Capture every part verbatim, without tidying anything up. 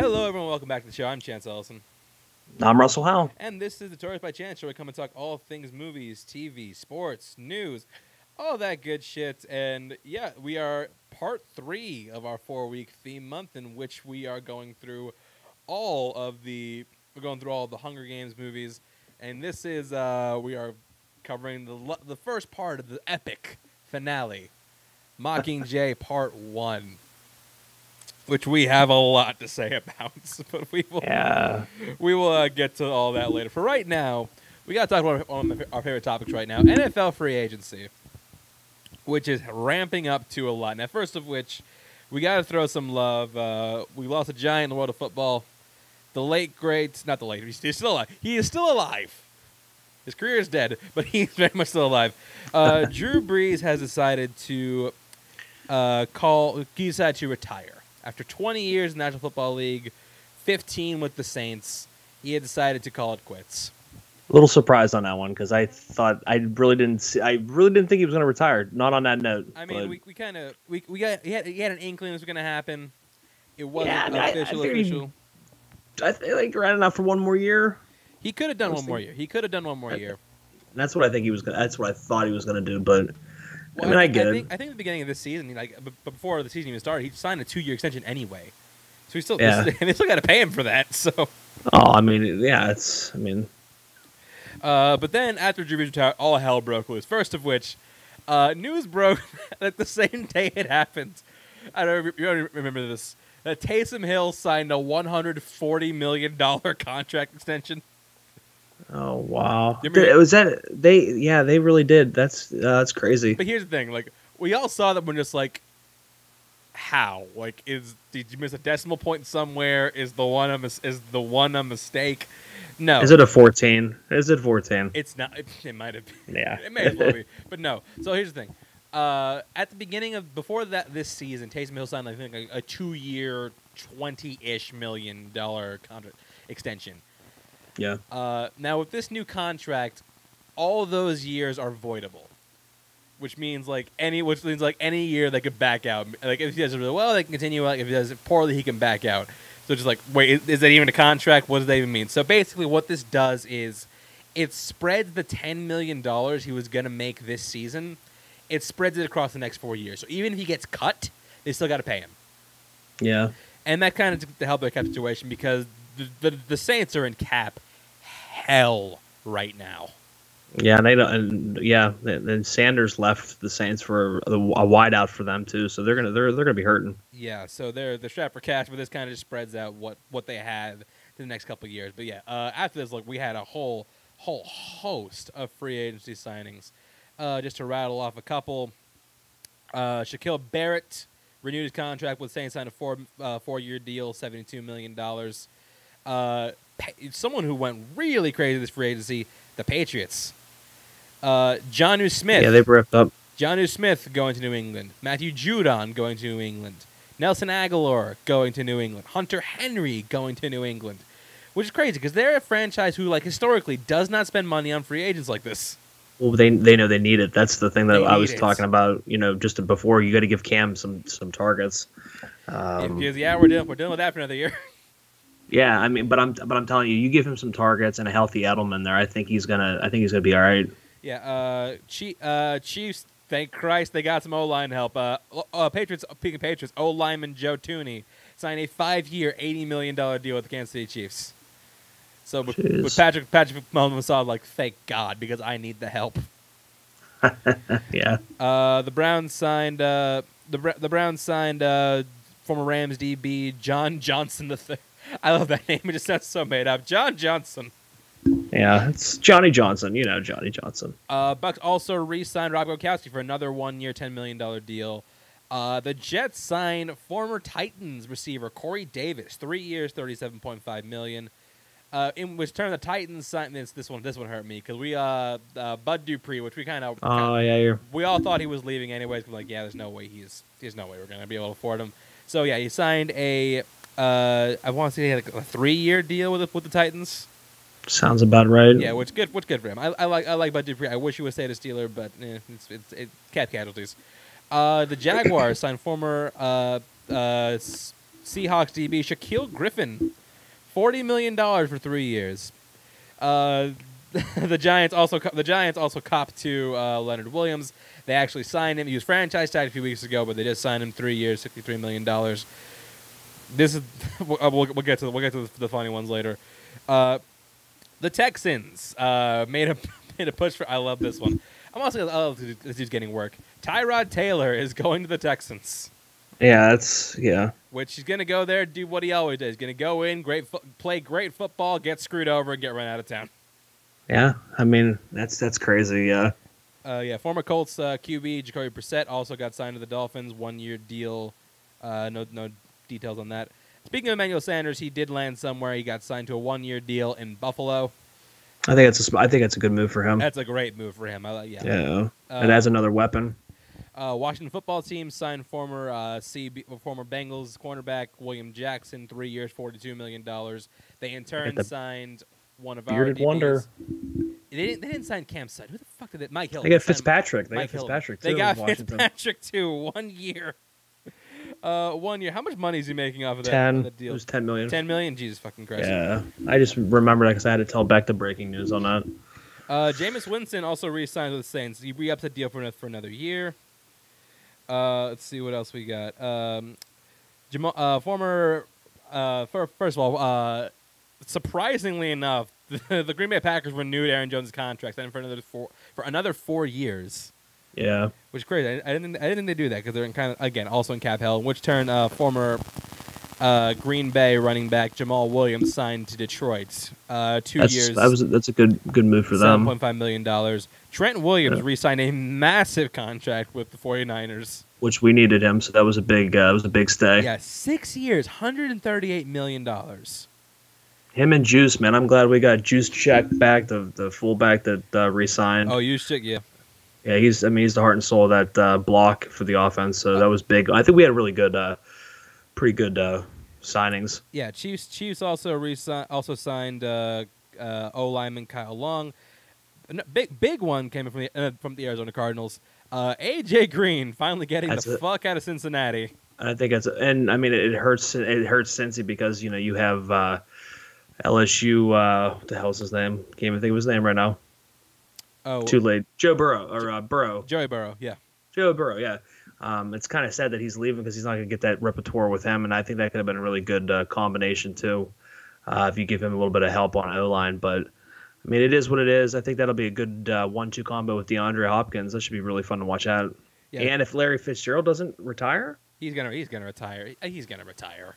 Hello, everyone. Welcome back to the show. I'm Chance Ellison. I'm Russell Howe. And this is The Tourist by Chance, where we come and talk all things movies, T V, sports, news, all that good shit. And, yeah, we are part three of our four-week theme month, in which we are going through all of the – we're going through all of the Hunger Games movies. And this is uh, – we are covering the the first part of the epic finale, Mockingjay Part one. Which we have a lot to say about, but we will yeah. we will uh, get to all that later. For right now, we got to talk about one of our favorite topics right now, N F L free agency, which is ramping up to a lot. Now, first of which, we got to throw some love. Uh, we lost a giant in the world of football. The late great, not the late, he's still alive. He is still alive. His career is dead, but he's very much still alive. Uh, Drew Brees has decided to uh, call. He decided to retire. After twenty years in the National Football League, fifteen with the Saints, he had decided to call it quits. A little surprised on that one, because I thought I really didn't see, I really didn't think he was going to retire. Not on that note. I mean, but we we kind of we we got he had, he had an inkling this was going to happen. It wasn't yeah, I, official. I, I official. He, I think like ran out for one more year. He could have done one thinking, more year. He could have done one more I, year. That's what I think he was. Gonna, that's what I thought he was going to do, but. Well, I mean, I, I get I think, it. I think at the beginning of this season, like before the season even started, he signed a two-year extension anyway, so we still yeah. and they still got to pay him for that. So, oh, I mean, yeah, it's I mean, uh, but then after Drew Brees retired, all hell broke loose. First of which, uh, news broke that the same day it happened. I don't you don't remember this. That Taysom Hill signed a one hundred forty million dollar contract extension. Oh wow! Dude, was that they? Yeah, they really did. That's uh, that's crazy. But here's the thing: like we all saw that, we're just like, how? Like, is did you miss a decimal point somewhere? Is the one a mis- is the one a mistake? No. Is it a fourteen? Is it fourteen? It's not. It, it might have been. Yeah. It may as well be. But no. So here's the thing: uh, at the beginning of before that this season, Taysom Hill signed I think a, a two-year, twenty-ish million dollar contract extension. Yeah. Uh, now, with this new contract, all those years are voidable, which means like any which means like any year they could back out. Like if he does it really well, they can continue. Like if he does it poorly, he can back out. So just like, wait, is, is that even a contract? What does that even mean? So basically, what this does is it spreads the ten million dollars he was gonna make this season. It spreads it across the next four years. So even if he gets cut, they still got to pay him. Yeah. And that kind of to help their cap situation because the the, the Saints are in cap hell right now. Yeah, and they don't. And yeah, and Sanders left the Saints for a, a wide out for them too, so they're gonna they're they're gonna be hurting. Yeah, so they're they're strapped for cash, but this kind of just spreads out what, what they have in the next couple of years. But yeah, uh, after this, look, we had a whole whole host of free agency signings. Uh, just to rattle off a couple, uh, Shaquille Barrett renewed his contract with Saints, signed a four uh, four year deal, seventy two million dollars. Uh, someone who went really crazy this free agency, the Patriots. Uh, Johnu Smith. Yeah, they ripped up. Johnu Smith going to New England. Matthew Judon going to New England. Nelson Agholor going to New England. Hunter Henry going to New England, which is crazy because they're a franchise who, like, historically does not spend money on free agents like this. Well, they they know they need it. That's the thing that they I was it. talking about. You know, just before you got to give Cam some some targets. Um, yeah, yeah, we're dealing we're dealing with that for another year. Yeah, I mean, but I'm but I'm telling you, you give him some targets and a healthy Edelman there. I think he's gonna I think he's gonna be all right. Yeah, uh, Chief, uh, Chiefs. Thank Christ they got some O line help. Uh, uh, Patriots. Speaking of Patriots, O lineman Joe Tooney signed a five-year, eighty million dollar deal with the Kansas City Chiefs. So with, with Patrick Patrick Mahomes saw like, thank God, because I need the help. yeah. Uh, the Browns signed uh, the the Browns signed uh, former Rams D B John Johnson the third. I love that name. It just sounds so made up. John Johnson. Yeah, it's Johnny Johnson. You know Johnny Johnson. Uh, Bucks also re-signed Rob Gronkowski for another one-year, ten million dollars deal. Uh, the Jets signed former Titans receiver Corey Davis, three years, thirty-seven point five million dollars. Uh, in which turn the Titans signed this. This one, this one hurt me because we uh, uh, Bud Dupree, which we kind of. Oh yeah, you're... we all thought he was leaving anyways. But like, yeah, there's no way he's there's no way we're gonna be able to afford him. So yeah, he signed a. Uh, I want to say he had like a three-year deal with the, with the Titans. Sounds about right. Yeah, which good, which good for him. I, I like I like Bud Dupree. I wish he would stay at a Steeler, but eh, it's it's it, cap casualties. Uh, the Jaguars signed former uh, uh, Seahawks D B Shaquille Griffin, forty million dollars for three years. Uh, the Giants also the Giants also copped to uh, Leonard Williams. They actually signed him. He was franchise tagged a few weeks ago, but they just signed him three years, sixty-three million dollars. This is we'll, we'll get to the, we'll get to the funny ones later. Uh, the Texans uh, made a made a push for. I love this one. I'm also I love this dude's getting work. Tyrod Taylor is going to the Texans. Yeah, that's yeah. Which he's gonna go there, do what he always does. He's gonna go in, great fo- play great football, get screwed over, and get run out of town. Yeah, I mean that's that's crazy. Yeah. Uh, yeah, former Colts uh, Q B Jacoby Brissett also got signed to the Dolphins, one year deal. Uh, no no details on that. Speaking of Emmanuel Sanders, he did land somewhere. He got signed to a one year deal in Buffalo. I think that's a, I think that's a good move for him. That's a great move for him. I, yeah. Yeah. Uh, it adds another weapon. Uh, Washington football team signed former uh, C B, former Bengals cornerback William Jackson, three years, forty-two million dollars. They in turn the signed one of our bearded D Bs. Wonder. They didn't, they didn't sign Cam Sutton. Who the fuck did it? Mike Hill. They got Fitzpatrick. They got Fitzpatrick, too, they got Fitzpatrick too. One year. Uh, one year. How much money is he making off of that, ten. Of that deal? It was ten million. Ten million. Jesus fucking Christ. Yeah, I just remember that because I had to tell Beck the breaking news on that. Uh, Jameis Winston also re-signed with the Saints. He re-ups the deal for for another year. Uh, let's see what else we got. Um, Jam- uh, former. Uh, for, first of all, uh, surprisingly enough, the, the Green Bay Packers renewed Aaron Jones' contract then for another four for another four years. Yeah, which is crazy. I, I didn't. I didn't think they do that because they're in kind of again also in cap hell. Which turn uh, former uh, Green Bay running back Jamal Williams signed to Detroit. Uh, two that's, years. That was that's a good good move for them. seven point five million dollars. Trent Williams yeah. re-signed a massive contract with the 49ers, which we needed him. So that was a big. Uh, that was a big stay. Yeah, six years, one hundred thirty-eight million dollars. Him and Juice, man. I'm glad we got Juice check back the the fullback that uh, re-signed. Oh, Juice check, yeah. Yeah, he's. I mean, he's the heart and soul of that uh, block for the offense. So that was big. I think we had really good, uh, pretty good uh, signings. Yeah, Chiefs. Chiefs also re-sign, also signed uh, uh, O lineman Kyle Long. No, big big one came from the uh, from the Arizona Cardinals. Uh, A J Green finally getting that's the it. fuck out of Cincinnati. I think that's and I mean it hurts it hurts Cincy because you know you have uh, L S U. Uh, what the hell's his name? Can't even think of his name right now. Oh, too late. Joe Burrow or uh, Burrow. Joey Burrow, yeah. Joe Burrow, yeah. Um, it's kind of sad that he's leaving because he's not going to get that repertoire with him, and I think that could have been a really good uh, combination too uh, if you give him a little bit of help on O-line. But, I mean, it is what it is. I think that'll be a good uh, one two combo with DeAndre Hopkins. That should be really fun to watch out. Yeah. And if Larry Fitzgerald doesn't retire? He's going to he's gonna retire. He's going to retire.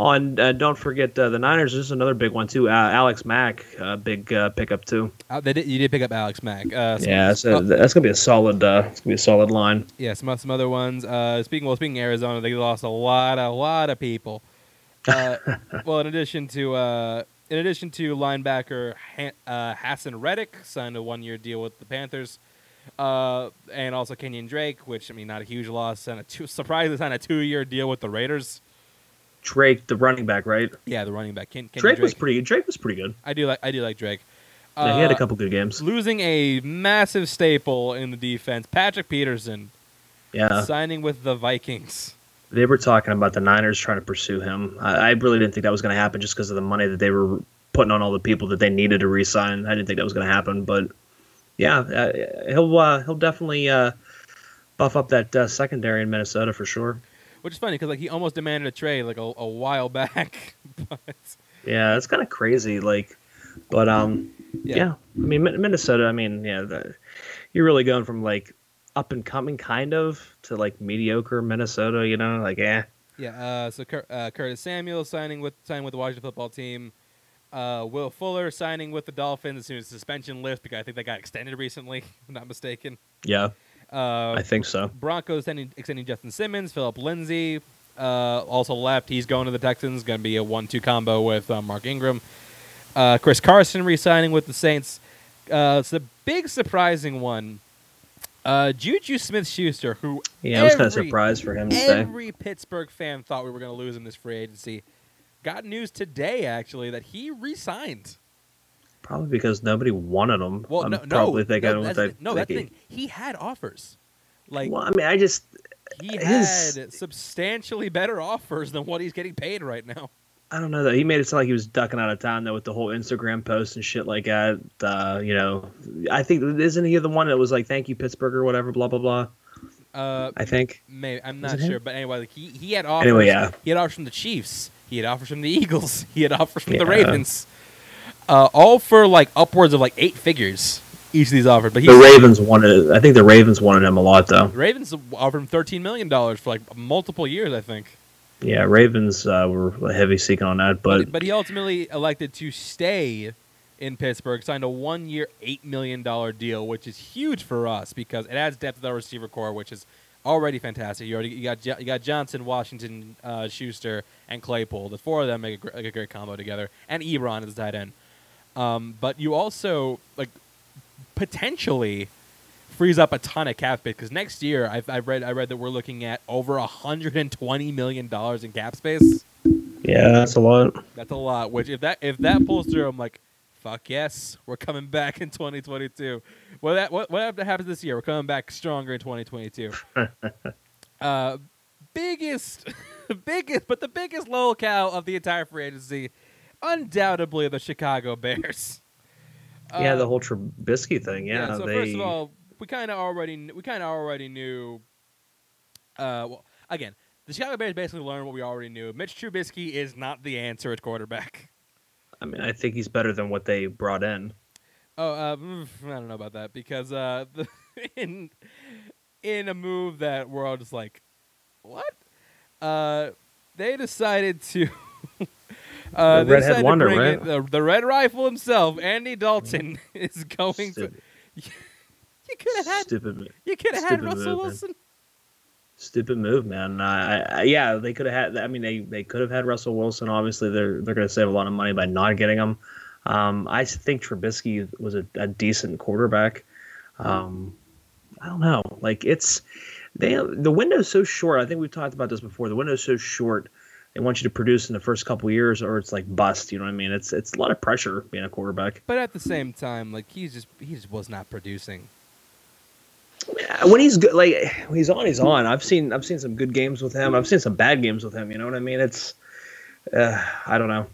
Oh, and uh, don't forget uh, the Niners. This is another big one too. Uh, Alex Mack, uh, big uh, pickup too. Uh, they did, you did pick up Alex Mack. Uh, so yeah, so oh. that's gonna be a solid. Uh, it's gonna be a solid line. Yeah, some some other ones. Uh, speaking well, speaking of Arizona, they lost a lot, a lot of people. Uh, well, in addition to uh, in addition to linebacker Han, uh, Hassan Reddick signed a one year deal with the Panthers, uh, and also Kenyon Drake, which I mean, not a huge loss, and a two, surprisingly signed a two year deal with the Raiders. Drake, the running back, right? Yeah, the running back. Ken, Ken Drake, Drake was pretty. Drake was pretty good. I do like. I do like Drake. Uh, yeah, he had a couple good games. Losing a massive staple in the defense, Patrick Peterson. Yeah. Signing with the Vikings. They were talking about the Niners trying to pursue him. I, I really didn't think that was going to happen just because of the money that they were putting on all the people that they needed to re-sign. I didn't think that was going to happen, but yeah, uh, he'll uh, he'll definitely uh, buff up that uh, secondary in Minnesota for sure. Which is funny because like he almost demanded a trade like a, a while back. But... Yeah, that's kind of crazy. Like, but um, yeah. yeah. I mean, Minnesota. I mean, yeah, the, you're really going from like up and coming kind of to like mediocre Minnesota. You know, like eh. Yeah. Uh, so uh, Curtis Samuel signing with signing with the Washington football team. Uh, Will Fuller signing with the Dolphins as soon as suspension lifts because I think they got extended recently. If I'm not mistaken. Yeah. Uh, I think so. Broncos extending, extending Justin Simmons. Phillip Lindsay uh, also left. He's going to the Texans. Going to be a one two combo with uh, Mark Ingram. Uh, Chris Carson re-signing with the Saints. Uh, it's a big surprising one. Uh, Juju Smith-Schuster, who yeah, every, I was kind of surprised for him. Every Pittsburgh fan thought we were going to lose him this free agency. Got news today, actually, that he re-signed. Probably because nobody wanted him. Well, I'm no, probably no, thinking no, that's, they, no, that's the thing. He had offers. Like, well, I mean, I just he had his, substantially better offers than what he's getting paid right now. I don't know, though. He made it sound like he was ducking out of time, though, with the whole Instagram post and shit like that. Uh, you know, I think, isn't he the one that was like, thank you, Pittsburgh, or whatever, blah, blah, blah? Uh, I think. Maybe. I'm not sure. Him? But anyway, like, he, he had offers. Anyway, yeah. He had offers from the Chiefs. He had offers from the Eagles. He had offers from yeah. the Ravens. Uh, all for, like, upwards of, like, eight figures. Each of these offered, but he's, the Ravens wanted. I think the Ravens wanted him a lot, though. The Ravens offered him thirteen million dollars for like multiple years, I think. Yeah, Ravens uh, were heavy seeking on that, but, but but he ultimately elected to stay in Pittsburgh. Signed a one-year, eight million dollar deal, which is huge for us because it adds depth to our receiver core, which is already fantastic. You already you got you got Johnson, Washington, uh, Schuster, and Claypool. The four of them make a, like a great combo together, and Ebron is the tight end. Um, but you also like. potentially frees up a ton of cap space because next year I've, I've read I read that we're looking at over one hundred twenty million dollars in cap space. Yeah, that's a lot. That's a lot. Which if that if that pulls through, I'm like, fuck yes, we're coming back in twenty twenty-two. Well, that what what happens this year? We're coming back stronger in twenty twenty-two. uh, biggest, biggest, but the biggest lol cow of the entire free agency, undoubtedly the Chicago Bears. Yeah, the whole Trubisky thing. Yeah. yeah so they... first of all, we kind of already we kind of already knew. Uh, well, again, the Chicago Bears basically learned what we already knew. Mitch Trubisky is not the answer at quarterback. I mean, I think he's better than what they brought in. Oh, uh, I don't know about that because uh, the, in in a move that we're all just like, what? Uh, they decided to. Uh, the redhead wonder, right? The, the red rifle himself, Andy Dalton, is going Stupid. to. You could have had. Stupid. You could have had Russell move, Wilson. Man. Stupid move, man. Uh, I, I, yeah, they could have had. I mean, they, they could have had Russell Wilson. Obviously, they're they're going to save a lot of money by not getting him. Um, I think Trubisky was a, a decent quarterback. Um, I don't know. Like it's, they the window's so short. I think we've talked about this before. The window's so short. They want you to produce in the first couple years, or it's like bust. You know what I mean? It's it's a lot of pressure being a quarterback. But at the same time, like he's just he just was not producing. When he's good, like when he's on, he's on. I've seen I've seen some good games with him. I've seen some bad games with him. You know what I mean? It's uh, I don't know.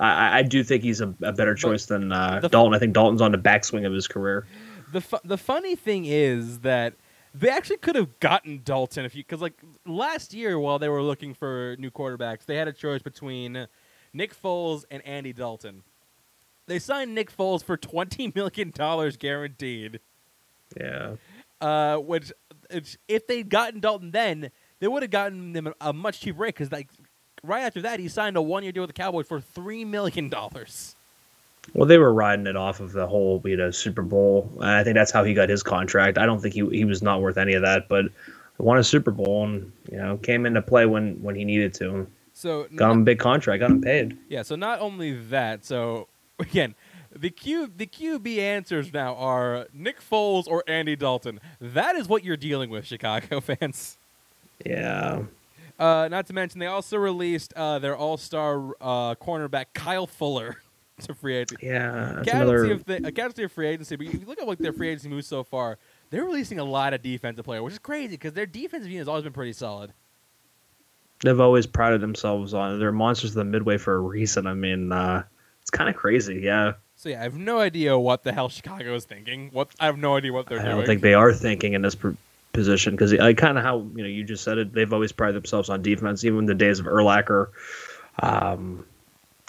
I, I do think he's a, a better choice but than uh, the, Dalton. I think Dalton's on the backswing of his career. The fu- the funny thing is that. They actually could have gotten Dalton if you because like last year while they were looking for new quarterbacks, they had a choice between Nick Foles and Andy Dalton. They signed Nick Foles for twenty million dollars guaranteed. Yeah. Uh, which if they'd gotten Dalton then, they would have gotten him a much cheaper rate because like right after that he signed a one-year deal with the Cowboys for three million dollars. Well, they were riding it off of the whole, you know, Super Bowl. I think that's how he got his contract. I don't think he he was not worth any of that, but won a Super Bowl and, you know, came into play when, when he needed to. So got him a big contract, got him paid. Yeah, so not only that, so, again, the Q, the Q B answers now are Nick Foles or Andy Dalton. That is what you're dealing with, Chicago fans. Yeah. Uh, not to mention, they also released uh, their all-star uh, cornerback, Kyle Fuller. It's a free agency. Yeah, that's another... of the, a casualty of free agency. But if you look at like their free agency moves so far, they're releasing a lot of defensive players, which is crazy because their defensive unit has always been pretty solid. They've always prided themselves on it. They're monsters of the midway for a reason. I mean, uh, it's kind of crazy, yeah. So yeah, I have no idea what the hell Chicago is thinking. What I have no idea what they're doing. I don't doing. think they are thinking in this pr- position because like, kind of how you know you just said it. They've always prided themselves on defense, even in the days of Urlacher. Um,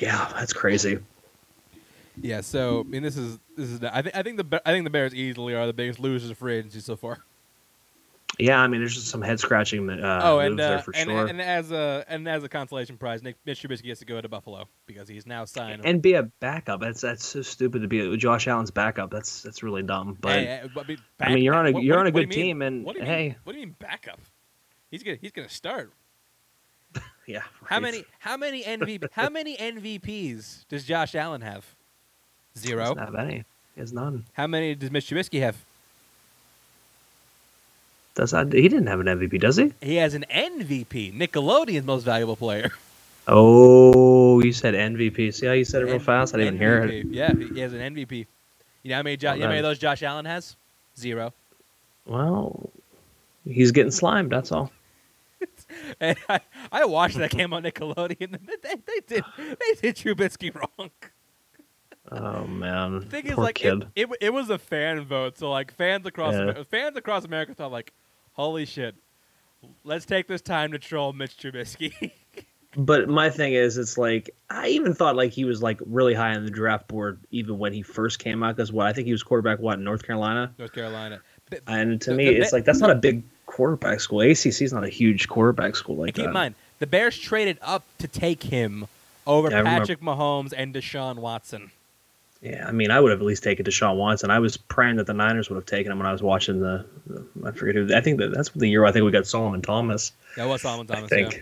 yeah, that's crazy. Yeah, so I mean, this is this is. I think I think the I think the Bears easily are the biggest losers of free agency so far. Yeah, I mean, there's just some head scratching uh, oh, moves and, uh, there for and, sure. And, and as a and as a consolation prize, Nick Mitch Trubisky has to go to Buffalo because he's now signed and be a backup. That's that's so stupid to be Josh Allen's backup. That's that's really dumb. But, hey, hey, but back, I mean, you're on a what, you're what, on a good team, and what hey, mean, what do you mean backup? He's gonna he's gonna start. yeah. Right. How many how many M V P how many M V Ps does Josh Allen have? Zero. Not many. It's none. How many does Mitch Trubisky have? Does I, he didn't have an M V P, does he? He has an N V P, Nickelodeon's most valuable player. Oh, you said M V P. See how you said it N- real fast? I didn't N V P. Hear it. Yeah, he has an M V P. You know how many, jo- well, you know how many of those Josh Allen has? Zero. Well, he's getting slimed, that's all. Games, and I, I watched that game on Nickelodeon. They, they did they did Trubisky wrong. Oh man, the thing is, like, it, it it was a fan vote, so like fans across yeah. fans across America thought like, holy shit, let's take this time to troll Mitch Trubisky. But my thing is, it's like, I even thought like he was like really high on the draft board even when he first came out, because what I think he was quarterback what in North Carolina. North Carolina. And to the, me, the, it's like that's not a big quarterback school. A C C is not a huge quarterback school like keep that. Keep in mind, the Bears traded up to take him over yeah, Patrick Mahomes and Deshaun Watson. Yeah, I mean, I would have at least taken Deshaun Watson. I was praying that the Niners would have taken him when I was watching the. the I forget who. I think that that's the year I think we got Solomon Thomas. That was Solomon Thomas. I think. Yeah.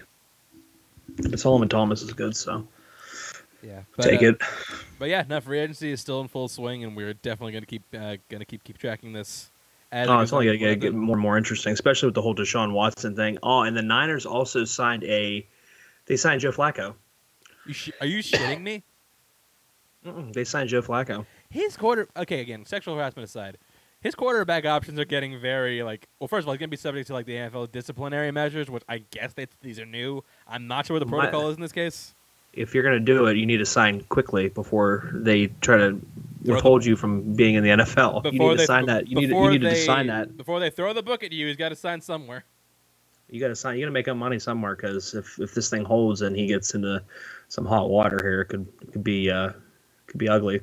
Solomon Thomas is good, so yeah, but, take uh, it. But yeah, no, free agency is still in full swing, and we're definitely going to keep uh, going to keep keep tracking this. As oh, it's only going to get more and more interesting, especially with the whole Deshaun Watson thing. Oh, and the Niners also signed a they signed Joe Flacco. You sh- are you shitting me? Mm-mm, they signed Joe Flacco. His quarter okay again, sexual harassment aside, his quarterback options are getting very, like, well, first of all, he's going to be subject to, like, the N F L disciplinary measures, which I guess they, these are new. I'm not sure what the protocol My, is in this case. If you're going to do it, you need to sign quickly before they try to withhold you from being in the N F L. Before you need they, to sign that. You need, you need they, to sign that. Before they throw the book at you, he's got to sign somewhere. You got to sign. You got to make up money somewhere, because if, if this thing holds and he gets into some hot water here, it could, it could be uh, could be ugly.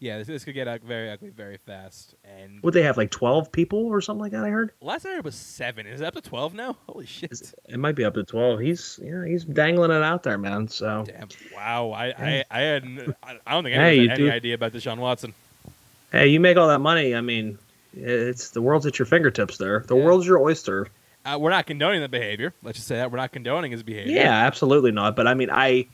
Yeah, this, this could get very ugly very fast. And would they have like twelve people or something like that? I heard last I heard was seven. Is it up to twelve now? Holy shit! It, it might be up to twelve. He's yeah, he's dangling it out there, man. So damn, wow, I I, I had I don't think I hey, had any do. idea about Deshaun Watson. Hey, you make all that money. I mean, it's the world's at your fingertips. There, the yeah. world's your oyster. Uh, we're not condoning the behavior. Let's just say that we're not condoning his behavior. Yeah, absolutely not. But I mean, I.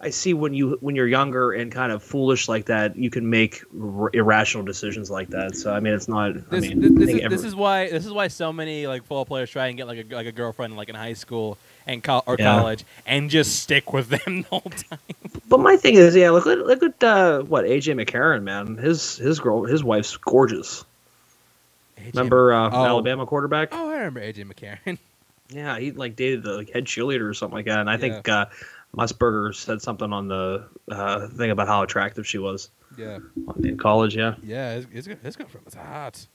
I see when you when you're younger and kind of foolish like that, you can make r- irrational decisions like that. So I mean, it's not. This, I mean, this, this, is, every... this is why this is why so many like football players try and get like a like a girlfriend like in high school and co- or yeah. college and just stick with them the whole time. But my thing is, yeah, look look at uh, what A J McCarron, man. His his girl his wife's gorgeous. A J remember uh, oh. Alabama quarterback? Oh, I remember A J McCarron. Yeah, he like dated the like, head cheerleader or something like that, and I yeah. think. Uh, Musburger said something on the uh, thing about how attractive she was. Yeah. In college, yeah. Yeah, his, his, his girlfriend was hot.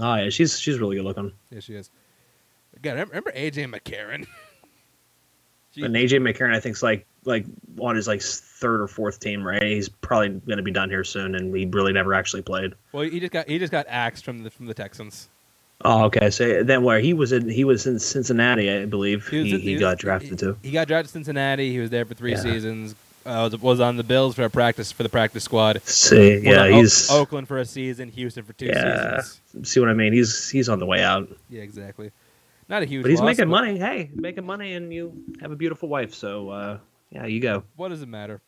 Oh, yeah, she's she's really good looking. Yeah, she is. God, remember A J McCarron? And A J McCarron, I think, is like, like on his like third or fourth team, right? He's probably going to be done here soon, and he really never actually played. Well, he just got he just got axed from the from the Texans. Oh, okay. So then, where he was in, he was in Cincinnati, I believe. He, was, he, he, he was, got drafted too. He got drafted to Cincinnati. He was there for three yeah. seasons. Uh, was, was on the Bills for a practice for the practice squad. See, was yeah, he's o- Oakland for a season, Houston for two yeah. seasons. See what I mean? He's he's on the way out. Yeah, exactly. Not a huge, but he's loss, making but money. Hey, making money, and you have a beautiful wife. So uh, yeah, you go. What does it matter?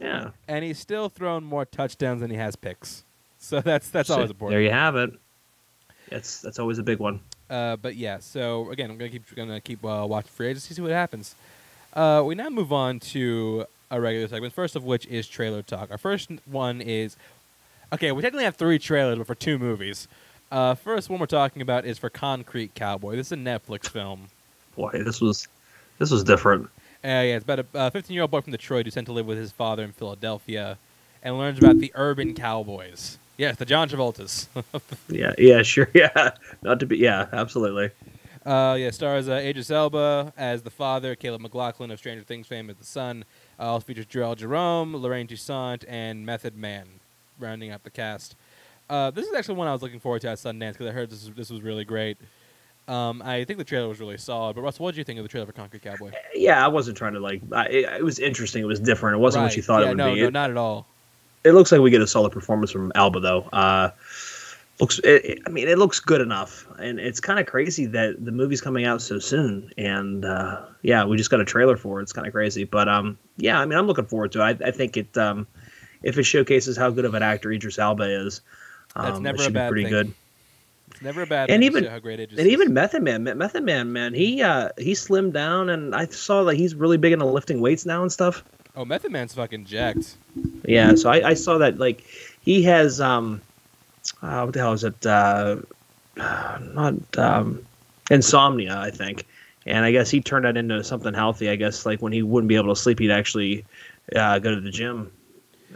Yeah, and he's still thrown more touchdowns than he has picks. So that's that's See, always important. There you have it. That's that's always a big one. Uh, but yeah, so again, I'm gonna keep gonna keep uh, watching free agency, see what happens. Uh, we now move on to our regular segments. First of which is trailer talk. Our first one is okay. We technically have three trailers, but for two movies. Uh, first one we're talking about is for Concrete Cowboy. This is a Netflix film. Boy, this was this was different. Uh, yeah, it's about a uh, fifteen-year-old boy from Detroit who's sent to live with his father in Philadelphia, and learns about the urban cowboys. Yes, the John Travoltas. yeah, yeah, sure, yeah. Not to be, yeah, absolutely. Uh, yeah, stars uh, Idris Elba as the father, Caleb McLaughlin of Stranger Things fame as the son. Uh, also features Jarrell Jerome, Lorraine Toussaint, and Method Man, rounding up the cast. Uh, this is actually one I was looking forward to at Sundance because I heard this was, this was really great. Um, I think the trailer was really solid. But Russell, what did you think of the trailer for Concrete Cowboy? Yeah, I wasn't trying to like. I, it, it was interesting. It was different. It wasn't right. what you thought yeah, it would no, be. No, no, not at all. It looks like we get a solid performance from Alba, though. Uh, looks, it, it, I mean, it looks good enough, and it's kind of crazy that the movie's coming out so soon. And uh, yeah, we just got a trailer for it. It's kind of crazy, but um, yeah, I mean, I'm looking forward to it. I, I think it, um, if it showcases how good of an actor Idris Elba is, um, That's never it should a bad be pretty thing. good. It's never a bad and thing even, to show how great Idris and is. even Method Man, Method Man, man, he uh, he slimmed down, and I saw that he's really big into lifting weights now and stuff. Oh, Method Man's fucking jacked. Yeah, so I, I saw that, like, he has, um, uh, what the hell is it, uh, not, um, insomnia, I think. And I guess he turned that into something healthy. I guess like when he wouldn't be able to sleep, he'd actually uh, go to the gym.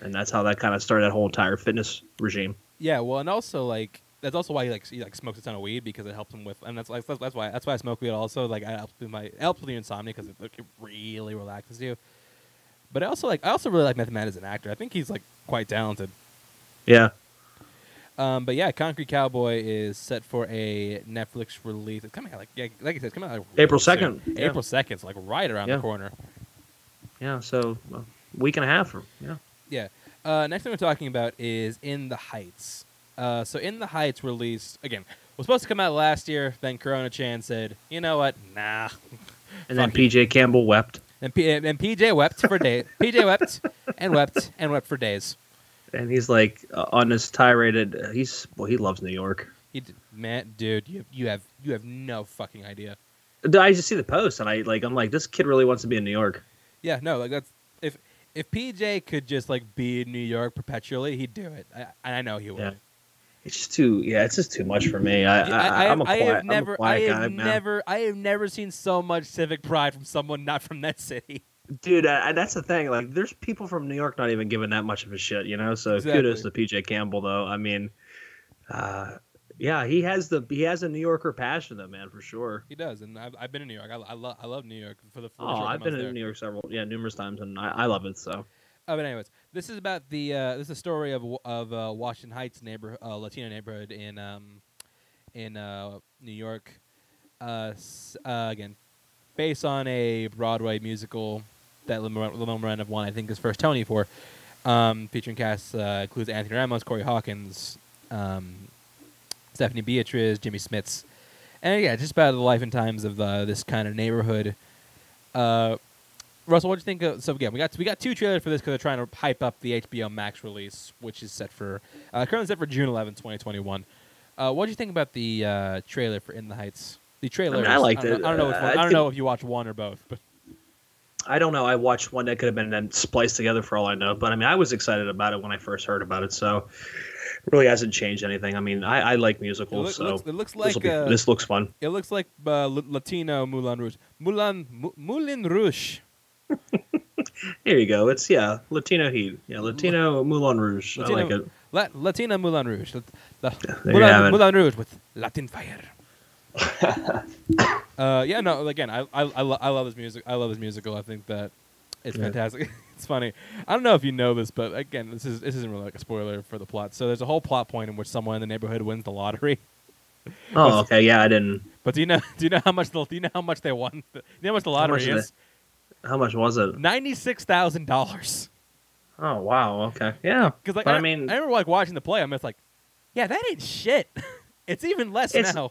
And that's how that kind of started that whole entire fitness regime. Yeah, well, and also like that's also why he like he like smokes a ton of weed because it helps him with, and that's like that's why that's why I smoke weed also. Like I helps with my it helps with the insomnia because it, like, it really relaxes you. But I also like I also really like Method Man as an actor. I think he's like quite talented. Yeah. Um, but yeah, Concrete Cowboy is set for a Netflix release. It's coming out like yeah, like I said, it's coming out like April second. Yeah. April second, it's like right around yeah. the corner. Yeah, so a week and a half from yeah. Yeah. Uh, next thing we're talking about is In the Heights. Uh, so In the Heights released again was supposed to come out last year. Then Corona Chan said, "You know what? Nah." And then P J you. Campbell wept. And, P- and P J wept for days. P J wept and wept and wept for days. And he's like uh, on this tirade. Uh, he's well, he loves New York. He d- man, dude, you you have you have no fucking idea. I just see the post and I like I'm like this kid really wants to be in New York. Yeah, no, like that's if if P J could just like be in New York perpetually, he'd do it. I I know he would. Yeah. It's just too yeah, it's just too much for me. I, I, I I'm a quiet, I have never, I'm a quiet I have guy, never, man. I have never seen so much civic pride from someone not from that city. Dude, uh, that's the thing. Like, there's people from New York not even giving that much of a shit, you know. So exactly. Kudos to P J Campbell, though. I mean, uh, yeah, he has the he has a New Yorker passion, though, man, for sure. He does, and I've, I've been in New York. I, I love I love New York for the. For oh, I've been in New York several, yeah, numerous times, and I, I love it. So. Oh, but anyways, this is about the uh, this is a story of of uh, Washington Heights neighborhood, uh, Latino neighborhood in um, in uh, New York. Uh, uh, again, based on a Broadway musical that Lin-Manuel Miranda won, I think, his first Tony for, um, featuring casts uh, includes Anthony Ramos, Corey Hawkins, um, Stephanie Beatriz, Jimmy Smits, and yeah, just about the life and times of uh, this kind of neighborhood. Uh, Russell, what do you think? Of, so again, we got we got two trailers for this because they're trying to hype up the H B O Max release, which is set for uh, currently set for June eleventh, twenty twenty-one. Uh, what do you think about the uh, trailer for In the Heights? The trailer. I mean, I liked I it. Know, I don't know. If, uh, I don't I know could, if you watched one or both, but. I don't know. I watched one that could have been then spliced together for all I know. But, I mean, I was excited about it when I first heard about it, so it really hasn't changed anything. I mean, I, I like musicals, it look, so it looks, it looks like, be, uh, this looks fun. It looks like uh, Latino Moulin Rouge. Moulin, M- Moulin Rouge. There you go. It's, yeah, Latino heat. Yeah, Latino Moulin Rouge. Latino, I like it. La- Latina Moulin Rouge. La- La- Moulin, Moulin Rouge with Latin fire. uh, yeah, no. Again, I I I, lo- I love his music. I love his musical. I think that it's yeah. fantastic. It's funny. I don't know if you know this, but again, this is this isn't really like a spoiler for the plot. So there's a whole plot point in which someone in the neighborhood wins the lottery. Oh, okay. Yeah, I didn't. But do you know? Do you know how much? The, do you know how much they won? Do you know how much the lottery how much is? They, how much was it? Ninety-six thousand dollars. Oh wow. Okay. Yeah. Because like I, I mean, I remember like watching the play. I'm just like, yeah, that ain't shit. It's even less it's, now.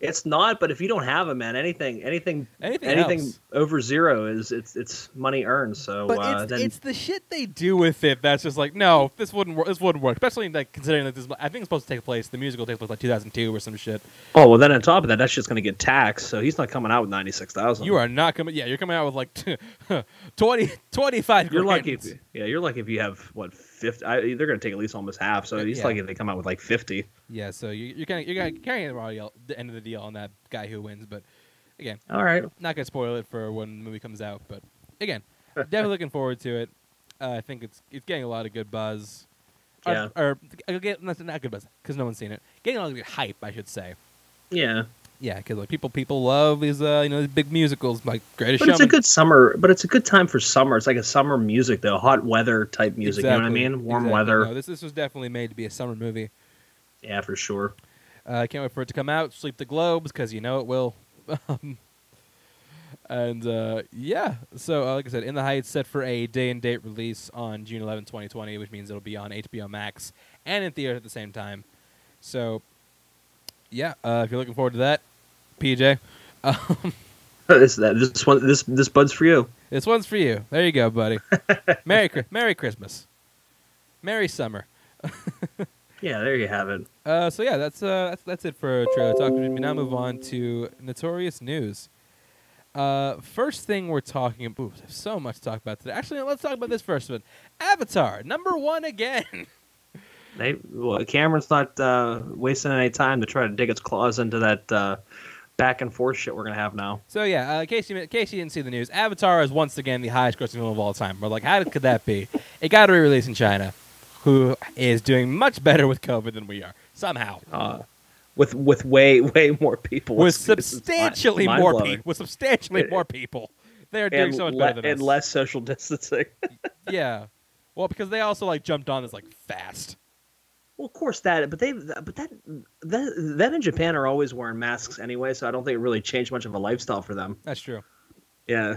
It's not, but if you don't have them, man, anything, anything, anything, anything over zero is it's it's money earned. So, but uh, it's, then it's the shit they do with it that's just like, no, this wouldn't work. This wouldn't work, especially like considering that this. I think it's supposed to take place. The musical takes place like two thousand two or some shit. Oh well, then on top of that, that's just going to get taxed. So he's not coming out with ninety-six thousand. You are not coming. Yeah, you're coming out with like twenty, twenty-five grand. You're lucky. If, yeah, you're lucky if you have what fifty. I, they're going to take at least almost half. So he's yeah. lucky if they come out with like fifty. Yeah, so you, you're kind of you're carrying the end of the deal on that guy who wins, but again, all right, not gonna spoil it for when the movie comes out. But again, definitely looking forward to it. Uh, I think it's it's getting a lot of good buzz. Yeah, or, or not good buzz because no one's seen it. Getting a lot of good hype, I should say. Yeah, yeah, because like people people love these uh, you know these big musicals like Greatest Showman. But it's a good summer. But it's a good time for summer. It's like a summer music though, hot weather type music. Exactly. You know what I mean? Warm exactly. weather. No, this this was definitely made to be a summer movie. Yeah, for sure. I uh, can't wait for it to come out. Sleep the Globes, because you know it will. and, uh, yeah. So, uh, like I said, In the Heights set for a day-and-date release on June eleventh, twenty twenty, which means it'll be on H B O Max and in theaters at the same time. So, yeah, uh, if you're looking forward to that, P J. Um, this, that, this, one, this, this bud's for you. This one's for you. There you go, buddy. Merry, Merry Christmas. Merry summer. Yeah, there you have it. Uh, so yeah, that's uh, that's that's it for trailer talk. We now move on to Notorious News. Uh, first thing we're talking about. Ooh, there's so much to talk about today. Actually, let's talk about this first one. Avatar, number one again. They, well, Cameron's not uh, wasting any time to try to dig its claws into that uh, back and forth shit we're gonna have now. So yeah, uh, Casey, in case you didn't see the news, Avatar is once again the highest grossing film of all time. We're like, how could that be? It got a re-release in China, who is doing much better with COVID than we are somehow. Uh, with with way way more people. With substantially more people. With substantially more people. They're doing so much le- better than and us. Less social distancing. Yeah, well, because they also like jumped on this like fast. Well, of course that, but they, but that, that, them in Japan are always wearing masks anyway, so I don't think it really changed much of a lifestyle for them. That's true. Yeah,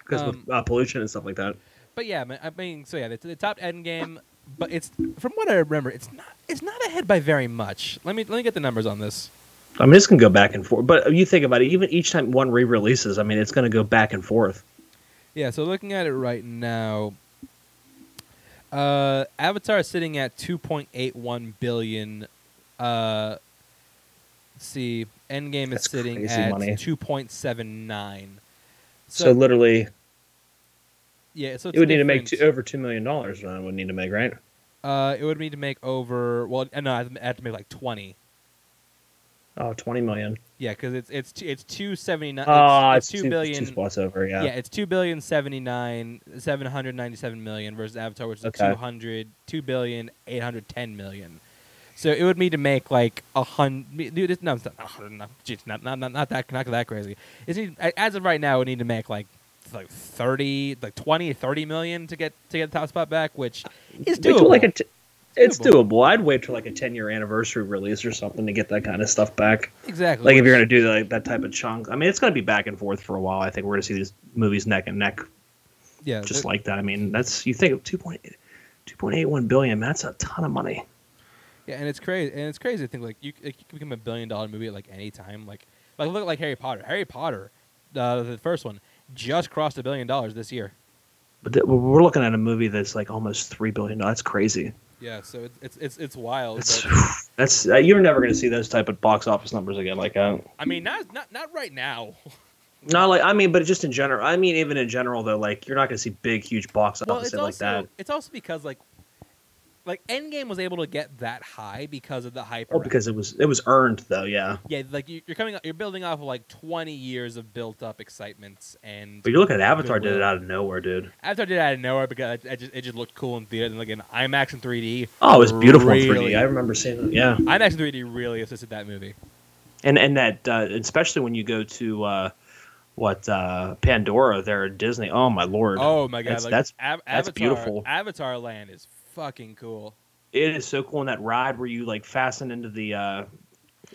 because um, with uh, pollution and stuff like that. But yeah, I mean, so yeah, the, the top end game, but it's from what I remember, it's not, it's not ahead by very much. Let me, let me get the numbers on this. I mean, it's gonna go back and forth. But you think about it, even each time one re-releases, I mean, it's gonna go back and forth. Yeah. So looking at it right now. Uh, Avatar is sitting at two point eight one billion dollars. Uh, let's see, Endgame That's is sitting at money. two point seven nine. So, so literally, yeah. So it's it would different. Need to make two, over two million dollars. I would need to make, right? Uh, it would need to make over. Well, no, I have to make like twenty. Oh, twenty million. Yeah, because it's it's it's two seventy nine. Oh, it's, it's, it's two billion. Two spots over, yeah. Yeah, it's two billion seventy nine seven hundred ninety seven million versus Avatar, which is okay. two hundred two billion eight hundred ten million. So it would need to make like a hundred. Dude, it's, no, it's not it's not, not, not, not that not that crazy. It's need, as of right now, it would need to make like like thirty, like twenty, thirty million to get to get the top spot back, which is doable. Like a t- It's doable. I'd wait for like a ten-year anniversary release or something to get that kind of stuff back. Exactly. Like if you're going to do like that type of chunk. I mean, it's going to be back and forth for a while. I think we're going to see these movies neck and neck. Yeah. Just like that. I mean, that's you think of two point eight one billion. That's a ton of money. Yeah, and it's crazy. And it's crazy to think like you it could become a billion-dollar movie at like any time. Like like look at like Harry Potter. Harry Potter, uh, the first one, just crossed a billion dollars this year. But th- we're looking at a movie that's like almost three billion. That's crazy. Yeah, so it's it's it's wild. That's, that's uh, you're never going to see those type of box office numbers again, like that. Uh, I mean, not not not right now. Not like I mean, but just in general. I mean, even in general though, like you're not going to see big, huge box well, office also, like that. It's also because like like Endgame was able to get that high because of the hype. Oh, because it was it was earned though, yeah. Yeah, like you're coming, you're building off of like twenty years of built up excitement, and. But you look at Avatar, did it out of nowhere, dude. Avatar did it out of nowhere because it just it just looked cool in theater, and like in IMAX and three D. Oh, it was beautiful really, in three D. I remember seeing it. Yeah, IMAX and three D really assisted that movie. And and that uh, especially when you go to. Uh, What uh, Pandora there at Disney? Oh my lord! Oh my god! That's like, that's, Av- that's Avatar, beautiful. Avatar Land is fucking cool. It is so cool in that ride where you like fasten into the. Uh,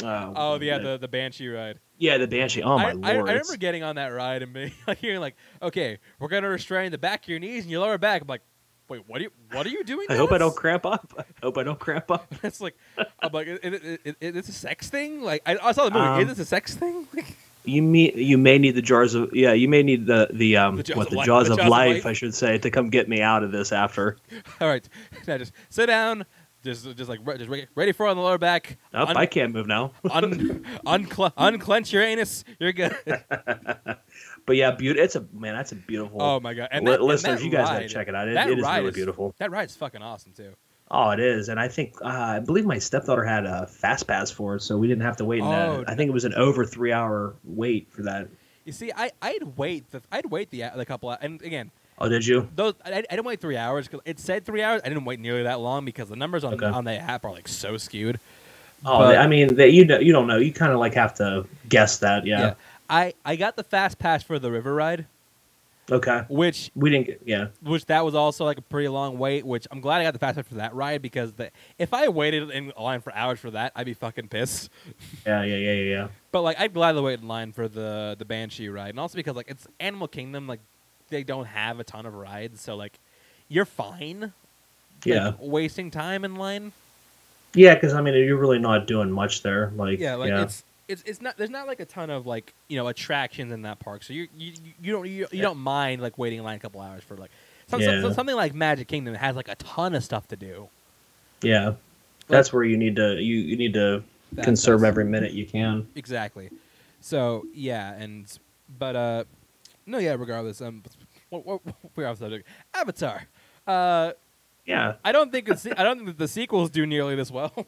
uh, oh yeah, the, the the Banshee ride. Yeah, the Banshee. Oh my I, lord! I, I remember getting on that ride and being like, hearing like, okay, we're gonna restrain the back of your knees and your lower back. I'm like, wait, what are you? What are you doing? I this? hope I don't cramp up. I hope I don't cramp up. It's like, I'm like, is, is, is, is this a sex thing? Like, I, I saw the movie. Um, is this a sex thing? Like, You may, you may need the jars of yeah you may need the the um the jaws what the of jaws, life, of, the jaws life, of life I should say to come get me out of this after. All right, now just sit down, just just like just ready for it on the lower back. Nope, un- I can't move now. un- uncle- unclench your anus, you're good. But yeah, beautiful. It's a man. That's a beautiful. Oh my god! And that, li- listeners, and that you guys ride, gotta check it out. It, it is really is, beautiful. That ride's fucking awesome too. Oh, it is, and I think uh, I believe my stepdaughter had a fast pass for it, so we didn't have to wait. Oh, no. I think it was an over three-hour wait for that. You see, I I'd wait the I'd wait the the couple of, and again. Oh, did you? Those I, I didn't wait three hours because it said three hours. I didn't wait nearly that long because the numbers on okay. on the app are like so skewed. Oh, but, I mean, they, you know, you don't know. You kind of like have to guess that. Yeah. yeah. I I got the fast pass for the river ride. Okay. Which we didn't get, yeah. Which that was also like a pretty long wait. Which I'm glad I got the fast pass for that ride because the, if I waited in line for hours for that, I'd be fucking pissed. Yeah, yeah, yeah, yeah. yeah. But like, I'd gladly wait in line for the the Banshee ride, and also because like it's Animal Kingdom, like they don't have a ton of rides, so like you're fine. Like, yeah. Wasting time in line. Yeah, because I mean, you're really not doing much there. Like, yeah, like yeah. it's. It's it's not there's not like a ton of like you know attractions in that park, so you you you don't you, you don't mind like waiting in line a couple hours for like some, yeah. some, something like Magic Kingdom has like a ton of stuff to do. Yeah, like, that's where you need to you, you need to conserve awesome. every minute you can. Exactly. So yeah, and but uh no yeah regardless um we're off subject. Avatar. Uh, yeah. I don't think it's, I don't think the sequels do nearly this well.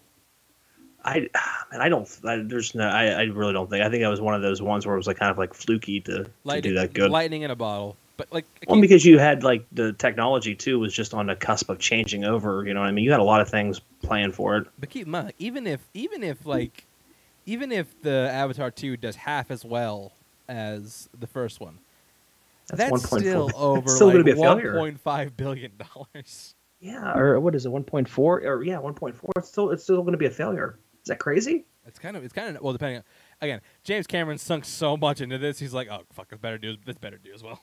I and I don't. I, there's no. I, I really don't think. I think that was one of those ones where it was like kind of like fluky to, to do that good. Lightning in a bottle, but like well, because you had like the technology too was just on the cusp of changing over. You know what I mean? You had a lot of things playing for it. But keep in mind, even if even if like even if the Avatar two does half as well as the first one, that's, that's still over still like one point five billion dollars. Yeah, or what is it? one point four or yeah, one point four. It's still it's still going to be a failure. Is that crazy? It's kind of, it's kind of, well, depending on, again, James Cameron sunk so much into this, he's like, oh, fuck, this better do, this better do as well.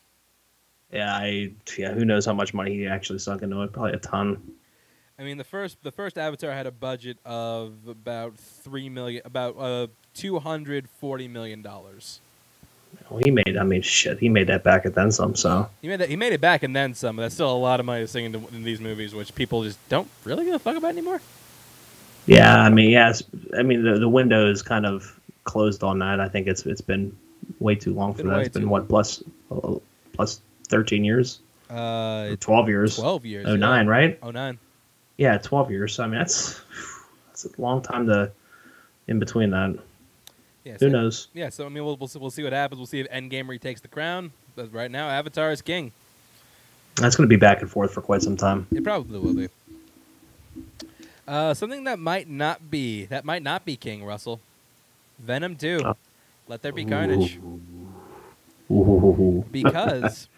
Yeah, I, yeah, who knows how much money he actually sunk into it, probably a ton. I mean, the first, the first Avatar had a budget of about three million dollars, about uh, two hundred forty million dollars. Well, he made, I mean, shit, he made that back and then some, so. He made that, he made it back and then some, but that's still a lot of money to sink into in these movies, which people just don't really give a fuck about anymore. Yeah, I mean, yes, I mean the the window is kind of closed on that. I think it's it's been way too long for that. It's been what plus uh, plus thirteen years, uh, or twelve years, twelve years, oh nine, yeah. Right? Oh nine, yeah, twelve years. So I mean, that's that's a long time to in between that. Yeah, so, who knows? Yeah, so I mean, we'll we'll see, we'll see what happens. We'll see if Endgame retakes the crown. But right now, Avatar is king. That's going to be back and forth for quite some time. It probably will be. Uh, something that might not be that might not be king, Russell. Venom two. Oh. Let there be carnage. Ooh. Ooh. Because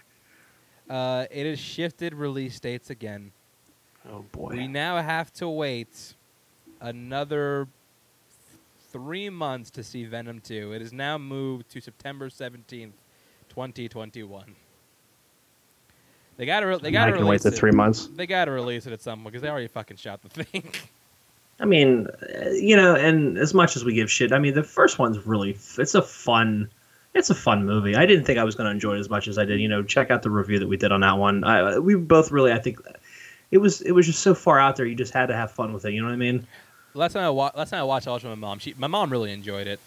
uh, it has shifted release dates again. Oh boy. We now have to wait another three months to see Venom two. It is now moved to September seventeenth, twenty twenty-one. They gotta. Re- they gotta. I can wait the three months. They gotta release it at some point because they already fucking shot the thing. I mean, you know, and as much as we give shit, I mean, the first one's really. It's a fun. It's a fun movie. I didn't think I was going to enjoy it as much as I did. You know, check out the review that we did on that one. I, we both really. I think it was. It was just so far out there. You just had to have fun with it. You know what I mean? Last time I watched. Last time I watched it with my mom. She. My mom really enjoyed it.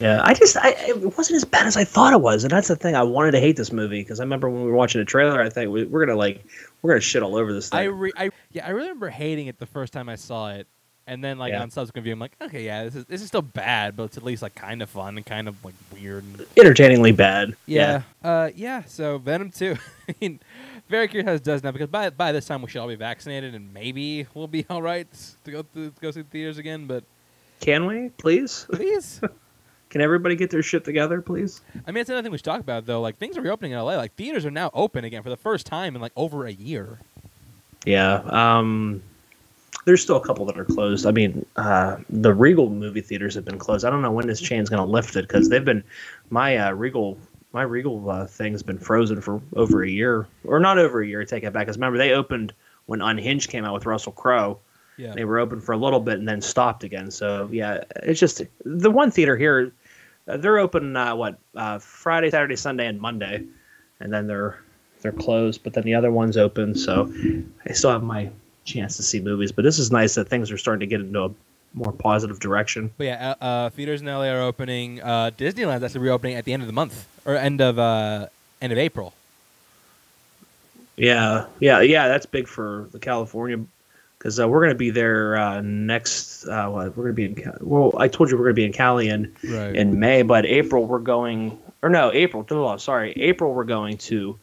Yeah, I just, I, it wasn't as bad as I thought it was, and that's the thing. I wanted to hate this movie because I remember when we were watching the trailer, I think we, we're gonna like, we're gonna shit all over this thing. I, re- I yeah, I remember hating it the first time I saw it, and then like yeah. on subsequent view, I'm like, okay, yeah, this is this is still bad, but it's at least like kind of fun and kind of like weird, and entertainingly bad. Yeah, yeah. Uh, yeah. So Venom two, I mean, very curious how it does now because by by this time we should all be vaccinated and maybe we'll be all right to go through, to go see the theaters again. But can we, please, please? Can everybody get their shit together, please? I mean, that's another thing we should talk about, though. Like, things are reopening in L A. Like, theaters are now open again for the first time in, like, over a year. Yeah. Um, there's still a couple that are closed. I mean, uh, the Regal movie theaters have been closed. I don't know when this chain's going to lift it because they've been – my uh, Regal my Regal uh, thing's been frozen for over a year. Or not over a year, take it back. Because remember, they opened when Unhinged came out with Russell Crowe. Yeah. They were open for a little bit and then stopped again. So, yeah, it's just – the one theater here – Uh, they're open uh, what uh, Friday, Saturday, Sunday, and Monday, and then they're they're closed. But then the other one's open, so I still have my chance to see movies. But this is nice that things are starting to get into a more positive direction. But yeah, uh, uh, theaters in L A are opening. Uh, Disneyland's actually reopening at the end of the month or end of uh, end of April. Yeah, yeah, yeah. That's big for the California. Because uh, we're going to be there uh, next. Uh, well, we're going to be in. Cali. Well, I told you we're going to be in Cali in right. in May, but April we're going. Or no, April. Oh, sorry, April we're going to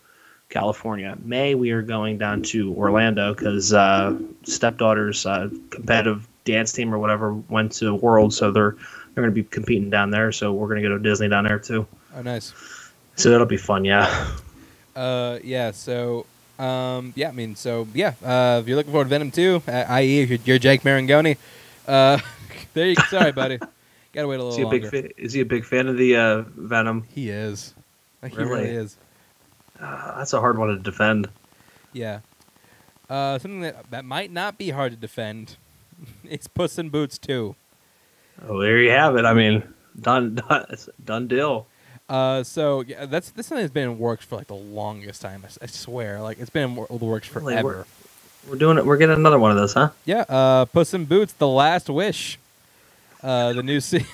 California. May we are going down to Orlando because uh, stepdaughter's uh, competitive dance team or whatever went to World, so they're they're going to be competing down there. So we're going to go to Disney down there too. Oh, nice. So that'll be fun. Yeah. Uh, yeah. So. Um, yeah, I mean, so, yeah, uh, if you're looking forward to Venom two, uh, that is, if you're, you're Jake Marangoni, uh, there you go. Sorry, buddy. Gotta wait a little is he a longer. Big fa- is he a big fan of the uh, Venom? He is. Like, really? He really is. Uh, that's a hard one to defend. Yeah. Uh, something that, that might not be hard to defend is Puss in Boots two. Oh, there you have it. I mean, done, done, done deal. Uh, so yeah, that's this thing has been in works for like the longest time. I, I swear, like it's been in the works forever. Really, we're, we're doing it. We're getting another one of those, huh? Yeah. Uh, Puss in Boots: The Last Wish. Uh, the new scene.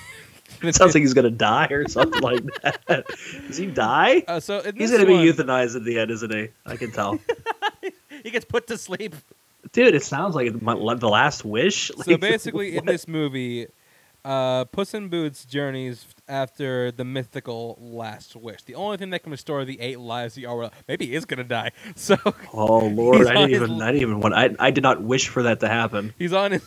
It sounds like he's gonna die or something like that. Does he die? Uh, so he's gonna one... be euthanized at the end, isn't he? I can tell. He gets put to sleep. Dude, it sounds like it might, The Last Wish. Like, so basically, what? In this movie. Uh, Puss in Boots journeys after the mythical last wish. The only thing that can restore the eight lives the are maybe he is gonna die. So oh Lord, I didn't even I didn't even want I I did not wish for that to happen. He's on his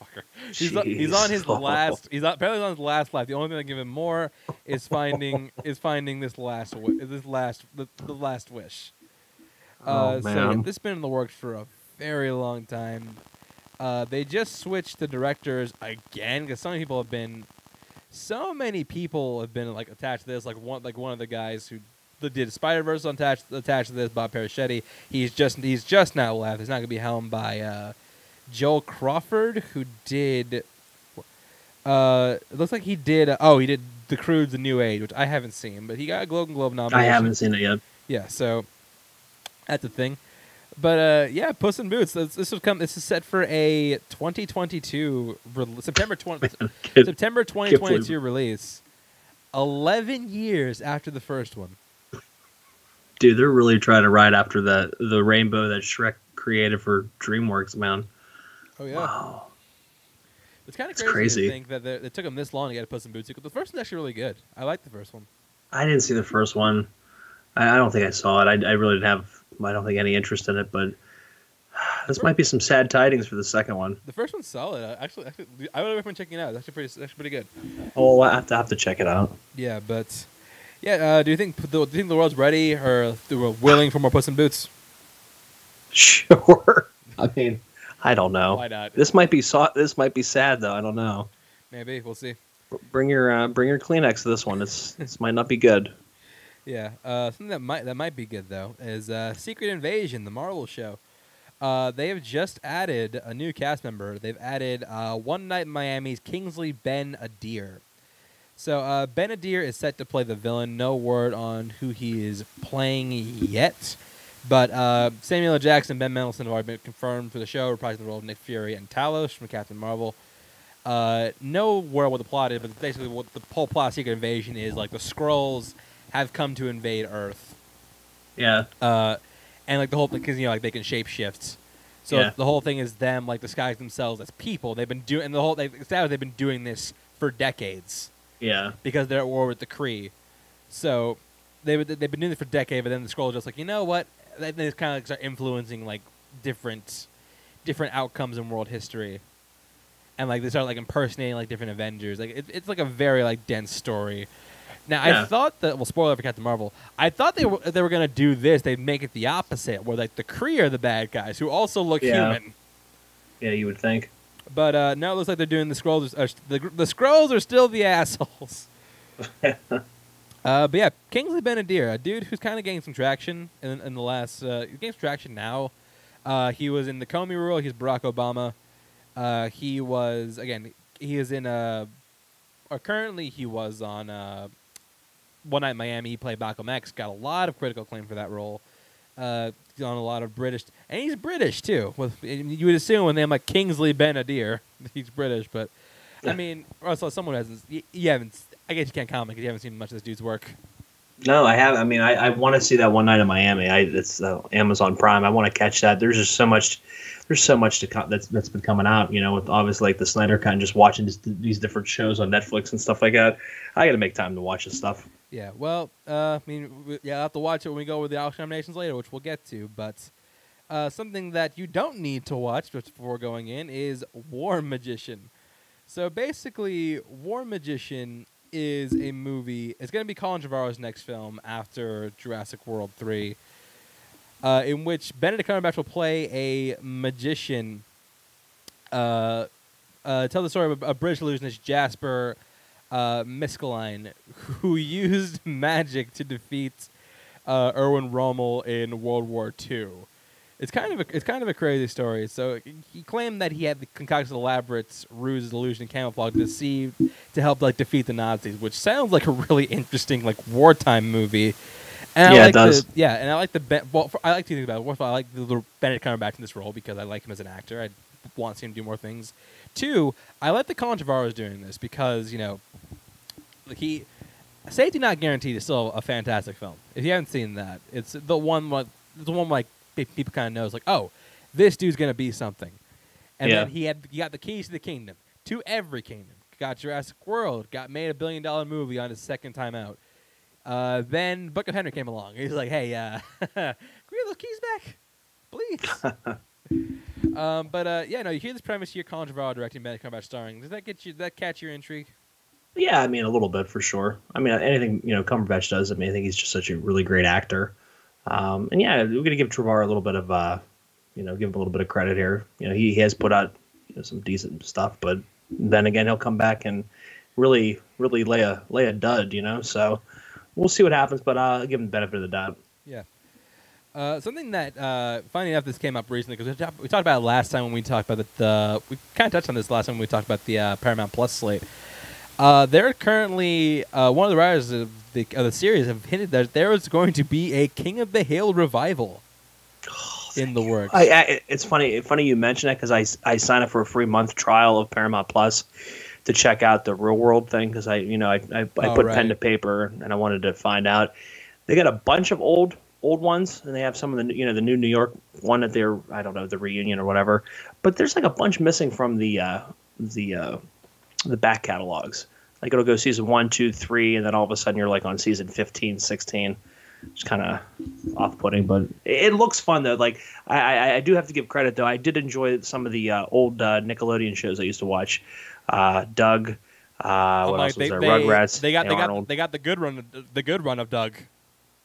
fucker. He's on, he's on his oh. last. He's on, apparently on his last life. The only thing that can give him more is finding is finding this last this last the, the last wish. Uh, oh, man. So yeah, this has been in the works for a very long time. Uh, they just switched the directors again because so many people have been, so many people have been like attached to this. Like one, like one of the guys who did Spider-Verse attached attached to this, Bob Paraschetti. He's just he's just now left. He's not gonna be helmed by uh, Joel Crawford, who did. Uh, it looks like he did. Uh, oh, he did The Croods: The New Age, which I haven't seen, but he got a Golden Globe nomination. I haven't seen it yet. Yeah, so that's the thing. But uh, yeah, Puss in Boots. This, this would come. This is set for a twenty twenty-two rele- September twenty September twenty twenty-two release. Eleven years after the first one. Dude, they're really trying to ride after the the rainbow that Shrek created for DreamWorks, man. Oh yeah. Wow. It's kind of crazy, crazy to think that it took them this long to get a Puss in Boots sequel. The first one's actually really good. I like the first one. I didn't see the first one. I, I don't think I saw it. I, I really didn't have. I don't think any interest in it, but this might be some sad tidings for the second one. The first one's solid. Uh, actually, actually, I would recommend checking it out. It's actually pretty, actually pretty good. Oh, I have to have to check it out. Yeah, but yeah, uh, do you think the, do you think the world's ready or willing for more Puss in Boots? Sure. I mean, I don't know. Why not? This might be so- This might be sad though. I don't know. Maybe we'll see. Bring your uh, bring your Kleenex to this one. It's this might not be good. Yeah, uh, something that might that might be good though is uh, Secret Invasion, the Marvel show. Uh, they have just added a new cast member. They've added uh, One Night in Miami's Kingsley Ben-Adir. So uh, Ben-Adir is set to play the villain. No word on who he is playing yet, but uh, Samuel L. Jackson, Ben Mendelsohn have already been confirmed for the show, reprising the role of Nick Fury and Talos from Captain Marvel. Uh, no word what the plot is, but basically what the whole plot of Secret Invasion is like the Skrulls have come to invade Earth. Yeah. Uh, and like the whole thing, because you know, like they can shapeshift. So yeah. The whole thing is them like disguise themselves as people. They've been doing, and the whole they've established they've been doing this for decades. Yeah. Because they're at war with the Kree. So they they've been doing this for decades. But then the Skrulls are just like, you know what? They, they just kind of like start influencing like different, different outcomes in world history. And like they start like impersonating like different Avengers. Like it, it's like a very like dense story. Now yeah. I thought that well, spoiler for Captain Marvel. I thought they were they were gonna do this. They'd make it the opposite, where like the Kree are the bad guys who also look yeah. human. Yeah, you would think. But uh, now it looks like they're doing the Skrulls. Uh, the the Skrulls are still the assholes. uh, but yeah, Kingsley Ben-Adir, a dude who's kind of gaining some traction in, in the last. Uh, he gained some traction now. Uh, he was in the Comey Rule. He's Barack Obama. Uh, he was again. He is in a. Or currently, he was on. Uh, One Night in Miami, he played Malcolm X, got a lot of critical acclaim for that role. Uh, he's on a lot of British, and he's British too. With, you would assume when they have like Kingsley Ben-Adir, he's British, but yeah. I mean, Russell, someone hasn't, you, you haven't, I guess you can't comment because you haven't seen much of this dude's work. No, I have. I mean, I, I want to see that One Night in Miami. I, it's uh, Amazon Prime. I want to catch that. There's just so much. There's so much to co- that's that's been coming out. You know, with obviously like the Snyder Cut and just watching this, these different shows on Netflix and stuff like that. I got to make time to watch this stuff. Yeah. Well, uh, I mean, yeah, I'll have to watch it when we go with the Oscar nominations later, which we'll get to. But uh, something that you don't need to watch just before going in is War Magician. So basically, War Magician is a movie. It's going to be Colin Trevorrow's next film after Jurassic World three, uh, in which Benedict Cumberbatch will play a magician. Uh, uh, tell the story of a British illusionist, Jasper uh, Miskeline, who used magic to defeat uh, Erwin Rommel in World War two. It's kind of a, it's kind of a crazy story. So he claimed that he had concocted elaborate ruse, illusion, and camouflage to deceive to help like defeat the Nazis, which sounds like a really interesting like wartime movie. And yeah, I like it does. The, yeah, and I like the be- well, for, I like two things about it. I like the, the Benedict Cumberbatch in this role because I like him as an actor. I want to see him do more things. Two, I like that Colin Trevorrow is doing this because you know he safety not guaranteed is still a fantastic film. If you haven't seen that, it's the one like the one like. People kind of knows like, oh, this dude's gonna be something, and yeah. then he had he got the keys to the kingdom, to every kingdom, got Jurassic World, got made a billion-dollar movie on his second time out. Uh, then Book of Henry came along. He's like, hey, uh, can we have those keys back? Please. um, but, uh, yeah, no, you hear this premise here, Colin Trevorrow directing, Benedict Cumberbatch starring. Does that get you? Does that catch your intrigue? Yeah, I mean, a little bit for sure. I mean, anything, you know, Cumberbatch does, I mean, I think he's just such a really great actor. Um, and, yeah, we're going to give Trevorrow a little bit of, uh, you know, give him a little bit of credit here. You know, he, he has put out you know, some decent stuff, but then again, he'll come back and really, really lay a, lay a dud, you know, so... We'll see what happens, but I'll give him the benefit of the doubt. Yeah. Uh, something that, uh, funny enough, this came up recently, because we, we talked about it last time when we talked about it. Uh, we kind of touched on this last time when we talked about the uh, Paramount Plus slate. Uh, they're currently, uh, one of the writers of the, of the series have hinted that there is going to be a King of the Hill revival oh, in the works. I, I, it's funny funny you mention that, because I, I signed up for a free month trial of Paramount Plus to check out the Real World thing, because I, you know, I I, I oh, put right. pen to paper and I wanted to find out. They got a bunch of old old ones, and they have some of the, you know, the new New York one that they're, I don't know, the reunion or whatever. But there's like a bunch missing from the uh, the uh, the back catalogs. Like it'll go season one, two, three, and then all of a sudden you're like on season fifteen, sixteen. It's kind of off-putting, but it looks fun though. Like I, I, I do have to give credit though. I did enjoy some of the uh, old uh, Nickelodeon shows I used to watch. Uh, Doug, uh, what oh, else was they, there? They, Rugrats. They got, they got, they got the good run, the good run of Doug.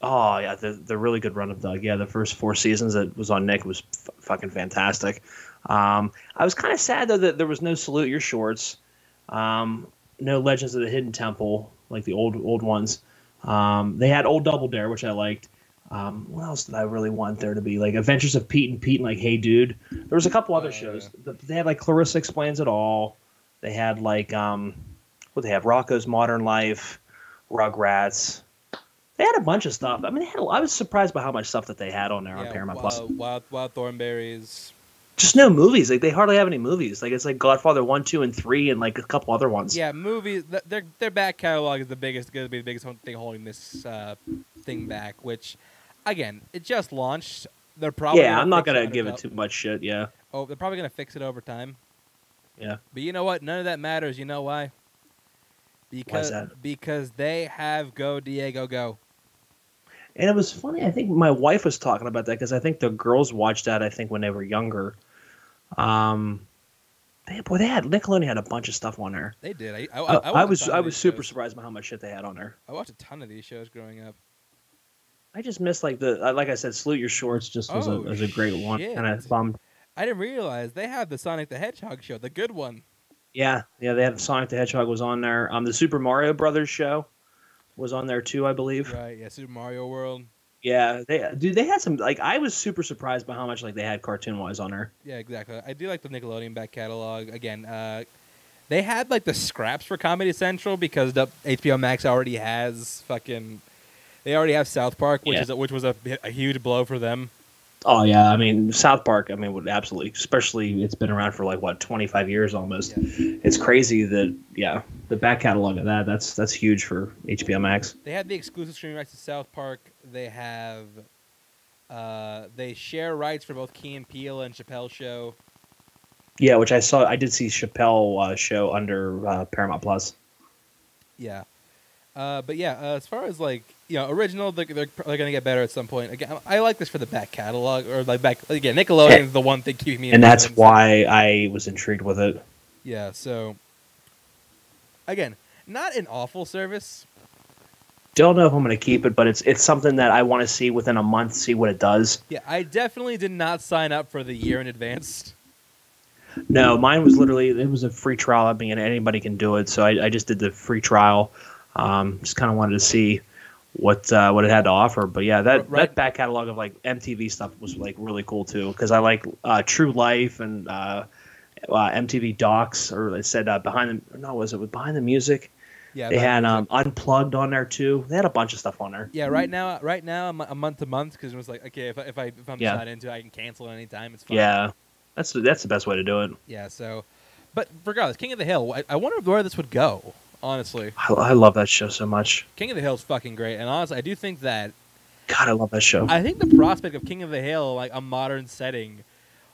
Oh yeah, the the really good run of Doug. Yeah, the first four seasons that was on Nick was f fucking fantastic. Um, I was kind of sad though that there was no Salute Your Shorts, um, no Legends of the Hidden Temple like the old old ones. Um, they had Old Double Dare, which I liked. Um, what else did I really want there to be? Like Adventures of Pete and Pete, and like Hey Dude. There was a couple other uh, shows. Yeah. They had like Clarissa Explains It All. They had like um, what they have Rocco's Modern Life, Rugrats. They had a bunch of stuff. I mean, they had a, I was surprised by how much stuff that they had on there yeah, on Paramount Plus. Wild, wild, wild Thornberries. Just no movies. Like they hardly have any movies. Like it's like Godfather one, two, and three, and like a couple other ones. Yeah, movies. Their their back catalog is the biggest. Going to be the biggest thing holding this uh, thing back. Which, again, it just launched. They're probably yeah. Gonna I'm not gonna it give it too much shit. Yeah. Oh, they're probably gonna fix it over time. Yeah, but you know what? None of that matters. You know why? Because why because they have Go Diego Go. And it was funny. I think my wife was talking about that because I think the girls watched that. I think when they were younger. Um, they, boy, they had Nickelodeon had a bunch of stuff on there. They did. I, I, I, I, I was I was super shows. surprised by how much shit they had on there. I watched a ton of these shows growing up. I just missed like the like I said, Salute Your Shorts just was oh, a was a great shit. one, and I bummed. I didn't realize they had the Sonic the Hedgehog show, the good one. Yeah, yeah, they had Sonic the Hedgehog was on there. Um, the Super Mario Brothers show was on there too, I believe. Right, yeah, Super Mario World. Yeah, they dude, they had some like I was super surprised by how much like they had cartoon wise on there. Yeah, exactly. I do like the Nickelodeon back catalog again. Uh, they had like the scraps for Comedy Central because the H B O Max already has fucking. They already have South Park, which yeah. is a, which was a, a huge blow for them. Oh, yeah. I mean, South Park, I mean, would absolutely, especially it's been around for like, what, twenty-five years almost. Yeah. It's crazy that, yeah, the back catalog of that, that's that's huge for H B O Max. They have the exclusive streaming rights to South Park. They have, uh, they share rights for both Key and Peele and Chappelle's Show. Yeah, which I saw, I did see Chappelle's uh, show under uh, Paramount Plus. Yeah. Uh, but yeah, uh, as far as like you know, original, they're, they're probably gonna get better at some point. Again, I like this for the back catalog or like back again. Nickelodeon is the one thing keeping me, and that's hands. why I was intrigued with it. Yeah. So again, not an awful service. Don't know if I'm gonna keep it, but it's it's something that I want to see within a month, see what it does. Yeah, I definitely did not sign up for the year in advance. No, mine was literally it was a free trial. I mean, anybody can do it, so I, I just did the free trial. Um, just kind of wanted to see what uh, what it had to offer, but yeah, that right. that back catalog of like M T V stuff was like really cool too, because I like uh, True Life and uh, uh, M T V Docs, or they said uh, behind the no was it with Behind the Music? Yeah, they had um, Unplugged on there too. They had a bunch of stuff on there. Yeah, right now, right now I'm a month to month because it was like okay, if I, if I if I'm yeah. not into it, I can cancel at any time. It's fine. Yeah, that's that's the best way to do it. Yeah, so, but regardless, King of the Hill, I, I wonder where this would go. Honestly, I, I love that show so much. King of the Hill is fucking great, and honestly, I do think that. God, I love that show. I think the prospect of King of the Hill, like a modern setting,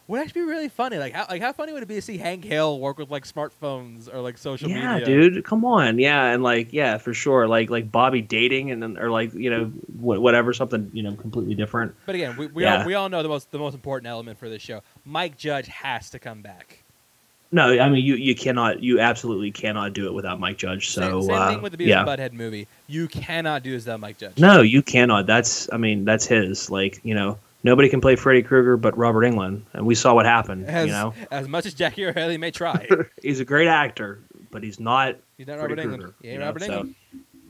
would actually be really funny. Like how, like, how funny would it be to see Hank Hill work with, like, smartphones or, like, social yeah, media? Yeah, dude, come on. Yeah, and, like, yeah, for sure. Like, like Bobby dating and then, or, like, you know, whatever, something, you know, completely different. But, again, we we, yeah. all, we all know the most the most important element for this show. Mike Judge has to come back. No, I mean, you, you cannot, you absolutely cannot do it without Mike Judge. So, same, same uh, thing with the Beavis yeah. and Butthead movie. You cannot do this without Mike Judge. No, you cannot. That's, I mean, that's his. Like, you know, nobody can play Freddy Krueger but Robert Englund, and we saw what happened. As, you know, as much as Jackie O'Haley may try, he's a great actor, but he's not. He's not Robert Englund. He ain't Robert Englund.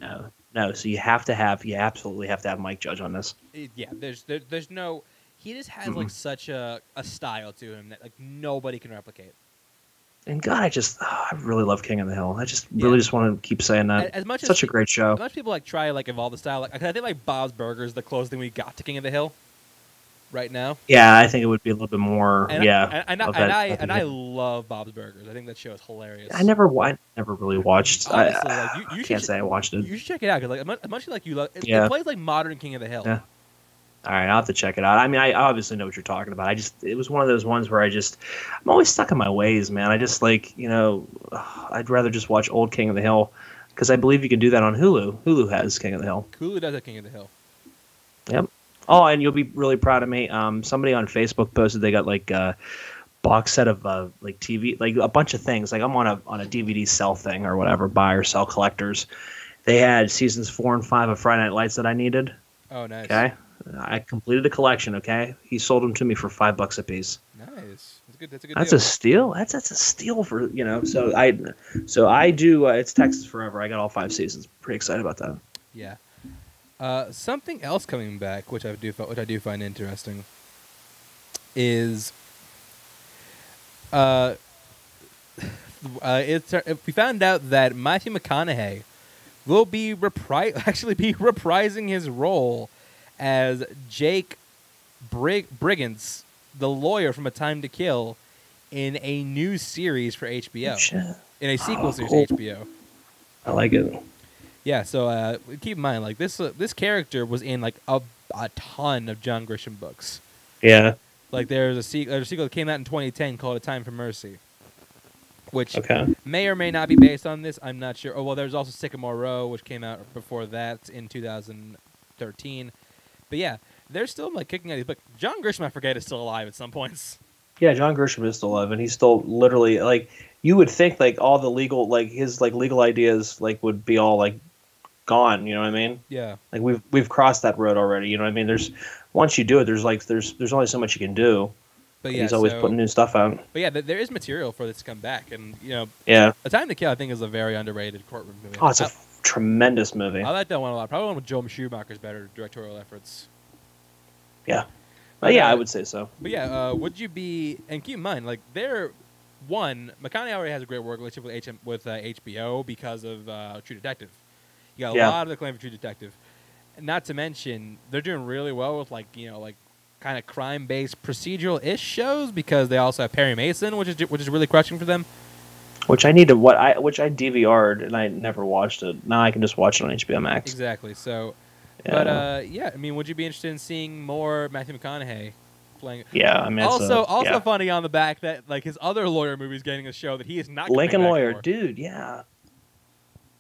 No, no. So you have to have, you absolutely have to have Mike Judge on this. Yeah, there's, there, there's no. He just has mm-hmm. like such a a style to him that like nobody can replicate. And God, I just, oh, I really love King of the Hill. I just really yeah. just want to keep saying that. As much Such as, a great show. As much people like try like evolve the style. Like, I think like Bob's Burgers is the closest thing we got to King of the Hill right now. Yeah, I think it would be a little bit more. And yeah, I, and, and, that, and I and I love Bob's Burgers. I think that show is hilarious. I never, I never really watched. Honestly, I, like, you, you I can't sh- say I watched it. You should check it out because like as much like you love, it, yeah. it plays like modern King of the Hill. Yeah. All right, I'll have to check it out. I mean, I obviously know what you're talking about. I just, it was one of those ones where I just, I'm always stuck in my ways, man. I just like, you know, I'd rather just watch old King of the Hill because I believe you can do that on Hulu. Hulu has King of the Hill. Hulu does have King of the Hill. Yep. Oh, and you'll be really proud of me. Um, somebody on Facebook posted they got like a box set of uh, like T V, like a bunch of things. Like I'm on a on a D V D sell thing or whatever, buy or sell collectors. They had seasons four and five of Friday Night Lights that I needed. Oh, nice. Okay. I completed a collection, okay? He sold them to me for five bucks a piece. Nice. That's good. That's a good That's deal. a steal. That's that's a steal for, you know. So I so I do uh, it's Texas Forever. I got all five seasons. Pretty excited about that. Yeah. Uh, something else coming back, which I do which I do find interesting is uh, uh it's we found out that Matthew McConaughey will be repri- actually be reprising his role as Jake Brig- Brigance, the lawyer from A Time to Kill, in a new series for H B O. Shit. In a sequel oh, series cool. to H B O. I like it. Yeah, so uh, keep in mind, like this uh, this character was in like a, a ton of John Grisham books. Yeah. Like there's a, se- there's a sequel that came out in twenty ten called A Time for Mercy, which okay. may or may not be based on this. I'm not sure. Oh, well, there's also Sycamore Row, which came out before that in two thousand thirteen. But yeah, they're still like kicking at these. But John Grisham, I forget, is still alive at some points. Yeah, John Grisham is still alive, and he's still literally like you would think like all the legal like his like legal ideas like would be all like gone. You know what I mean? Yeah. Like we've we've crossed that road already. You know what I mean? There's once you do it, there's like there's there's only so much you can do. But yeah, he's always so, putting new stuff out. But yeah, there is material for this to come back, and you know, yeah, A Time to Kill I think is a very underrated courtroom movie. Oh, it's a tremendous movie. I like that one a lot. Probably one with Joel Schumacher's better directorial efforts. Yeah, but yeah, yeah, I would say so. But yeah, uh, would you be? And keep in mind, like, there, one, McConaughey already has a great work relationship with H M, with uh, H B O because of uh, True Detective. You got a yeah. lot of the claim for True Detective. Not to mention, they're doing really well with like you know like kind of crime-based procedural-ish shows because they also have Perry Mason, which is which is really crushing for them. Which I need to what I which I D V R'd and I never watched it. Now I can just watch it on H B O Max. Exactly. So, yeah. but uh, yeah, I mean, would you be interested in seeing more Matthew McConaughey playing? Yeah, I mean, also a, also yeah. funny on the back that like his other lawyer movie is getting a show that he is not. Lincoln Lawyer, for. dude, yeah.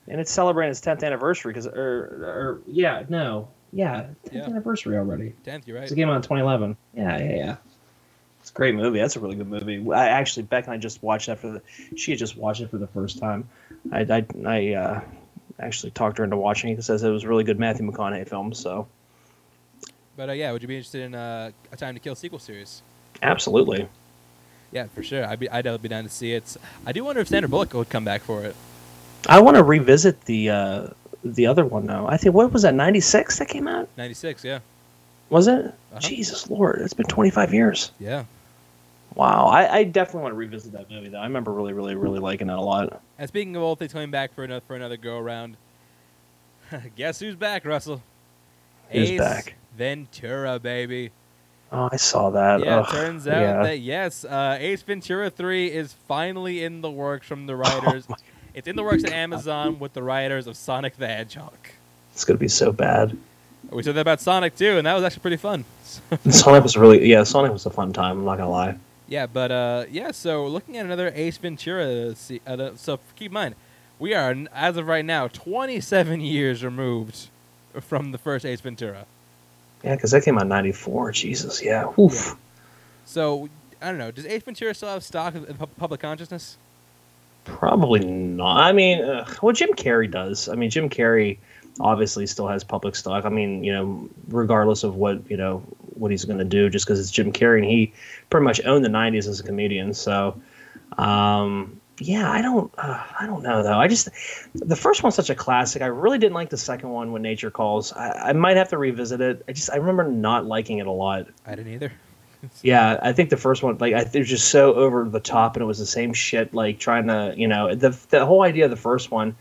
And it's celebrating its tenth anniversary because, or, or yeah, no, yeah, tenth yeah. anniversary already. Tenth, you're right. It's a game out in twenty eleven. Yeah, yeah, yeah. It's a great movie. That's a really good movie. I actually, Beck and I just watched that for the. She had just watched it for the first time. I I, I uh, actually talked her into watching it because it was a really good Matthew McConaughey film. So. But uh, yeah, would you be interested in uh, a Time to Kill sequel series? Absolutely. Yeah, for sure. I'd be I'd be down to see it. I do wonder if Sandra Bullock would come back for it. I want to revisit the uh, the other one though. I think what was that ninety-six that came out? ninety-six, yeah. Was it? Uh-huh. Jesus Lord, it's been twenty-five years. Yeah. Wow, I, I definitely want to revisit that movie though. I remember really, really, really liking it a lot. And speaking of old things coming back for another for another go around, guess who's back, Russell? Who's Ace back? Ventura, baby. Oh, I saw that. Yeah, Ugh, it turns out yeah. that yes, uh, Ace Ventura three is finally in the works from the writers. Oh it's in the works God. at Amazon with the writers of Sonic the Hedgehog. It's gonna be so bad. We said that about Sonic too, and that was actually pretty fun. Sonic was really yeah. Sonic was a fun time. I'm not gonna lie. Yeah, but uh, yeah. So looking at another Ace Ventura. Uh, so keep in mind, we are as of right now twenty-seven years removed from the first Ace Ventura. Yeah, because that came out in ninety-four. Jesus, yeah. Oof. Yeah. So I don't know. Does Ace Ventura still have stock in public consciousness? Probably not. I mean, uh, well, Jim Carrey does. I mean, Jim Carrey obviously still has public stock. I mean, you know, regardless of what, you know, what he's going to do, just because it's Jim Carrey and he pretty much owned the nineties as a comedian. So, um, yeah, I don't, uh, I don't know though. I just, the first one's such a classic. I really didn't like the second one, When Nature Calls. I, I might have to revisit it. I just, I remember not liking it a lot. I didn't either. Yeah, I think the first one, like, I, it was just so over the top, and it was the same shit, like, trying to, you know, the the whole idea of the first one,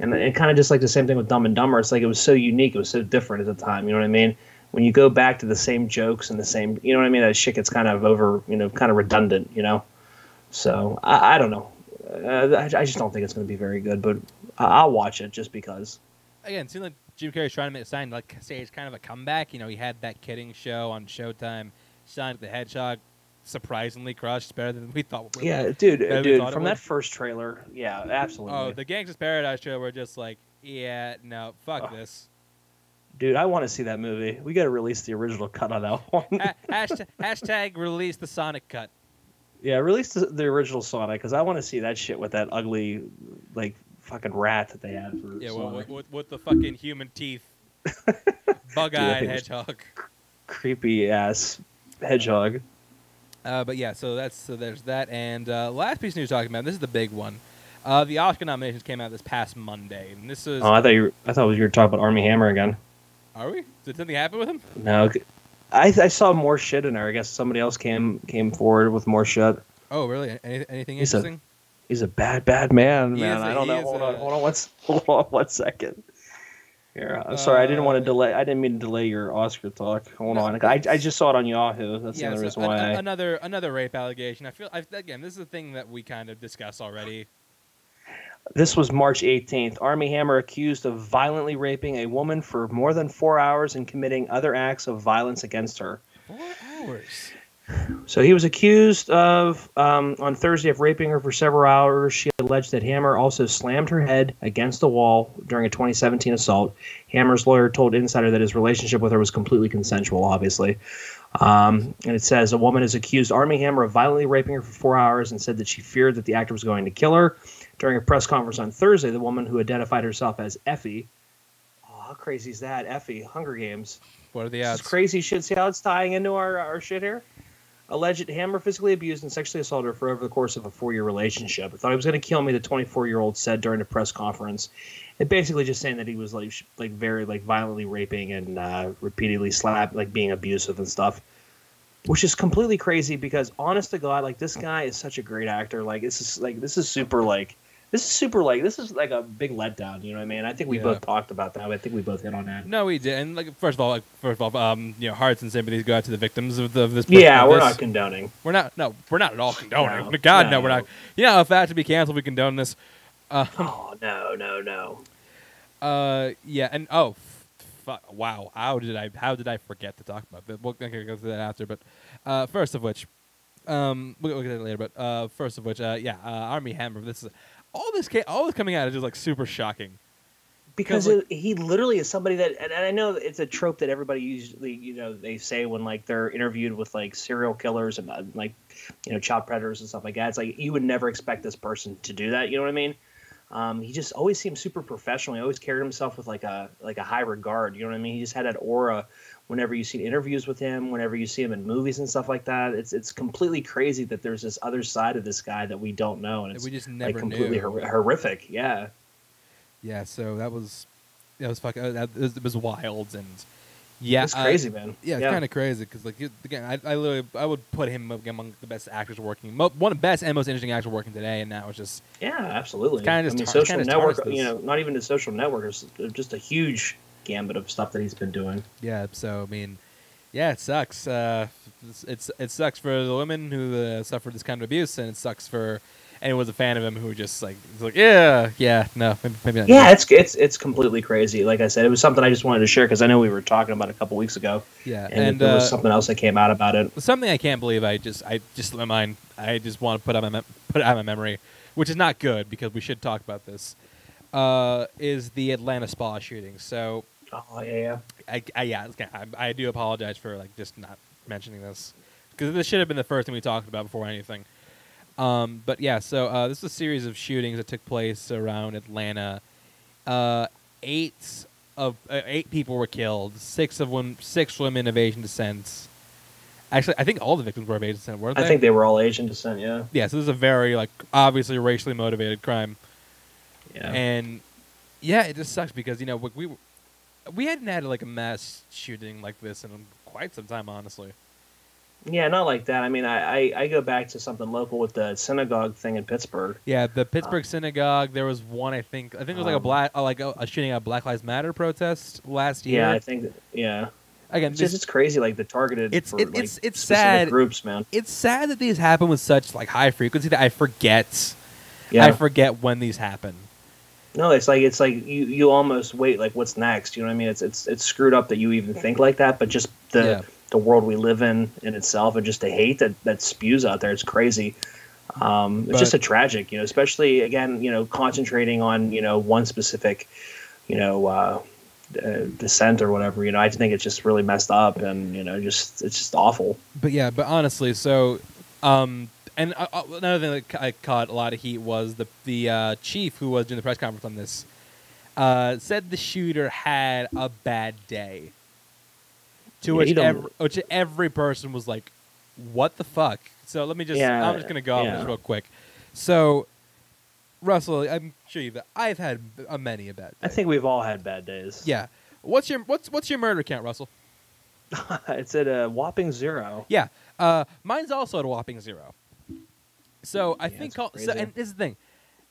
and it kind of just like the same thing with Dumb and Dumber. It's like it was so unique, it was so different at the time, you know what I mean? When you go back to the same jokes and the same, you know what I mean, that shit gets kind of over, you know, kind of redundant, you know? So, I, I don't know. Uh, I, I just don't think it's going to be very good, but I, I'll watch it just because. Again, it seemed like Jim Carrey's trying to make a sign, like, say it's kind of a comeback. You know, he had that kidding show on Showtime. Sonic the Hedgehog surprisingly crushed, better than we thought. We yeah, dude, dude, from that first trailer, yeah, absolutely. Oh, the Gangsta's Paradise trailer, we're just like, yeah, no, fuck uh, this. Dude, I want to see that movie. We got to release the original cut on that one. ha hashtag, hashtag release the Sonic cut. Yeah, release the, the original Sonic, because I want to see that shit with that ugly, like, fucking rat that they have. For yeah, well, with, with, with the fucking human teeth, bug-eyed hedgehog. Creepy ass. Hedgehog. Uh, but yeah, so that's so there's that. And uh, last piece of news talking about, this is the big one. Uh, the Oscar nominations came out this past Monday, and this is. Oh, I thought you were, I thought you were talking about Armie Hammer again. Are we? Did something happen with him? No, I I saw more shit in there. I guess somebody else came came forward with more shit. Oh, really? Any, anything he's interesting? A, he's a bad bad man, he man. A, I don't know. Hold a, on, hold on, one, hold on one second. Here, I'm uh, sorry, I didn't want to delay. I didn't mean to delay your Oscar talk. Hold no, on, I, I just saw it on Yahoo. That's yeah, the other so reason why. An, I... Another another rape allegation. I feel I, again, this is a thing that we kind of discussed already. This was March eighteenth. Armie Hammer accused of violently raping a woman for more than four hours and committing other acts of violence against her. Four hours. So he was accused of, um, on Thursday, of raping her for several hours. She alleged that Hammer also slammed her head against the wall during a twenty seventeen assault. Hammer's lawyer told Insider that his relationship with her was completely consensual, obviously. Um, and it says, a woman has accused Armie Hammer of violently raping her for four hours and said that she feared that the actor was going to kill her. During a press conference on Thursday, the woman who identified herself as Effie, oh, how crazy is that? Effie, Hunger Games. What are the odds? This is crazy shit. See how it's tying into our, our shit here? Alleged Hammer physically abused and sexually assaulted her for over the course of a four-year relationship. I thought he was going to kill me, the twenty-four-year-old said during a press conference. It basically just saying that he was like, like very like violently raping and uh, repeatedly slapped, like being abusive and stuff, which is completely crazy. Because honest to God, like this guy is such a great actor. Like this is like this is super like this is super like this is like a big letdown. You know what I mean? I think we yeah. both talked about that. I think we both hit on that. No, we did. And like first of all, like first of all, um, you know, hearts and sympathies go out to the victims of, the, of this. Yeah, of we're this. not condoning. We're not. No, we're not at all condoning. No, God, no, no, we're not. You know, if that had to be canceled, we condone this. Uh, oh no, no, no. Uh, yeah, and oh, fuck! Wow, how did I? How did I forget to talk about that? We'll okay, go through that after. But uh, first of which, um, we'll look at that later. But uh, first of which, uh, yeah, uh, Armie Hammer. This is. All this, all this coming out is just like super shocking, because like, it, he literally is somebody that, and, and I know it's a trope that everybody usually, you know, they say when like they're interviewed with like serial killers and uh, like, you know, child predators and stuff like that. It's like you would never expect this person to do that. You know what I mean? Um, he just always seemed super professional. He always carried himself with like a like a high regard. You know what I mean? He just had that aura. Whenever you see interviews with him, whenever you see him in movies and stuff like that, it's it's completely crazy that there's this other side of this guy that we don't know, and it's we just never like completely hor horrific. Yeah, yeah. So that was that was fucking that was, it was wild and yeah, it's crazy, uh, man. Yeah, it's yeah. kind of crazy because like again, I I literally I would put him among the best actors working, one of the best and most interesting actors working today, and now it's just yeah, absolutely. Kind of I mean, Social Network, you know, not even the Social Network is just a huge gambit of stuff that he's been doing. Yeah, so I mean, yeah, it sucks. Uh, it's, it's it sucks for the women who uh, suffered this kind of abuse, and it sucks for anyone was a fan of him who just like was like yeah yeah no maybe not. Yeah, it's it's it's completely crazy. Like I said, it was something I just wanted to share because I know we were talking about it a couple weeks ago. Yeah, and, and there uh, was something else that came out about it. Something I can't believe I just I just my mind I just want to put out my mem- put out my memory, which is not good because we should talk about this. Uh, is the Atlanta spa shooting? So oh yeah, yeah. I, I yeah I, I do apologize for like just not mentioning this because this should have been the first thing we talked about before anything. Um, but yeah, so uh, this is a series of shootings that took place around Atlanta. Uh, eight of uh, eight people were killed. Six of women, six women of Asian descent. Actually, I think all the victims were of Asian descent, weren't they? I think they were all Asian descent. Yeah. Yeah. So this is a very like obviously racially motivated crime. Yeah. And yeah, it just sucks because you know we we, we hadn't had like a mass shooting like this in quite some time, honestly. Yeah, not like that. I mean, I, I, I go back to something local with the synagogue thing in Pittsburgh. Yeah, the Pittsburgh um, synagogue. There was one, I think. I think it was like a black, like a, a shooting at a Black Lives Matter protest last year. Yeah, I think. That, yeah. Again, it's, this, just, it's crazy. Like the targeted. It's for, it, it's like, it's sad groups, man. It's sad that these happen with such like high frequency that I forget. Yeah. I forget when these happen. No, it's like it's like you, you almost wait like what's next. You know what I mean? It's it's it's screwed up that you even think like that, but just the. Yeah. The world we live in in itself and just the hate that, that spews out there. It's crazy. Um, it's but, just a tragic, you know, especially again, you know, concentrating on, you know, one specific, you know, uh, uh, descent or whatever, you know, I think it's just really messed up and, you know, just, it's just awful. But yeah, but honestly, so, um, and I, I, another thing that I caught a lot of heat was the, the, uh, chief who was doing the press conference on this, uh, said the shooter had a bad day. To yeah, which, every, which every person was like, what the fuck? So let me just, yeah, I'm just going to go yeah. off this real quick. So, Russell, I'm sure you've, I've had a many a bad day. I think we've all had bad days. Yeah. What's your what's what's your murder count, Russell? It's at a whopping zero. Yeah. Uh, mine's also at a whopping zero. So I yeah, think, call, so, and this is the thing.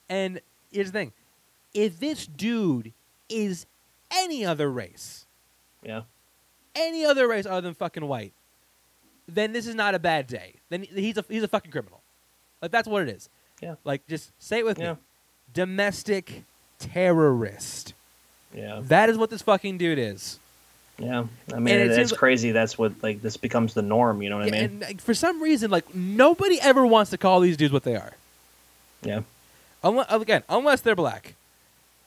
And here's the thing. If this dude is any other race. Yeah. Any other race other than fucking white, then this is not a bad day. Then he's a he's a fucking criminal. Like that's what it is. Yeah. Like just say it with yeah. me. Domestic terrorist. Yeah. That is what this fucking dude is. Yeah. I mean, it, it's like, crazy. That's what like this becomes the norm. You know what yeah, I mean? And like, for some reason, like nobody ever wants to call these dudes what they are. Yeah. Unless, again, unless they're black.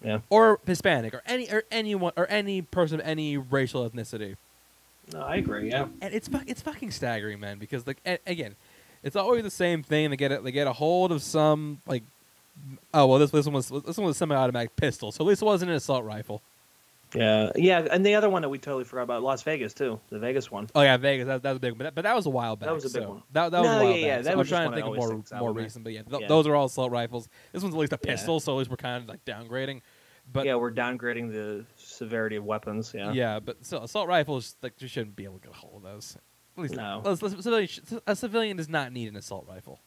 Yeah. Or Hispanic, or any or anyone or any person of any racial ethnicity. No, I agree. Yeah, and it's fu- it's fucking staggering, man. Because like a- again, it's always the same thing. They get it. They get a hold of some like, oh well, this this one was this one was a semi-automatic pistol, so at least it wasn't an assault rifle. Yeah, yeah, and the other one that we totally forgot about, Las Vegas too, the Vegas one. Oh yeah, Vegas. That, that was a big one, but that, but that was a while back. That was a big so. one. That, that no, was a while yeah, back. Yeah, so I'm trying to think of more think more recent, but yeah, th- yeah, those are all assault rifles. This one's at least a pistol, yeah. so at least we're kind of like downgrading. But yeah, we're downgrading the severity of weapons. Yeah, yeah, but so assault rifles, like you shouldn't be able to get a hold of those. At least no, a, a, civilian, a civilian does not need an assault rifle.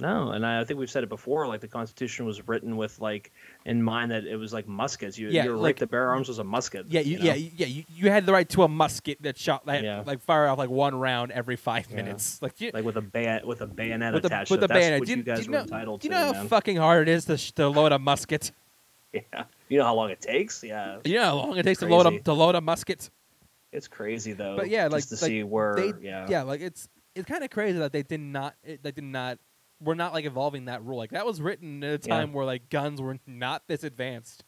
No, and I, I think we've said it before. Like the Constitution was written with like in mind that it was like muskets. You, yeah, your right like, to bear arms was a musket. Yeah, you, you know? yeah, yeah. You, you had the right to a musket that shot that yeah. like fire off like one round every five yeah. minutes. Like you, like with a bayonet with a bayonet with attached. The, with the bayonet. What you, you guys do you know, were entitled do you know to, how man. fucking hard it is to, sh- to load a musket? Yeah, you know how long it takes. Yeah, you know how long it takes crazy. to load a to load a musket. It's crazy though. But yeah, like just to like, see where they, yeah, yeah, like it's it's kind of crazy that they did not it, they did not. We're not like evolving that rule. Like that was written at a time yeah. where like guns were not this advanced.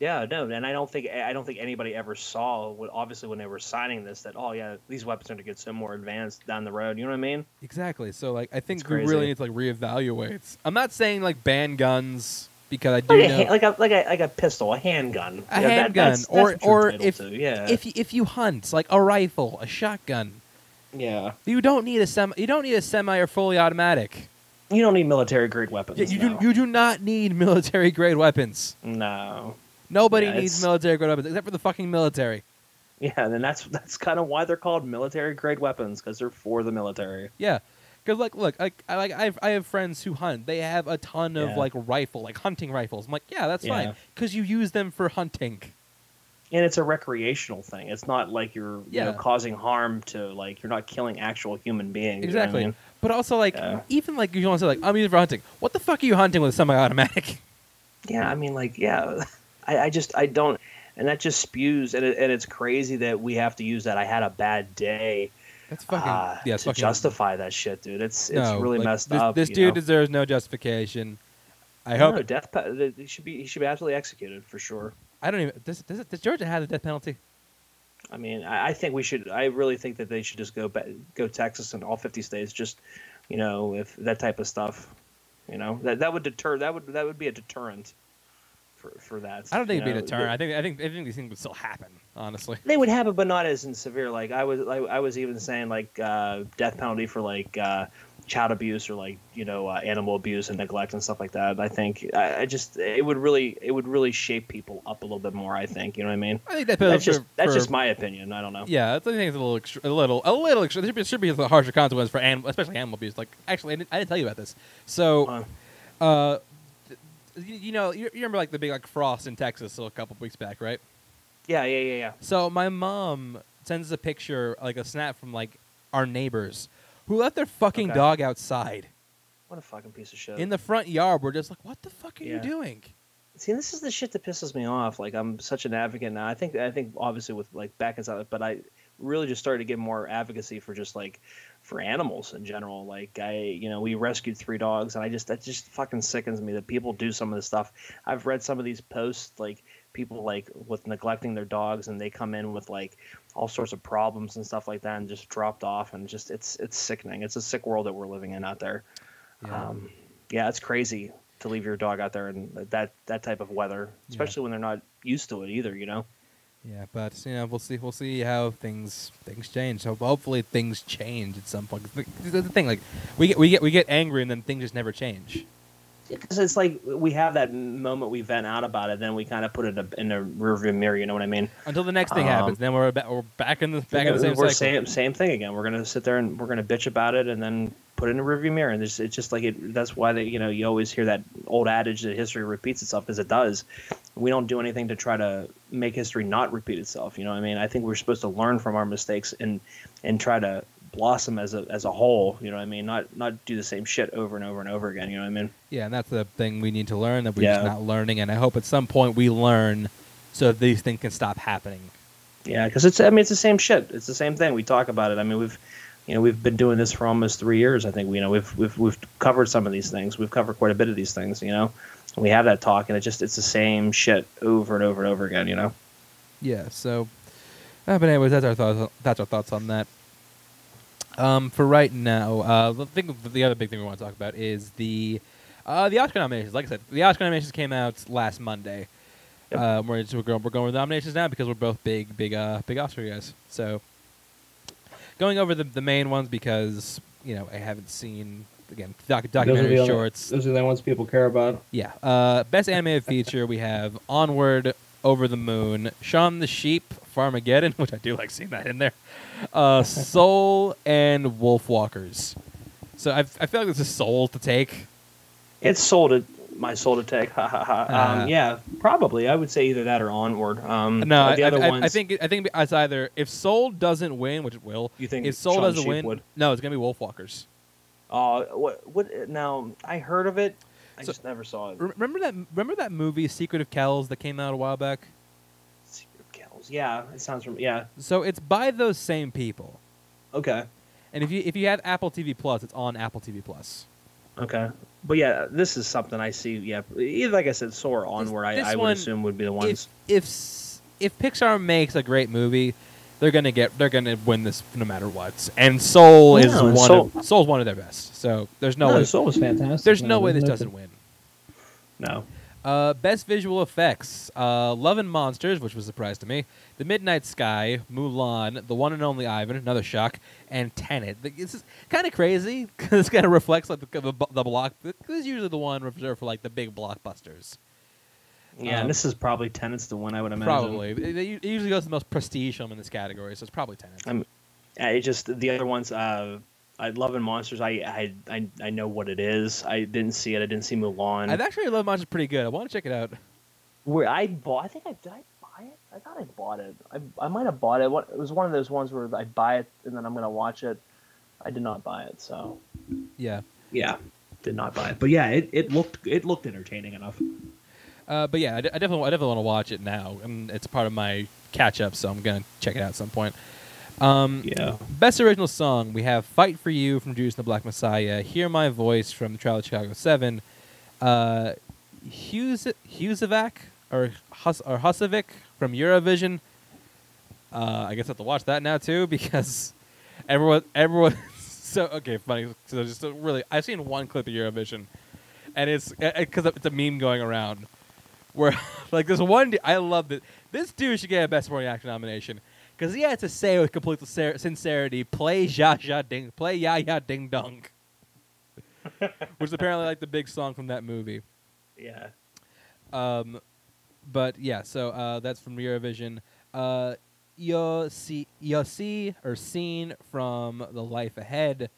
Yeah, no, and I don't think I don't think anybody ever saw what obviously when they were signing this that oh yeah these weapons are going to get so more advanced down the road. You know what I mean? Exactly. So like I think we really need to like reevaluate. I'm not saying like ban guns because I do like know a, like a like a like a pistol, a handgun, a yeah, handgun, that, or that's or if yeah. if if you hunt like a rifle, a shotgun. Yeah. You don't need a semi. You don't need a semi or fully automatic. You don't need military-grade weapons. Yeah, you, no. do, you do not need military-grade weapons. No. Nobody yeah, needs military-grade weapons, except for the fucking military. Yeah, and that's that's kind of why they're called military-grade weapons, because they're for the military. Yeah, because, like, look, like, I, like, I, have, I have friends who hunt. They have a ton of, yeah. like, rifle, like hunting rifles. I'm like, yeah, that's yeah. fine, because you use them for hunting. And it's a recreational thing. It's not like you're yeah. you know, causing harm to, like, you're not killing actual human beings. Exactly. You know what I mean? But also, like, yeah. even, like, you want to say, like, I'm using for hunting. What the fuck are you hunting with a semi-automatic? Yeah, I mean, like, yeah. I, I just, I don't. And that just spews. And, it, and it's crazy that we have to use that. I had a bad day. That's fucking. Uh, yeah, to fucking justify that shit, dude. It's it's no, really like, messed this, up. This dude know? deserves no justification. I hope. No, death. He should be. He should be absolutely executed for sure. I don't even. Does, does, does Georgia have the death penalty? I mean, I, I think we should. I really think that they should just go back, go Texas and all fifty states. Just, you know, if that type of stuff, you know, that that would deter. That would that would be a deterrent for for that. I don't think it'd be a deterrent. I think I think I think these things would still happen. Honestly, they would happen, but not as in severe. Like I was, I, I was even saying like uh, death penalty for like uh, child abuse or like you know uh, animal abuse and neglect and stuff like that. I think I, I just it would really it would really shape people up a little bit more. I think you know what I mean. I think that that's just for, that's for, just my opinion. I don't know. Yeah, I think it's a little extra, a little a little extra. There should be, should be a harsher consequence for animal, especially animal abuse. Like actually, I didn't, I didn't tell you about this. So, uh, uh you, you know, you, you remember like the big like frost in Texas a couple of weeks back, right? Yeah, yeah, yeah, yeah. So my mom sends a picture, like a snap from like our neighbors who left their fucking okay. dog outside. What a fucking piece of shit. In the front yard, we're just like, what the fuck are yeah. you doing? See, this is the shit that pisses me off. Like, I'm such an advocate now. I think, I think obviously with like back inside, but I really just started to get more advocacy for just like for animals in general. Like I, you know, we rescued three dogs, and I just that just fucking sickens me that people do some of this stuff. I've read some of these posts, like. People like with neglecting their dogs, and they come in with like all sorts of problems and stuff like that, and just dropped off, and just it's it's sickening. It's a sick world that we're living in out there. Yeah, um, yeah it's crazy to leave your dog out there in that that type of weather, especially yeah. when they're not used to it either. You know. Yeah, but you know we'll see we'll see how things things change. So hopefully things change at some point. The thing like we get we get we get angry and then things just never change. Because it's like we have that moment we vent out about it, then we kind of put it in the rearview mirror. You know what I mean? Until the next thing um, happens, then we're ba- we're back in the back in the same we're cycle. Same, same thing again. We're gonna sit there and we're gonna bitch about it, and then put it in the rearview mirror. And it's, it's just like it, that's why they, you know you always hear that old adage that history repeats itself, because it does. We don't do anything to try to make history not repeat itself. You know what I mean? I think we're supposed to learn from our mistakes and and try to blossom as a as a whole, you know what I mean? Not not do the same shit over and over and over again, you know what I mean? Yeah, and that's the thing we need to learn, that we're yeah. just not learning, and I hope at some point we learn so that these things can stop happening. Yeah, because it's I mean it's the same shit. It's the same thing. We talk about it. I mean we've you know we've been doing this for almost three years. I think we you know we've we've we've covered some of these things. We've covered quite a bit of these things, you know. And we have that talk, and it just it's the same shit over and over and over again, you know. Yeah. So, uh, but anyways, that's our thoughts. That's our thoughts on that. Um, for right now, uh, the, thing, the other big thing we want to talk about is the uh, the Oscar nominations. Like I said, the Oscar nominations came out last Monday. Yep. Uh, we're, we're going we're going with nominations now because we're both big big uh, big Oscar guys. So going over the the main ones because you know I haven't seen again doc, documentary those shorts. Only, those are the ones people care about. Yeah. Uh, best animated feature we have Onward, Over the Moon, Shaun the Sheep, Farmageddon, which I do like seeing that in there, uh, Soul, and Wolfwalkers. So I I feel like this is Soul to take. It's Soul to my Soul to take. Ha ha ha. Uh, um, yeah, probably I would say either that or Onward. Um, no, the I, other I, ones. I think I think it's either if Soul doesn't win, which it will. You think if Soul Shaun doesn't Sheep win? Would. No, it's gonna be Wolfwalkers. Uh what what? Now I heard of it. I so, just never saw it. Remember that? Remember that movie Secret of Kells that came out a while back? Yeah, it sounds from yeah. So it's by those same people. Okay. And if you if you have Apple T V Plus, it's on Apple T V Plus. Okay. But yeah, this is something I see. Yeah, either like I said, Soul or Onward, I, I would one, assume would be the ones. If, if if Pixar makes a great movie, they're gonna get they're gonna win this no matter what. And Soul yeah, is and one Soul. Of, Soul's one of their best. So there's no, no way Soul was fantastic. There's no, no way this doesn't win. No. Uh, best visual effects, uh, Love and Monsters, which was a surprise to me, The Midnight Sky, Mulan, The One and Only Ivan, another shock, and Tenet. This is kind of crazy, because this kind of reflects like the, the, the block. This is usually the one reserved for like the big blockbusters. Yeah, um, and this is probably Tenet's the one I would imagine. Probably. It, it usually goes to the most prestige film in this category, so it's probably Tenet. Um, it just, the other ones... Uh, I Love and Monsters. I, I I I know what it is. I didn't see it. I didn't see Mulan. I've actually Love Monsters pretty good. I want to check it out. Where I bought, I think I did I buy it. I I thought I bought it. I I might have bought it. What it was one of those ones where I buy it and then I'm gonna watch it. I did not buy it, so yeah, yeah, did not buy it. But yeah, it, it looked it looked entertaining enough. Uh, but yeah, I, I definitely I definitely want to watch it now. I mean, it's part of my catch up, so I'm gonna check it out at some point. Um, yeah. Best original song, we have "Fight for You" from Judas and the Black Messiah, "Hear My Voice" from the Trial of Chicago Seven, uh, Hughes Hughesovac or Hus or Husovic from Eurovision. Uh, I guess I have to watch that now too because everyone everyone. So okay, funny. So just really, I've seen one clip of Eurovision, and it's because it, it's a meme going around where like this one. I love it. This dude should get a Best Foreign Actor nomination. Because he had to say with complete sincerity, play Ja Ja Ding, play Ya Ya Ding Dong. Which is apparently like the big song from that movie. Yeah. Um, but yeah, so uh, that's from Eurovision. Uh, Yo See, Yo See, or Seen from The Life Ahead,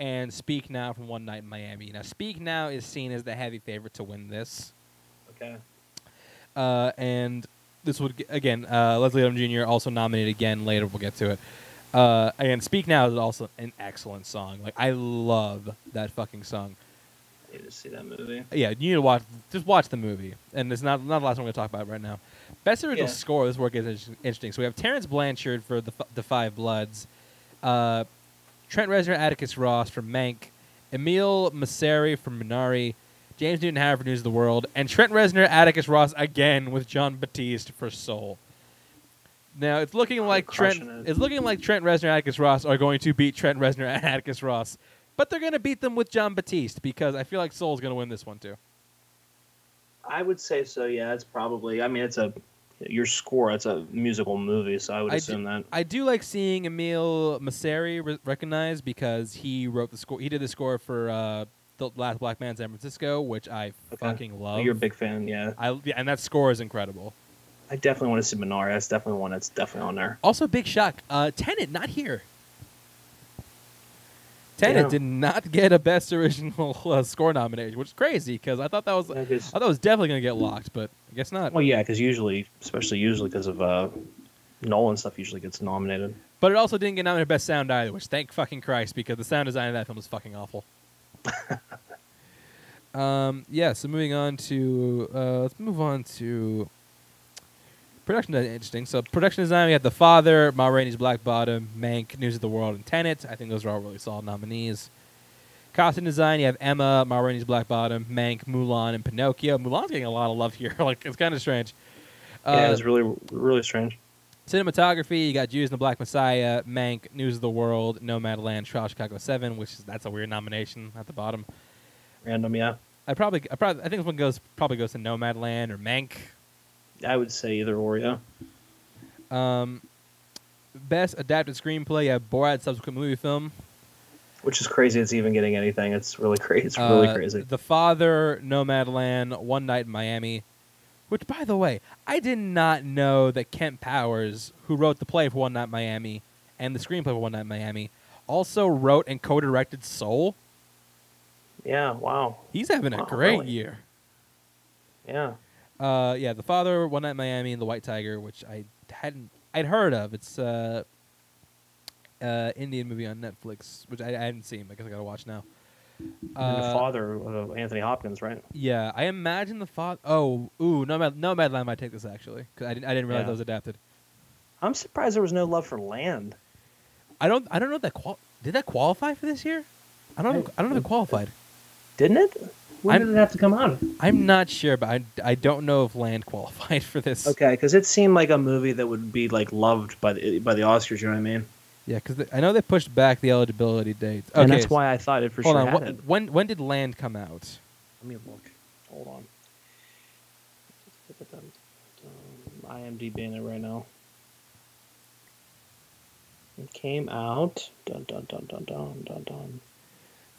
and Speak Now from One Night in Miami. Now, Speak Now is seen as the heavy favorite to win this. Okay. Uh, and. This would, again, uh, Leslie Odom Junior also nominated again. Later, we'll get to it. Uh, again, Speak Now is also an excellent song. Like, I love that fucking song. I need to see that movie. Yeah, you need to watch, just watch the movie. And it's not, not the last one we're going to talk about right now. Best original yeah. score, this work is interesting. So we have Terrence Blanchard for The, the Five Bloods, uh, Trent Reznor, Atticus Ross for Mank, Emile Masseri for Minari, James Newton-Howard for News of the World, and Trent Reznor, Atticus Ross again with John Batiste for Soul. Now it's looking like Trent. It. It's looking like Trent Reznor, and Atticus Ross are going to beat Trent Reznor and Atticus Ross, but they're going to beat them with John Batiste because I feel like Soul is going to win this one too. I would say so. Yeah, it's probably. I mean, it's a your score. It's a musical movie, so I would I assume do, that. I do like seeing Emile Masseri re recognized because he wrote the score. He did the score for. Uh, The Last Black Man in San Francisco, which I okay. fucking love. You're a big fan, yeah. I, yeah. And that score is incredible. I definitely want to see Minari. That's definitely one that's definitely on there. Also, big shock. Uh, Tenet, not here. Tenet yeah. did not get a Best Original uh, Score nomination, which is crazy because I thought that was yeah, I thought it was definitely going to get locked, but I guess not. Well, yeah, because usually, especially usually because of uh, Nolan stuff usually gets nominated. But it also didn't get nominated Best Sound either, which thank fucking Christ because the sound design of that film was fucking awful. um, yeah, so moving on to uh, let's move on to production design. Interesting. So production design, we had The Father, Ma Rainey's Black Bottom, Mank, News of the World, and Tenet. I think those are all really solid nominees. Costume design, you have Emma, Ma Rainey's Black Bottom, Mank, Mulan, and Pinocchio. Mulan's getting a lot of love here. Like it's kind of strange. Uh, yeah, it's really, really strange. Cinematography, you got Judas and the Black Messiah, Mank, News of the World, Nomadland, Trial of Chicago seven, which is, that's a weird nomination at the bottom. Random, yeah. I probably, I probably, I think this one goes probably goes to Nomadland or Mank. I would say either or, yeah. Um, best adapted screenplay, you have Borat, subsequent movie film, which is crazy. It's even getting anything. It's really crazy. It's really uh, crazy. The Father, Nomadland, One Night in Miami. Which, by the way, I did not know that Kent Powers, who wrote the play for One Night in Miami and the screenplay for One Night in Miami, also wrote and co-directed Soul. Yeah, wow. He's having wow, a great really. year. Yeah. Uh, yeah, The Father, One Night in Miami, and The White Tiger, which I hadn't, I'd heard of. It's an uh, uh, Indian movie on Netflix, which I, I hadn't seen, but I guess I gotta watch now. Uh, the Father of Anthony Hopkins, right? Yeah, I imagine The Father. Oh, ooh, Nomad Nomadland might take this actually, because I didn't, I didn't realize yeah. that was adapted. I'm surprised there was no love for Land. I don't, I don't know if that qual did that qualify for this year. I don't, I, know, I don't know if it qualified. Didn't it? When I'm, did it have to come out? I'm not sure, but I, I don't know if Land qualified for this. Okay, because it seemed like a movie that would be like loved by the by the Oscars. You know what I mean? Yeah, because I know they pushed back the eligibility date. Okay, and that's why I thought it for hold sure on. Had it. When, when did Land come out? Let me look. Hold on. IMDb in it right now. It came out. Dun, dun, dun, dun, dun, dun, dun.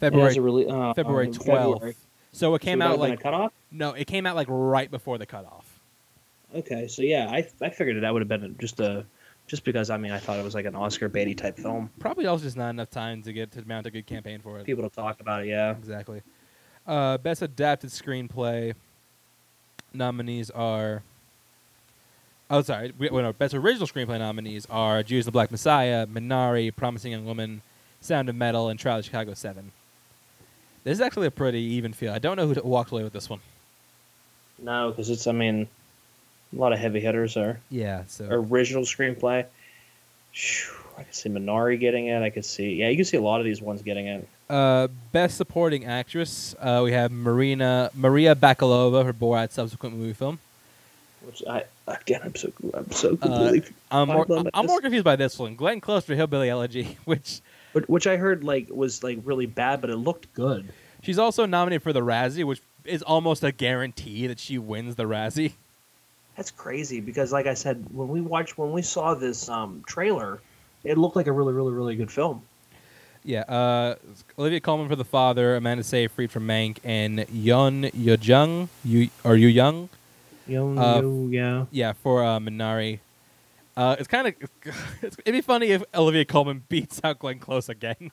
February, really, uh, February twelfth. February. So it came so out like... Cutoff? No, it came out like right before the cutoff. Okay, so yeah, I, I figured that would have been just a... Just because, I mean, I thought it was like an Oscar baity type film. Probably also just not enough time to get to mount a good campaign for it. People to talk about it, yeah. Exactly. Uh, best adapted screenplay nominees are Oh, sorry. We, our best original screenplay nominees are Judas and the Black Messiah, Minari, Promising Young Woman, Sound of Metal, and Trial of Chicago seven. This is actually a pretty even field. I don't know who walked away with this one. No, because it's, I mean, a lot of heavy hitters are. Yeah. So. Original screenplay. Whew, I could see Minari getting it. I could see, yeah, you can see a lot of these ones getting it. Uh, best supporting actress, uh, we have Marina Maria Bakalova for Borat's subsequent movie film. Which I again, I'm so I'm so completely. Uh, I'm more, I'm more confused by this one, Glenn Close for Hillbilly Elegy, which, which which I heard like was like really bad, but it looked good. She's also nominated for the Razzie, which is almost a guarantee that she wins the Razzie. That's crazy because, like I said, when we watched when we saw this um, trailer, it looked like a really, really, really good film. Yeah, uh, Olivia Colman for The Father, Amanda Seyfried for Mank, and Yeon Yeojung, you or Yoo Young. Young, uh, you, yeah, yeah, for uh, Minari. Uh, it's kind of it'd be funny if Olivia Colman beats out Glenn Close again.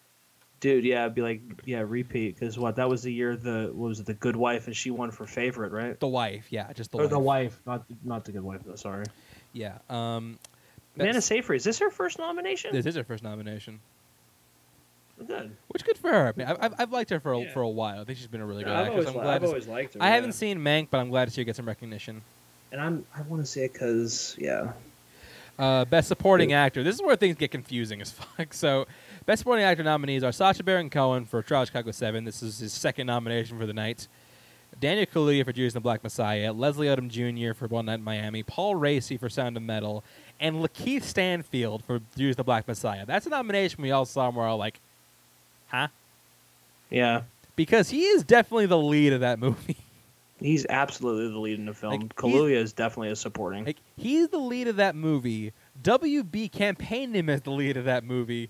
Dude, yeah, I'd be like, yeah, repeat because what that was the year the what was it, The Good Wife, and she won for favorite, right? The wife, yeah, just the or wife. the wife, not not the Good Wife though. Sorry. Yeah. Um, Amanda Seyfried, is this her first nomination? This is her first nomination. Good. Which good for her. I mean, I've I've liked her for a, yeah. for a while. I think she's been a really good no, actress. I've always, I'm glad I've always see, liked her. I yeah. haven't seen Mank, but I'm glad to see her get some recognition. And I'm I want to see it because yeah. Uh, best supporting Ooh. actor. This is where things get confusing as fuck. So, best supporting actor nominees are Sacha Baron Cohen for Trial of Chicago seven. This is his second nomination for the night. Daniel Kaluuya for Judas and the Black Messiah. Leslie Odom Junior for One Night in Miami. Paul Raci for Sound of Metal. And Lakeith Stanfield for Judas and the Black Messiah. That's a nomination we all saw where all like. Huh? Yeah. Because he is definitely the lead of that movie. He's absolutely the lead in the film. Like, Kaluuya is definitely a supporting. Like, he's the lead of that movie. W B campaigned him as the lead of that movie.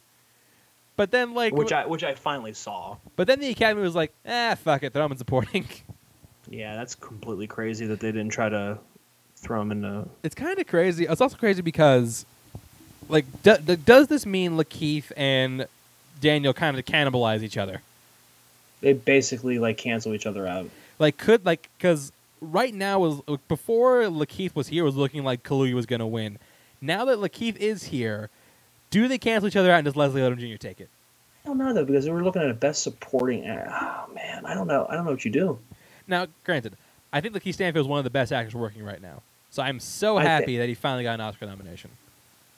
But then, like... Which I which I finally saw. But then the Academy was like, ah, fuck it, throw him in supporting. Yeah, that's completely crazy that they didn't try to throw him in the... It's kind of crazy. It's also crazy because, like, do, does this mean Lakeith and... Daniel kind of cannibalize each other. They basically like cancel each other out. Like could like because right now was before Lakeith was here it was looking like Kaluuya was going to win. Now that Lakeith is here, do they cancel each other out and does Leslie Odom Junior take it? I don't know though because we're looking at a best supporting. Oh man, I don't know. I don't know what you do. Now, granted, I think Lakeith Stanfield is one of the best actors working right now. So I'm so happy that he finally got an Oscar nomination.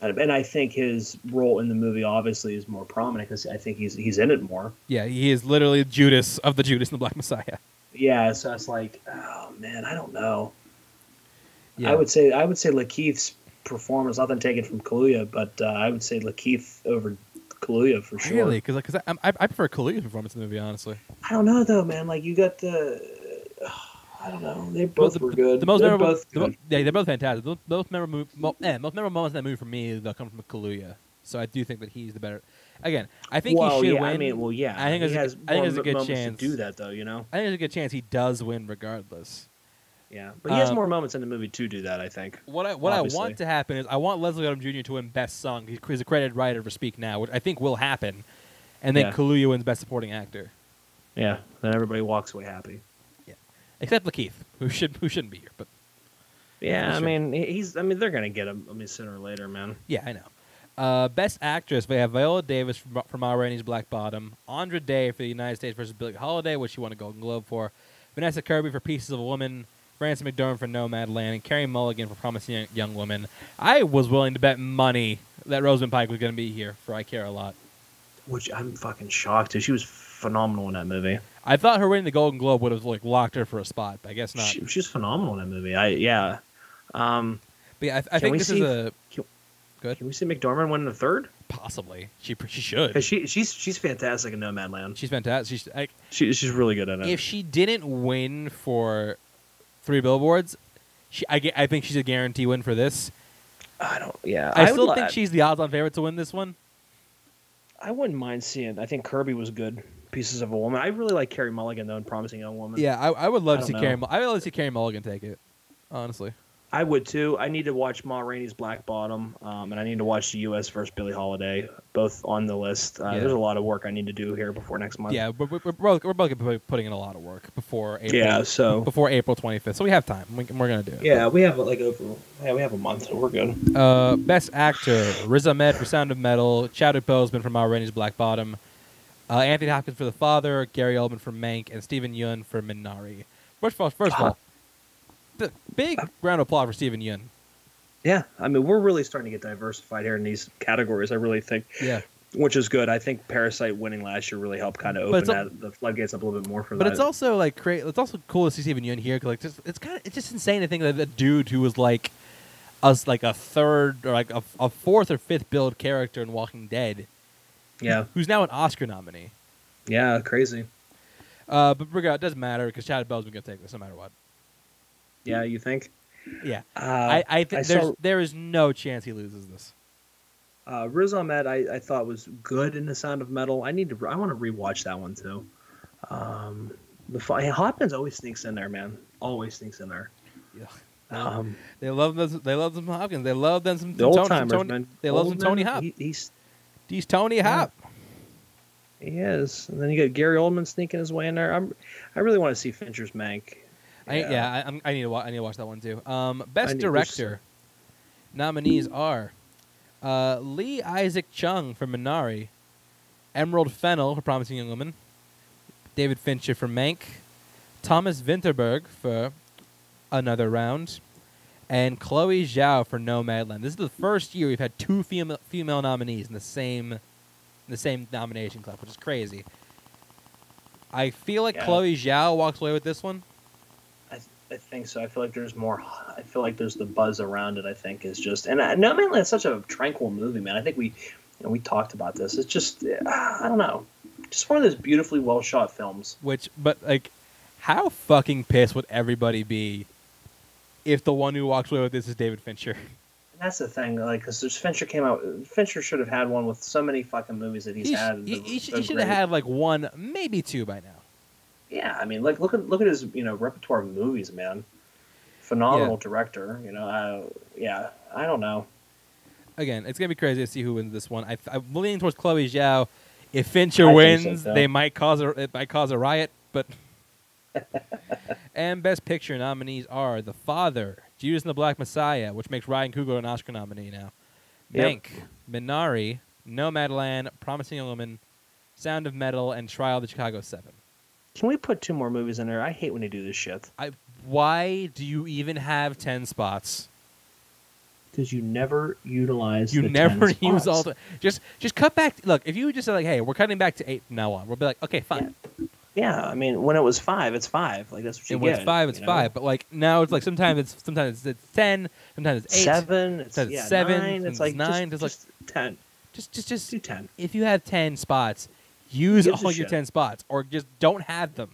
And I think his role in the movie obviously is more prominent because I think he's he's in it more. Yeah, he is literally Judas of the Judas and the Black Messiah. Yeah, so it's like, oh man, I don't know. Yeah. I would say I would say Lakeith's performance, nothing taken from Kaluuya, but uh, I would say Lakeith over Kaluuya for sure. Really? Because because I, I I prefer Kaluuya's performance in the movie, honestly. I don't know though, man. Like you got the. Oh. I don't know. They both the, were good. The most they're memorable, both good. The, yeah, they're both fantastic. The most memorable, mo yeah, most memorable moments in that movie for me they'll come from Kaluuya. So I do think that he's the better. Again, I think well, he should yeah, win. I mean, well, yeah. I think he has. I think there's a good chance to do that, though. You know. I think there's a good chance he does win regardless. Yeah, but he um, has more moments in the movie to do that. I think. What I what obviously. I want to happen is I want Leslie Odom Junior to win Best Song. He's a credited writer for Speak Now, which I think will happen, and then yeah. Kaluuya wins Best Supporting Actor. Yeah, then everybody walks away happy. Except Lakeith, who should who shouldn't be here, but yeah, I mean he's I mean they're gonna get him. I mean sooner or later, man. Yeah, I know. Uh, best actress we have Viola Davis from, from Ma Rainey's Black Bottom, Andra Day for The United States versus Billie Holiday, which she won a Golden Globe for, Vanessa Kirby for Pieces of a Woman, Frances McDormand for Nomadland, and Carey Mulligan for Promising Young Woman. I was willing to bet money that Rosamund Pike was gonna be here for I Care a Lot, which I'm fucking shocked. She was phenomenal in that movie. I thought her winning the Golden Globe would have like locked her for a spot, but I guess not. She, she's phenomenal in that movie. I yeah. Um, but yeah, I, I think this see, is a can, good. Can we see McDormand win the third? Possibly. She she should. She she's she's fantastic in Nomadland. She's fantastic. She's I, she, she's really good at it. If she didn't win for Three Billboards, she I I think she's a guarantee win for this. I don't. Yeah. I, I still would, think I, she's the odds-on favorite to win this one. I wouldn't mind seeing. I think Kirby was good. Pieces of a Woman. I really like Carey Mulligan though, in Promising Young Woman. Yeah, I, I would love I to see Carey. I would love to see Carey Mulligan take it, honestly. I would too. I need to watch Ma Rainey's Black Bottom, um, and I need to watch the U S versus Billie Holiday, both on the list. Uh, yeah. There's a lot of work I need to do here before next month. Yeah, we're, we're, both, we're both putting in a lot of work before April, yeah, so. before April twenty-fifth, so we have time. We, we're going to do it. Yeah, we have like over, yeah, we have a month, so we're good. Uh, best Actor, Riz Ahmed for Sound of Metal, Chadwick Boseman for Ma Rainey's Black Bottom, uh, Anthony Hopkins for The Father, Gary Oldman for Mank, and Steven Yeun for Minari. First of all, first of all, the big round of applause for Steven Yeun. Yeah, I mean, we're really starting to get diversified here in these categories, I really think. Yeah. Which is good. I think Parasite winning last year really helped kind of open that, al- the floodgates up a little bit more for but that. But it's also like great. It's also cool to see Steven Yeun here because like just, it's kind of it's just insane to think that a dude who was like us like a third or like a, a fourth or fifth build character in Walking Dead. Yeah. Who's now an Oscar nominee. Yeah, crazy. Uh, but regardless, it doesn't matter because Chadwick Boseman gonna take this no matter what. Yeah, you think? Yeah, uh, I, I think there's there is no chance he loses this. Uh, Riz Ahmed, I, I thought was good in The Sound of Metal. I need to, I want to rewatch that one too. Um, the Hopkins always sneaks in there, man. Always sneaks in there. Yeah. Um, they love them. They love them Hopkins. They love them some the old timers, man. They love some Tony Hop. He, he's he's Tony Hop. Yeah. He is, and then you got Gary Oldman sneaking his way in there. I'm, I really want to see Fincher's Mank. I, yeah, yeah I, I need to watch. I need to watch that one too. Um, best director nominees are uh, Lee Isaac Chung for Minari, Emerald Fennell for Promising Young Woman, David Fincher for Mank, Thomas Vinterberg for Another Round, and Chloe Zhao for Nomadland. This is the first year we've had two female female nominees in the same in the same nomination club, which is crazy. I feel like yeah. Chloe Zhao walks away with this one. I think so. I feel like there's more. I feel like there's the buzz around it. I think is just and I, no, mainly it's such a tranquil movie, man. I think we, you know, we talked about this. It's just uh, I don't know, just one of those beautifully well shot films. Which, but like, how fucking pissed would everybody be if the one who walks away with this is David Fincher? That's the thing, like, because Fincher came out. Fincher should have had one with so many fucking movies that he's he sh- had. He, he, sh- he should have had like one, maybe two by now. Yeah, I mean, like look at look at his you know repertoire of movies, man. Phenomenal yeah. director, you know. Uh, yeah, I don't know. Again, it's gonna be crazy to see who wins this one. I, I'm leaning towards Chloe Zhao. If Fincher I wins, so. they might cause a it might cause a riot. But and Best Picture nominees are The Father, Judas and the Black Messiah, which makes Ryan Coogler an Oscar nominee now. Mank, yep. Minari, Nomadland, Promising Young Woman, Sound of Metal, and Trial of the Chicago Seven. Can we put two more movies in there? I hate when they do this shit. I, why do you even have ten spots? Because you never utilize. You the never ten use spots. all the. Just, just cut back. Look, if you just said like, "Hey, we're cutting back to eight from now on," we'll be like, "Okay, fine." Yeah, yeah I mean, when it was five, it's five. Like that's what you and get. When it's five, it's you know? five. But like now, it's like sometimes it's sometimes it's, it's ten, sometimes it's eight, seven, it's, it's yeah, seven, nine, it's like nine, just, just like ten. Just, just, just do ten. If you have ten spots. Use all your ten spots, or just don't have them.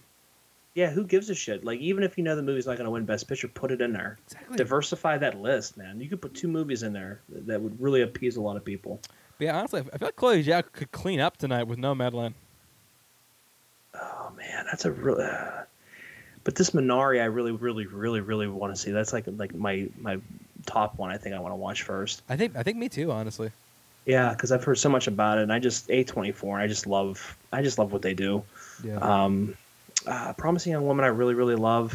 Yeah, who gives a shit? Like, even if you know the movie's not going to win Best Picture, put it in there. Exactly. Diversify that list, man. You could put two movies in there that would really appease a lot of people. But yeah, honestly, I feel like Chloe Zhao could clean up tonight with Nomadland. Oh man, that's a real. Uh, but this Minari, I really, really, really, really want to see. That's like like my my top one. I think I want to watch first. I think I think me too, honestly. Yeah, because I've heard so much about it, and I just A twenty-four, and I just love, I just love what they do. Yeah. Um, uh, Promising Young Woman, I really, really love.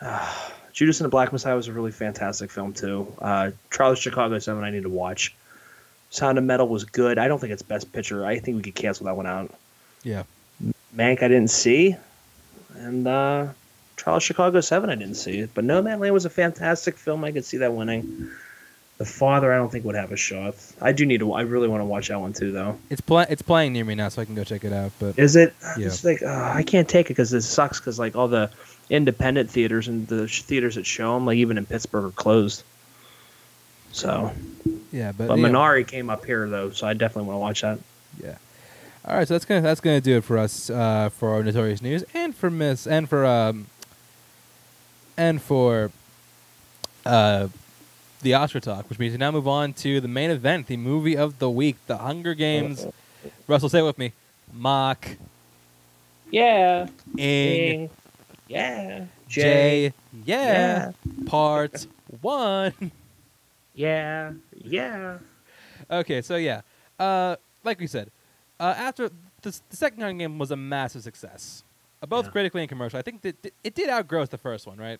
Uh, Judas and the Black Messiah was a really fantastic film too. Uh, Trial of Chicago Seven, I need to watch. Sound of Metal was good. I don't think it's Best Picture. I think we could cancel that one out. Yeah. Mank, I didn't see, and uh, Trial of Chicago Seven, I didn't see it. But Nomadland was a fantastic film. I could see that winning. The Father, I don't think would have a shot. I do need to. I really want to watch that one too, though. It's play, It's playing near me now, so I can go check it out. But is it? Yeah. It's like uh, I can't take it because it sucks. Because like all the independent theaters and the sh- theaters that show them, like even in Pittsburgh, are closed. So. Yeah, but, but Minari know. came up here though, so I definitely want to watch that. Yeah. All right, so that's gonna that's gonna do it for us uh, for our Notorious News and for Miss and for um and for uh. the Oscar talk, which means we now move on to the main event, the movie of the week, The Hunger Games. Russell, say it with me. Mock. Yeah. Ing. Ing. Yeah. J. J. Yeah. yeah. Part won. Yeah, yeah. Okay, so yeah, uh, like we said, uh, after the, the second Hunger Game was a massive success, uh, both yeah. critically and commercially. I think that it did outgross the first one, right?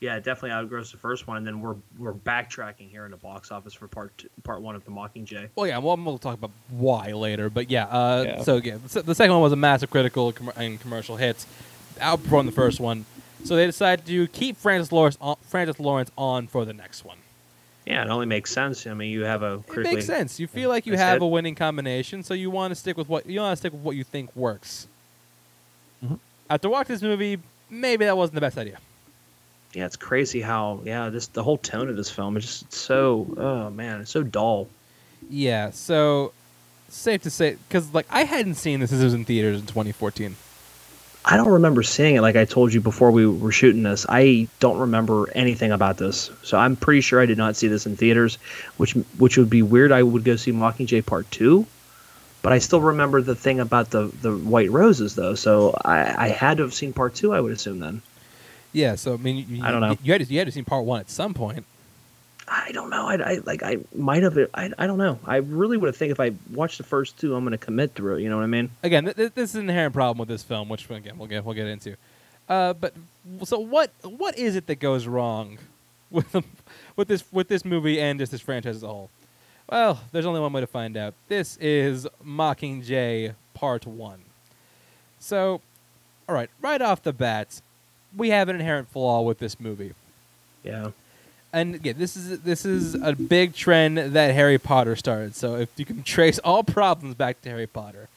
Yeah, it definitely outgrows the first one, and then we're we're backtracking here in the box office for part two, part one of the Mockingjay. Well, yeah, well, we'll talk about why later, but yeah. Uh, yeah. So yeah, the second one was a massive critical com- and commercial hit, outperformed the first one. So they decided to keep Francis Lawrence on, Francis Lawrence on for the next one. Yeah, it only makes sense. I mean, you have a critically, it makes sense. You feel like you have it. a winning combination, so you want to stick with what you want to stick with what you think works. Mm-hmm. After watching this movie, maybe that wasn't the best idea. Yeah, it's crazy how yeah this the whole tone of this film is just so oh man it's so dull. Yeah, so safe to say, because like I hadn't seen this as it was in theaters in twenty fourteen. I don't remember seeing it. Like I told you before we were shooting this, I don't remember anything about this. So I'm pretty sure I did not see this in theaters, which which would be weird. I would go see Mockingjay Part Two, but I still remember the thing about the the white roses though. So I, I had to have seen Part Two. I would assume then. Yeah, so I mean, you, I don't know. You had to, you had to see part one at some point. I don't know. I, I like I might have. I I don't know. I really would have think if I watched the first two, I'm going to commit through it. You know what I mean? Again, th- this is an inherent problem with this film, which again we'll get we'll get into. Uh, but so what what is it that goes wrong with with this with this movie and just this franchise as a whole? Well, there's only one way to find out. This is Mockingjay Part One. So, all right, right off the bat, we have an inherent flaw with this movie. Yeah. And again, yeah, this is this is a big trend that Harry Potter started. So if you can trace all problems back to Harry Potter.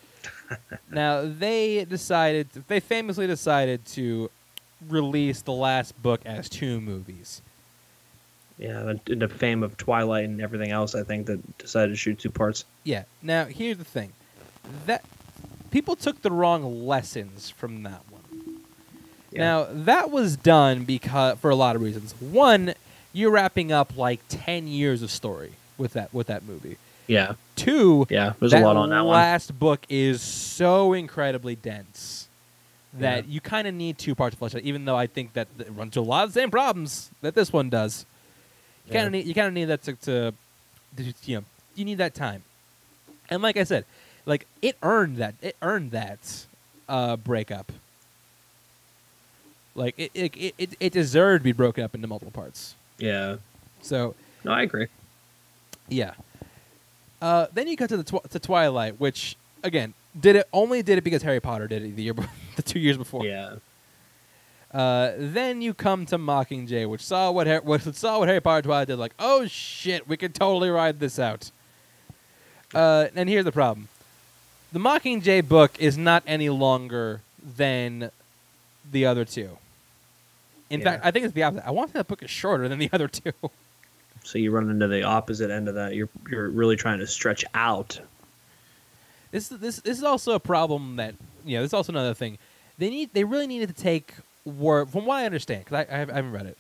Now, they decided they famously decided to release the last book as two movies. Yeah, in the fame of Twilight and everything else, I think that decided to shoot two parts. Yeah. Now, here's the thing. That people took the wrong lessons from that one. Yeah. Now, that was done because for a lot of reasons. One, you're wrapping up like ten years of story with that with that movie. Yeah. Two, yeah, there's a lot on that one. Last book is so incredibly dense that yeah. you kind of need two parts to flesh out. Even though I think that it runs into a lot of the same problems that this one does. You kind of yeah. need you kind of need that to, to, to you know you need that time. And like I said, like it earned that it earned that uh, breakup. Like it, it, it, it deserved to be broken up into multiple parts. Yeah. So. No, I agree. Yeah. Uh, then you cut to the tw- to Twilight, which again did it only did it because Harry Potter did it the year b- the two years before. Yeah. Uh, then you come to Mockingjay, which saw what Har- what saw what Harry Potter Twilight did. Like, oh shit, we could totally ride this out. Uh, and here's the problem: the Mockingjay book is not any longer than the other two. In yeah. fact, I think it's the opposite. I want to say that book is shorter than the other two. So you run into the opposite end of that. You're you're really trying to stretch out. This this this is also a problem that you know. This is also another thing. They need they really needed to take word from what I understand because I, I haven't read it.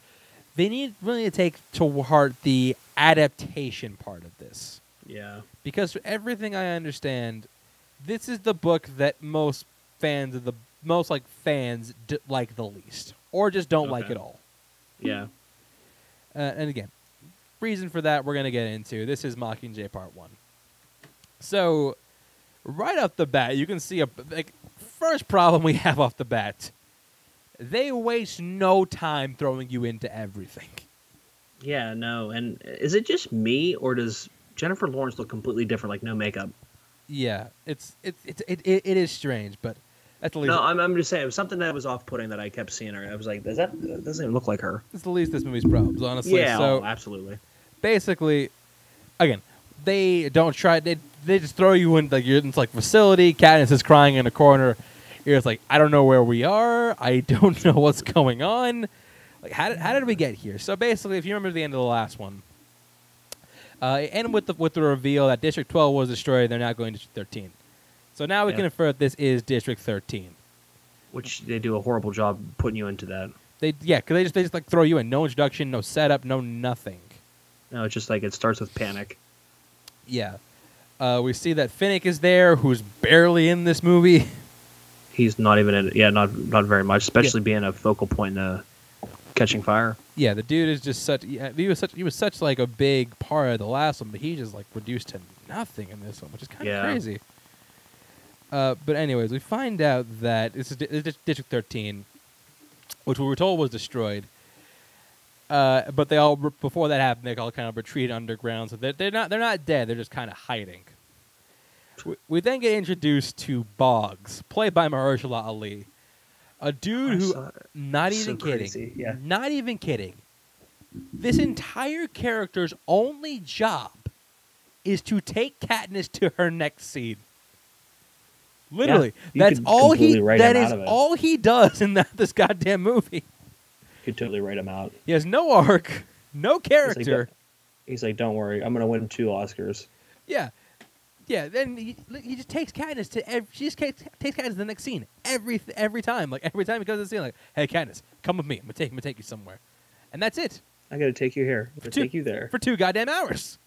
They need really need to take to heart the adaptation part of this. Yeah. Because for everything I understand, this is the book that most fans of the most like fans d- like the least or just don't okay. like it all. Yeah. Uh, and again, reason for that we're going to get into. This is Mockingjay Part one. So right off the bat, you can see a like, first problem we have off the bat. They waste no time throwing you into everything. Yeah, no. And is it just me or does Jennifer Lawrence look completely different, like no makeup? Yeah, it's it it it, it, it is strange, but that's the least. No, I'm, I'm just saying it was something that was off-putting that I kept seeing her. I was like, "Does that, that doesn't even look like her." It's the least this movie's problems, honestly. Yeah, so, oh, absolutely. Basically, again, they don't try. They they just throw you in like you're in this like facility. Katniss is crying in a corner. You're just like, I don't know where we are. I don't know what's going on. Like, how did how did we get here? So basically, if you remember the end of the last one, uh, it ended with the with the reveal that District twelve was destroyed. They're now going to District thirteen. So now we yeah. can infer that this is District thirteen, which they do a horrible job putting you into that. They yeah, because they just they just like throw you in, no introduction, no setup, no nothing. No, it's just like it starts with panic. Yeah, uh, we see that Finnick is there, who's barely in this movie. He's not even in it. Yeah, not not very much, especially yeah. being a focal point in the catching fire. Yeah, the dude is just such. He was such. He was such like a big part of the last one, but he just like reduced to nothing in this one, which is kind of yeah. crazy. Uh, but anyways, we find out that this is D- District thirteen, which we were told was destroyed. Uh, but they all before that happened, they all kind of retreat underground. So they're, they're not they're not dead. They're just kind of hiding. We, we then get introduced to Boggs, played by Mahershala Ali, a dude who, not even kidding, yeah. not even kidding. This entire character's only job is to take Katniss to her next scene. Literally, yeah, that's all he. That is all he does in that, this goddamn movie. Could totally write him out. He has no arc, no character. He's like, he's like, don't worry, I'm gonna win two Oscars. Yeah, yeah. Then he, he just takes Katniss to every, she just takes, takes Katniss to the next scene every every time. Like every time he goes to the scene, like, hey Katniss, come with me. I'm gonna take I'm gonna take you somewhere, and that's it. I gotta take you here. I gotta two, take you there for two goddamn hours.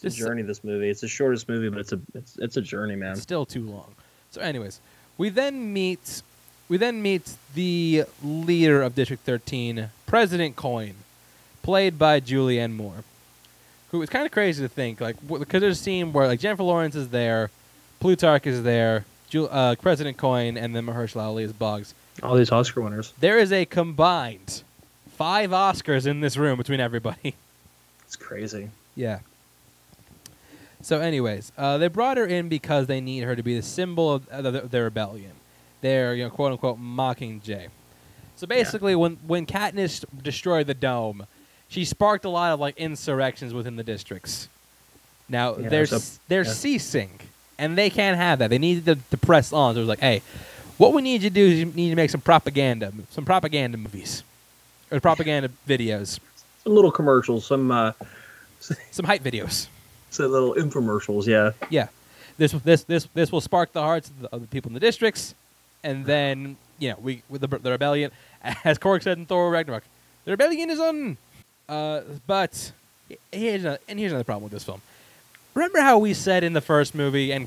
It's just a journey. This movie. It's the shortest movie, but it's a it's it's a journey, man. It's still too long. So, anyways, we then meet. We then meet the leader of District thirteen, President Coyne, played by Julianne Moore, who is kind of crazy to think, like, because there's a scene where like Jennifer Lawrence is there, Plutarch is there, Ju- uh, President Coyne, and then Mahershala Ali is Boggs. All these Oscar winners. There is a combined five Oscars in this room between everybody. It's crazy. Yeah. So, anyways, uh, they brought her in because they need her to be the symbol of uh, the, their rebellion. They're, you know, quote unquote, Mockingjay. So basically, yeah. when when Katniss destroyed the dome, she sparked a lot of like insurrections within the districts. Now yeah, they're so, they're yeah. ceasing, and they can't have that. They needed to, to press on. So it was like, hey, what we need you to do is you need to make some propaganda, some propaganda movies, or propaganda videos, some little commercials, some uh, some hype videos, some little infomercials. Yeah, yeah. This this this this will spark the hearts of the, of the people in the districts. And then, you know, we with the, the rebellion, as Korg said in Thor Ragnarok, the rebellion is on. Uh, but here's another, and here's another problem with this film. Remember how we said in the first movie, and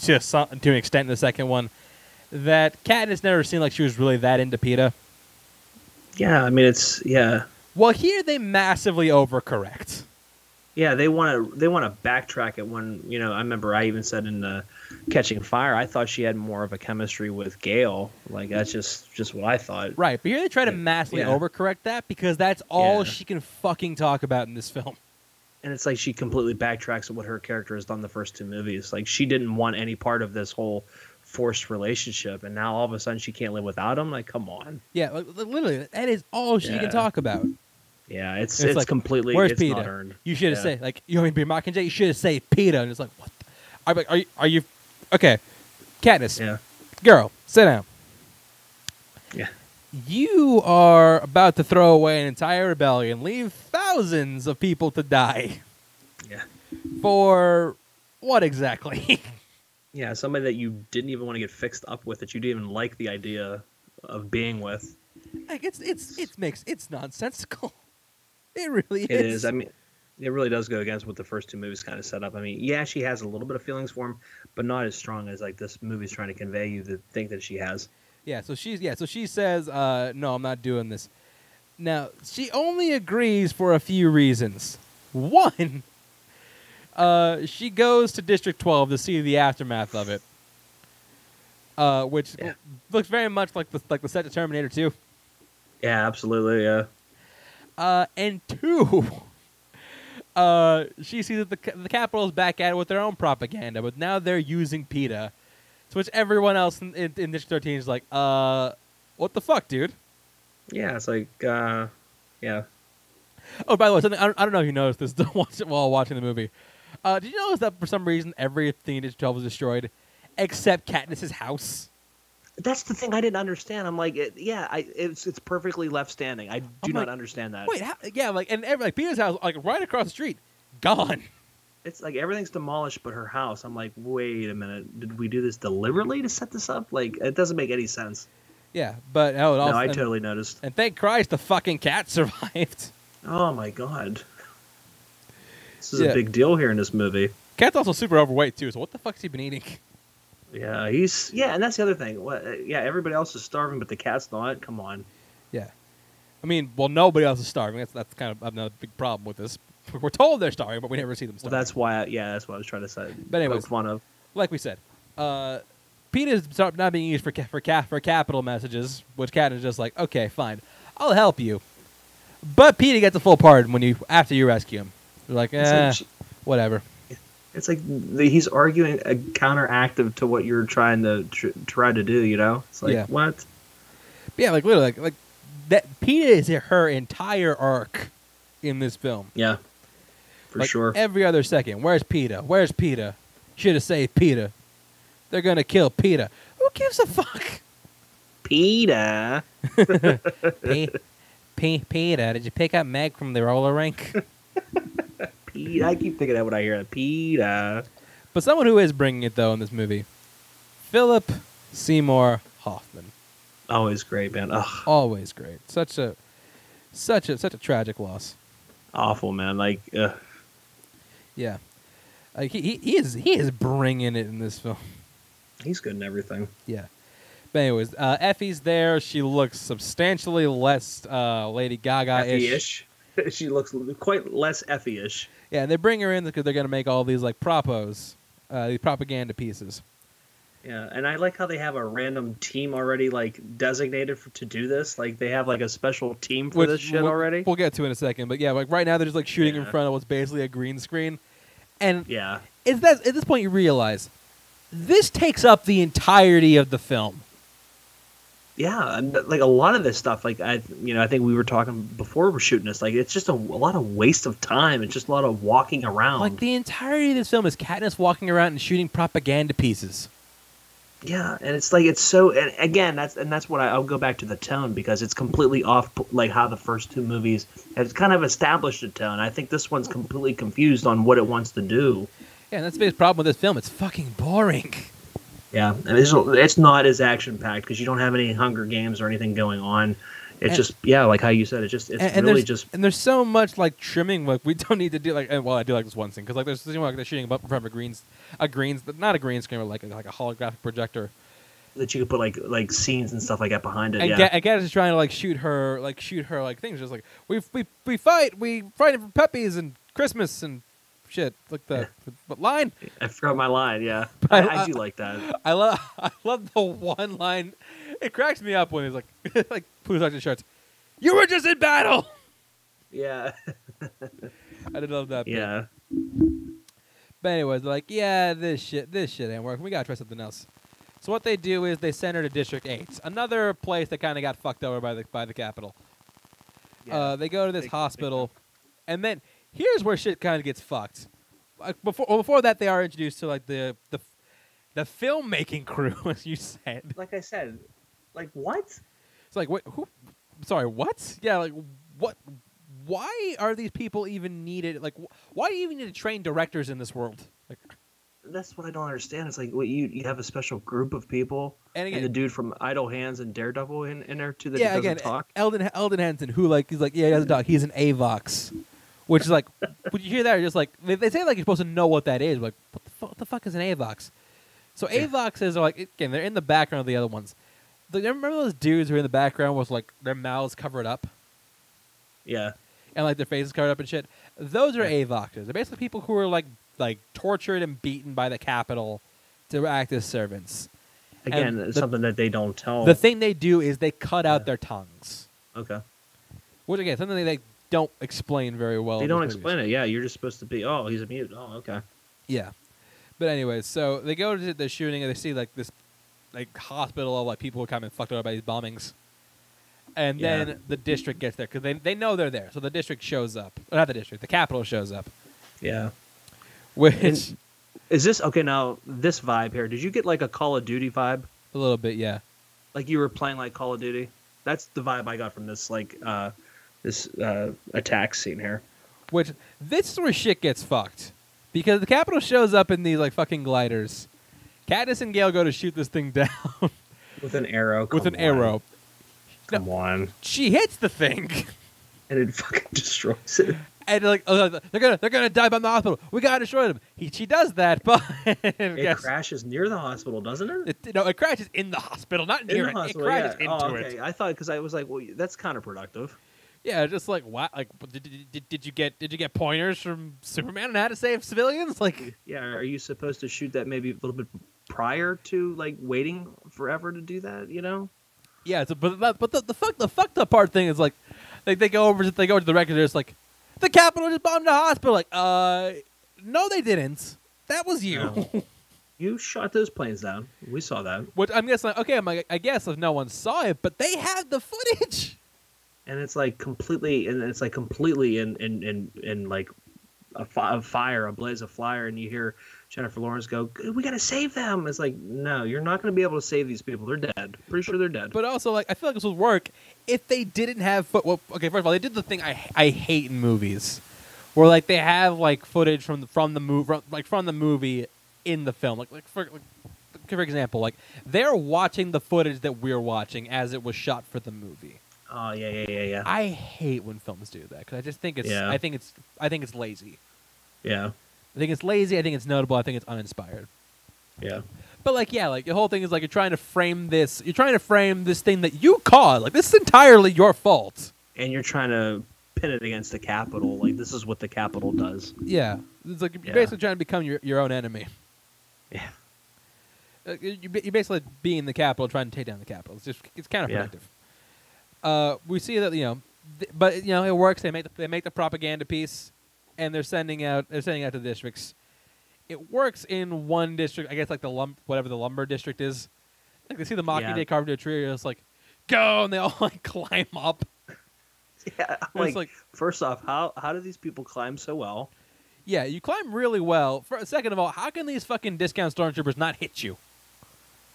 to some, to an extent in the second one, that Katniss never seemed like she was really that into PETA. Yeah, I mean it's yeah. Well, here they massively overcorrect. Yeah, they want to they want to backtrack it when, you know, I remember I even said in the Catching Fire, I thought she had more of a chemistry with Gale. Like, that's just, just what I thought. Right, but here they try to massively yeah. overcorrect that because that's all yeah. she can fucking talk about in this film. And it's like she completely backtracks what her character has done the first two movies. Like, she didn't want any part of this whole forced relationship, and now all of a sudden she can't live without him? Like, come on. Yeah, like, literally, that is all she yeah. can talk about. Yeah, it's it's, it's like, completely where's it's PETA? Not earned. You should have yeah. said like you want me to be Mockingjay. You should have said PETA, and it's like what? The? I'm like, are you, are you okay, Katniss? Yeah, girl, sit down. Yeah, you are about to throw away an entire rebellion, leave thousands of people to die. Yeah, for what exactly? Yeah, somebody that you didn't even want to get fixed up with, that you didn't even like the idea of being with. Like it's it's it makes it's nonsensical. It really is. It is. I mean, it really does go against what the first two movies kind of set up. I mean, yeah, she has a little bit of feelings for him, but not as strong as like this movie's trying to convey you the thing that she has. Yeah. So she's yeah. So she says, uh, "No, I'm not doing this." Now she only agrees for a few reasons. One, uh, she goes to District twelve to see the aftermath of it, uh, which yeah. looks very much like the like the set of Terminator two. Yeah. Absolutely. Yeah. Uh, and two, uh, she sees that the the Capitol is back at it with their own propaganda, but now they're using PETA, to which everyone else in, in, in District thirteen is like, uh, what the fuck, dude? Yeah, it's like, uh, yeah. Oh, by the way, something I don't, I don't know if you noticed this while watching the movie. Uh, did you notice that for some reason everything in District twelve was destroyed except Katniss's house? That's the thing I didn't understand. I'm like, it, yeah, I, it's it's perfectly left standing. I do I'm not like, understand that. Wait, how, yeah, like and every, like Peter's house, like right across the street, gone. It's like everything's demolished but her house. I'm like, wait a minute, did we do this deliberately to set this up? Like, it doesn't make any sense. Yeah, but oh, it also, no, I and, totally noticed. And thank Christ the fucking cat survived. Oh my god, this is yeah. a big deal here in this movie. Cat's also super overweight too. So what the fuck's he been eating? Yeah, he's yeah, and that's the other thing. What, yeah, everybody else is starving, but the cat's not. Come on. Yeah. I mean, well, nobody else is starving. That's that's kind of another big problem with this. We're told they're starving, but we never see them starving. Well, that's why, I, yeah, that's what I was trying to say. But anyways, one of. like we said, uh, PETA is not being used for ca- for ca- for capital messages, which Cat is just like, okay, fine, I'll help you. But PETA gets a full pardon when you after you rescue him. You're like, eh, like she, whatever. It's like he's arguing a counteractive to what you're trying to tr- try to do. You know, it's like yeah. what? Yeah, like literally, like, like that. PETA is her entire arc in this film. Yeah, for like, sure. Every other second, where's PETA? Where's PETA? Should have saved PETA. They're gonna kill PETA. Who gives a fuck? PETA. P- P- PETA. Did you pick up Meg from the roller rink? PETA. I keep thinking that when I hear that. PETA. But someone who is bringing it though in this movie, Philip Seymour Hoffman. Always great, man. Ugh. Always great. Such a, such a, such a tragic loss. Awful, man. Like, ugh. Yeah. Like he, he he is he is bringing it in this film. He's good in everything. Yeah. But anyways, uh, Effie's there. She looks substantially less uh, Lady Gaga-ish. Effie-ish. She looks quite less Effie-ish. Yeah, and they bring her in because they're going to make all these like propos, uh, these propaganda pieces. Yeah, and I like how they have a random team already like designated for, to do this. Like they have like a special team for Which, this shit we'll, already. We'll get to in a second, but yeah, like right now they're just like shooting yeah. in front of what's basically a green screen. And yeah. it's that, at this point you realize this takes up the entirety of the film. Yeah, and like a lot of this stuff, like I, you know, I think we were talking before we're shooting this. Like it's just a, a lot of waste of time. It's just a lot of walking around. Like the entirety of this film is Katniss walking around and shooting propaganda pieces. Yeah, and it's like it's so. And again, that's and that's what I, I'll go back to the tone because it's completely off. Like how the first two movies have kind of established a tone. I think this one's completely confused on what it wants to do. Yeah, and that's the biggest problem with this film. It's fucking boring. Yeah, and it's it's not as action packed because you don't have any Hunger Games or anything going on. It's and, just yeah, like how you said, it just it's and, and really just and there's so much like trimming. Like we don't need to do like. Well, I do like this one thing because like there's you know, like they're shooting up in front of a green, a green, not a green screen, but like a, like a holographic projector that you could put like like scenes and stuff like that behind it. And yeah, Gat is trying to like shoot her, like shoot her, like things. Just like we we we fight, we fight for puppies and Christmas and. Shit, like the yeah. line. I forgot my line. Yeah, I, I, I do like that. I love, I love the one line. It cracks me up when he's like, like Pooh's on his shirts. You were just in battle. Yeah, I did love that. Yeah. Bit. But anyways, like, yeah, this shit, this shit ain't working. We gotta try something else. So what they do is they send her to District Eight, another place that kind of got fucked over by the by the Capitol. Yeah. Uh, they go to this they, hospital, they and then. Here's where shit kind of gets fucked. Like before, well, before that, they are introduced to like the the the filmmaking crew, as you said. Like I said, like what? It's like what? Who? Sorry, what? Yeah, like what? Why are these people even needed? Like, wh- why do you even need to train directors in this world? Like, that's what I don't understand. It's like well, you you have a special group of people, and, again, and the dude from Idle Hands and Daredevil in, in there too that yeah, doesn't again, talk. Eldon Eldon Henson, who like he's like yeah, he doesn't talk. He's an Avox. Which is like, when you hear that, you're just like, they, they say like you're supposed to know what that is. Like, what the, fu- what the fuck is an Avox? So yeah. Avoxes are like, again, they're in the background of the other ones. Like, remember those dudes who are in the background with like their mouths covered up? Yeah. And like their faces covered up and shit? Those are yeah. Avoxes. They're basically people who are like like tortured and beaten by the Capitol to act as servants. Again, the, something that they don't tell. The thing they do is they cut yeah. out their tongues. Okay. Which again, something they... they don't explain very well. They don't explain it. Yeah, you're just supposed to be, oh, he's a mute. Oh, okay. Yeah. But anyways, so they go to the shooting and they see like this like hospital of like people who come and fucked up by these bombings. And yeah. then the district gets there because they, they know they're there. So the district shows up. Well, not the district. The Capitol shows up. Yeah. Which... And is this... Okay, now, this vibe here, did you get like a Call of Duty vibe? A little bit, yeah. Like you were playing like Call of Duty? That's the vibe I got from this, like... uh This uh, attack scene here, which this is where shit gets fucked, because the Capitol shows up in these like fucking gliders. Katniss and Gale go to shoot this thing down with an arrow. Come with an on. arrow. Come no, on. She hits the thing, and it fucking destroys it. and like oh, they're gonna they're gonna die by the hospital. We gotta destroy them. He she does that, but it yes. crashes near the hospital, doesn't it? it? No, it crashes in the hospital, not near it. Hospital, it crashes yeah. into oh, okay. it. I thought because I was like, well, that's counterproductive. Yeah, just like what? Like, did, did did you get did you get pointers from Superman on how to save civilians? Like, yeah, are you supposed to shoot that maybe a little bit prior to like waiting forever to do that? You know? Yeah, so, but but the the fuck the fucked up part thing is like, like they go over they go to the record. They're just like, the Capitol just bombed the hospital. Like, uh, no, they didn't. That was you. No. You shot those planes down. We saw that. Which I'm guessing. Okay, I'm like, I guess if no one saw it, but they had the footage. And it's like completely, and it's like completely in in in, in like a, fi a fire, a blaze of fire, and you hear Jennifer Lawrence go, "We gotta save them." It's like, no, you're not gonna be able to save these people. They're dead. Pretty sure they're dead. But also, like, I feel like this would work if they didn't have foot. Well, okay, first of all, they did the thing I I hate in movies, where like they have like footage from the, from the movie, like from the movie in the film, like like for like, for example, like they're watching the footage that we're watching as it was shot for the movie. Oh yeah, yeah, yeah, yeah. I hate when films do that because I just think it's, yeah. I think it's, I think it's lazy. Yeah. I think it's lazy. I think it's notable. I think it's uninspired. Yeah. But like, yeah, like the whole thing is like you're trying to frame this. You're trying to frame this thing that you caused. Like this is entirely your fault. And you're trying to pin it against the Capitol. Like this is what the Capitol does. Yeah. It's like you're yeah. basically trying to become your your own enemy. Yeah. Like, you you're basically being the Capitol, trying to take down the Capitol. It's just it's counterproductive. Yeah. Uh, we see that you know, th but you know it works. They make the, they make the propaganda piece, and they're sending out they're sending out to the districts. It works in one district, I guess, like the lump whatever the lumber district is. Like they see the Mockingjay yeah. carved into a tree, and it's like, go, and they all like climb up. Yeah, I'm like, like first off, how how do these people climb so well? Yeah, you climb really well. For, second of all, how can these fucking discount stormtroopers not hit you?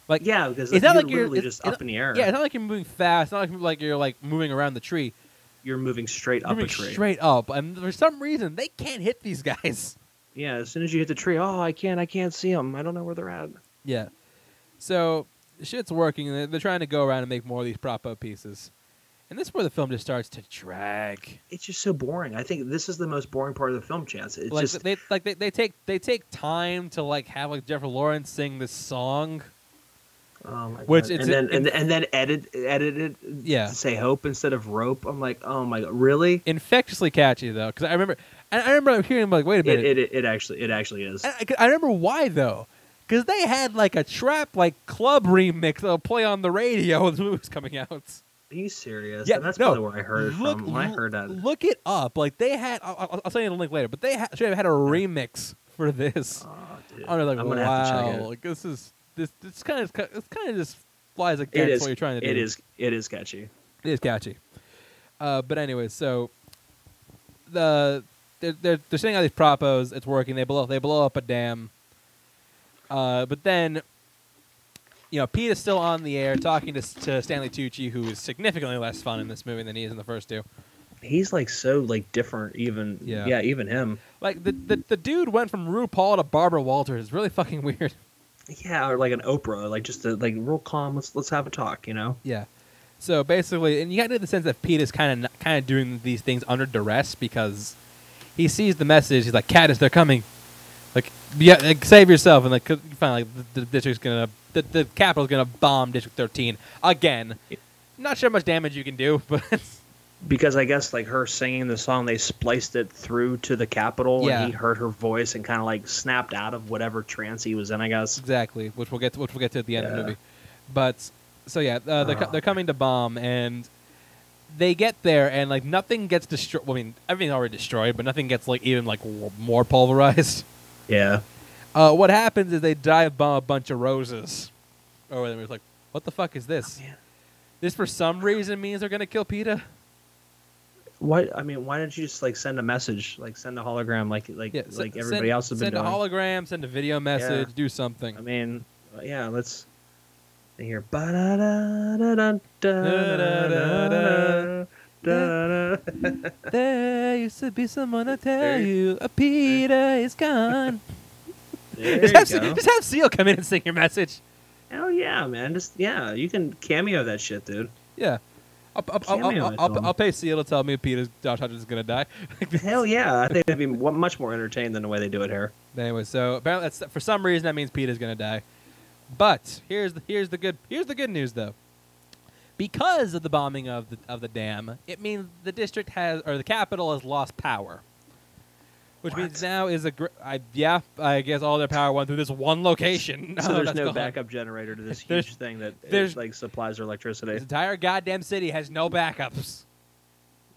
Like, yeah, because it's not you're like you're literally just up in the air. Yeah, it's not like you're moving fast. It's not like, like you're like moving around the tree. You're moving straight you're up moving a tree. Straight up, and for some reason they can't hit these guys. Yeah, as soon as you hit the tree, oh, I can't, I can't see them. I don't know where they're at. Yeah, so shit's working. They're, they're trying to go around and make more of these prop up pieces, and this is where the film just starts to drag. It's just so boring. I think this is the most boring part of the film. Chance. It's like just they like they, they take they take time to like have like Jennifer Lawrence sing this song. Oh my Which God. It's, and then it, and, and then edit edited yeah. to say hope instead of rope. I'm like, oh my God, really? Infectiously catchy though, because I remember and I remember hearing like, wait a minute, it it, it actually it actually is. I, I remember why though, because they had like a trap like club remix that'll play on the radio when the movie was coming out. Are you serious? Yeah, and that's no, probably where I heard it look, from. When I heard that. Look it up. Like they had, I'll, I'll send you the link later, but they ha should have had a remix for this. Oh, I was like, I'm gonna wow, have to check it. Like this is. This this kind of it's kind of just flies against what you're trying to do. It is it is catchy. It is catchy. Uh, but anyway, so the they're they're, they're sending out these propos. It's working. They blow they blow up a dam. Uh, but then, you know, Pete is still on the air talking to to Stanley Tucci, who is significantly less fun in this movie than he is in the first two. He's like so like different. Even yeah, yeah even him. Like the, the the dude went from RuPaul to Barbara Walters. It's really fucking weird. Yeah, or like an Oprah, like just a, like real calm. Let's let's have a talk, you know. Yeah. So basically, and you got to get the sense that Pete is kind of kind of doing these things under duress because he sees the message. He's like, "Caddis, they're coming! Like, yeah, like, save yourself!" And like, you find like the, the district's gonna, the the capital's gonna bomb District thirteen again. Not sure how much damage you can do, but. Because I guess like her singing the song, they spliced it through to the Capitol, yeah. and he heard her voice and kind of like snapped out of whatever trance he was in. I guess exactly, which we'll get to, which we'll get to at the end yeah. of the movie. But so yeah, uh, they're, oh. they're coming to bomb, and they get there, and like nothing gets destroyed. Well, I mean, everything's already destroyed, but nothing gets like even like more pulverized. Yeah. Uh, what happens is they dive bomb a bunch of roses. Oh, and it was like, what the fuck is this? Oh, this for some reason means they're gonna kill Peta. Why? I mean, why don't you just like send a message, like send a hologram, like like yeah, like send, everybody else has been doing? Send a hologram, send a video message, yeah. do something. I mean, yeah, let's. I hear. There used to be someone to tell you, a Peter is gone. Just have, go. just have Seal come in and sing your message. Hell yeah, man! Just yeah, you can cameo that shit, dude. Yeah. I'll, I'll, I'll, I'll, I'll, I'll pay Seal to tell me Peter's Josh Hodgins is going to die. Hell yeah. I think that'd be much more entertaining than the way they do it here. Anyway, so apparently that's, for some reason that means Peter's going to die. But here's the, here's the good here's the good news though. Because of the bombing of the of the dam, it means the district has or the capital has lost power. Which what? means now is a gr I, yeah, I guess all their power went through this one location. No, so there's no gone. backup generator to this huge thing that it, like supplies their electricity. This entire goddamn city has no backups.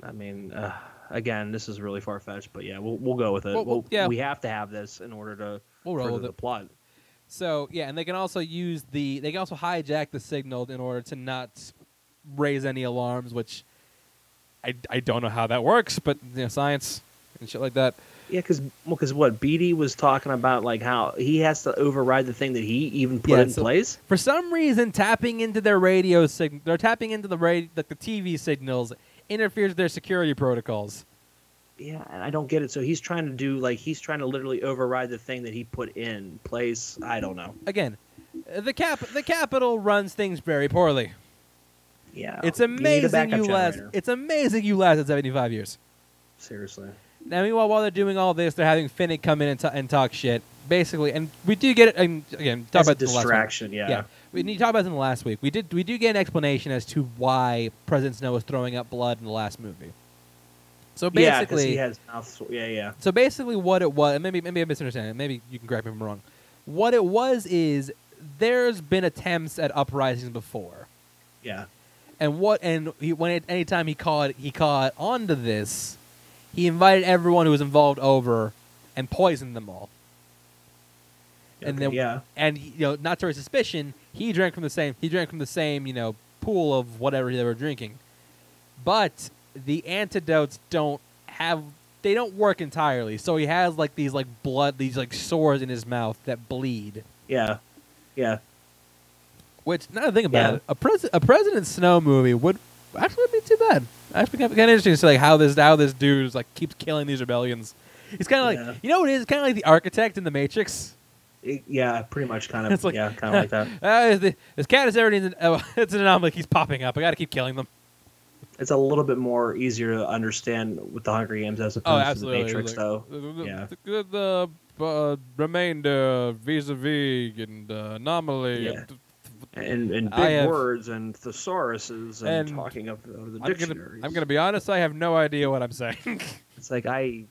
I mean, uh, again, this is really far fetched, but yeah, we'll we'll go with it. Well, we'll, yeah. We have to have this in order to we'll roll with the it. plot. So yeah, and they can also use the they can also hijack the signal in order to not raise any alarms, which I, I don't know how that works, but you know, science and shit like that. Yeah, because well, cause what Beatty was talking about, like how he has to override the thing that he even put yeah, in so place. For some reason, tapping into their radio signal, they're tapping into the radio, like the T V signals, interferes with their security protocols. Yeah, and I don't get it. So he's trying to do like he's trying to literally override the thing that he put in place. I don't know. Again, the cap the Capitol runs things very poorly. Yeah, it's amazing you, you last. It's amazing you lasted seventy-five years. Seriously. Now, meanwhile, while they're doing all this, they're having Finnick come in and, t and talk shit, basically. And we do get it and again. Talk That's about a distraction. The last week. Yeah. yeah, we need to talk about it in the last week. We did. We do get an explanation as to why President Snow was throwing up blood in the last movie. So basically, yeah, he has mouth yeah, yeah. So basically, what it was, and maybe maybe I misunderstand it. Maybe you can correct me if I'm wrong. What it was is there's been attempts at uprisings before. Yeah. And what and he, when it, anytime he caught he caught onto this, he invited everyone who was involved over, and poisoned them all. And okay, then yeah. and you know, not to our suspicion, he drank from the same he drank from the same you know pool of whatever they were drinking, but the antidotes don't have they don't work entirely, so he has like these like blood these like sores in his mouth that bleed. Yeah, yeah. Which now that I think about yeah. it, a president a President Snow movie would actually be too bad. Actually, kind of interesting to see like how this how this dude is, like keeps killing these rebellions. He's kind of yeah. like you know what it is, kind of like the architect in the Matrix. It, yeah, pretty much kind of. It's like, yeah, kind of uh, like that. Uh, the, this cat is everything. Uh, it's an anomaly. He's popping up. I got to keep killing them. It's a little bit more easier to understand with the Hunger Games as opposed oh, to the Matrix, like, though. The, yeah. the, the, the uh, remainder vis-a-vis -vis and uh, anomaly, yeah. and, and big have, words and thesauruses and, and talking of the dictionaries. I'm going to be honest; I have no idea what I'm saying. It's like I,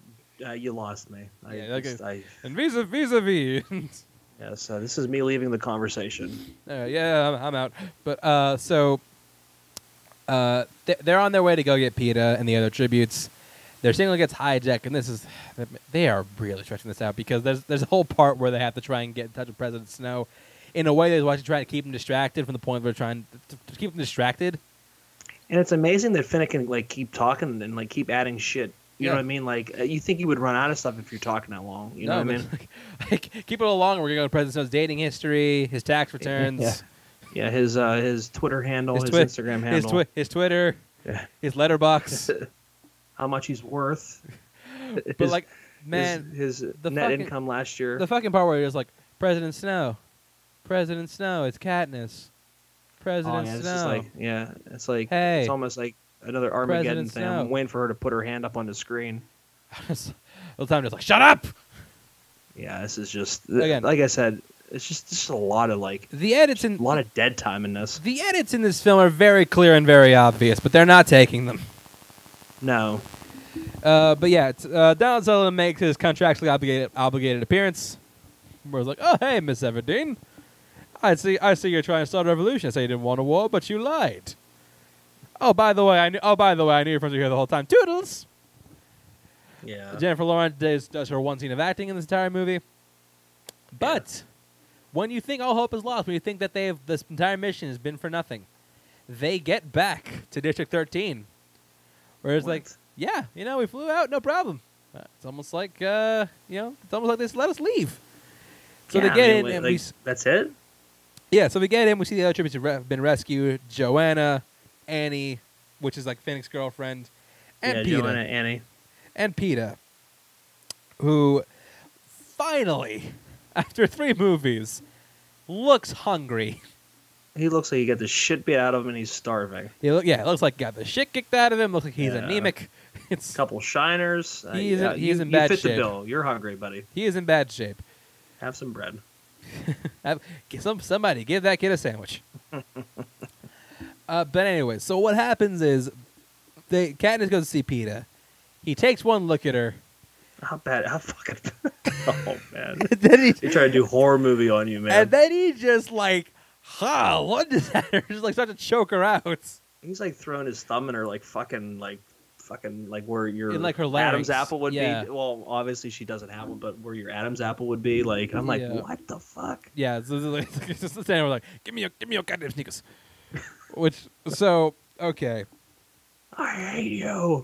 uh, you lost me. I, yeah, okay. just, I, and vis-a-vis. -vis -vis. Yeah. So this is me leaving the conversation. Uh, yeah, I'm, I'm out. But uh, so. Uh, they're on their way to go get PETA and the other tributes. Their signal gets hijacked, and this is—they are really stretching this out because there's there's a whole part where they have to try and get in touch with President Snow. In a way, they're watching, trying to keep him distracted from the point where they're trying to keep him distracted. And it's amazing that Finnick can like keep talking and like keep adding shit. You yeah. know what I mean? Like you think you would run out of stuff if you're talking that long. You no, know what I mean? Like, like, keep it all long. We're gonna go to President Snow's dating history, his tax returns. Yeah. Yeah, his uh, his Twitter handle, his, his twi Instagram handle, his, twi his Twitter, yeah. his letterbox, how much he's worth. But his, like, man, his, his the net fucking, income last year. The fucking part where he was like, President Snow, President Snow, it's Katniss, President oh, yeah, Snow. It's just like, yeah, it's like hey, it's almost like another Armageddon President thing. Snow. I'm waiting for her to put her hand up on the screen. The whole time just like, shut up. Yeah, this is just Again. like I said. It's just, just a lot of like the edits and a lot of dead time in this. The edits in this film are very clear and very obvious, but they're not taking them. No. Uh, but yeah, it's, uh, Donald Sutherland makes his contractually obligated obligated appearance. Where it's like, oh hey, Miss Everdeen, I see, I see you're trying to start a revolution. I say you didn't want a war, but you lied. Oh by the way, I knew. Oh by the way, I knew your friends were here the whole time. Toodles. Yeah. Jennifer Lawrence does, does her one scene of acting in this entire movie, but. Yeah. When you think all hope is lost, when you think that they have, this entire mission has been for nothing, they get back to District thirteen, where it's what? like, yeah, you know, we flew out, no problem. Uh, it's almost like, uh, you know, it's almost like they just let us leave. So yeah, they get I mean, in, and like, we that's it. Yeah, so we get in, we see the other tributes have been rescued: Joanna, Annie, which is like Finnick's girlfriend, and yeah, PETA, Joanna, Annie, and PETA, who finally. After three movies, looks hungry. he looks like he got the shit beat out of him and he's starving. He look, yeah, it looks like he got the shit kicked out of him. Looks like he's yeah. anemic. It's a couple shiners. He's uh, yeah, he in you, bad you fit shape. The bill. You're hungry, buddy. He is in bad shape. Have some bread. Have, some somebody give that kid a sandwich. uh, but anyway, so what happens is, the Katniss goes to see PETA. He takes one look at her. How bad? How fucking? Oh man! Then he they try to do horror movie on you, man. And then he just like, ha! What is that? Just like start to choke her out. He's like throwing his thumb in her, like fucking, like fucking, like where your in, like her Adam's apple would yeah. be. Well, obviously she doesn't have one, but where your Adam's apple would be. Like I'm like, yeah. what the fuck? Yeah, so it's like, it's just standing there like, give me your, give me your goddamn sneakers. Which so okay. I hate you.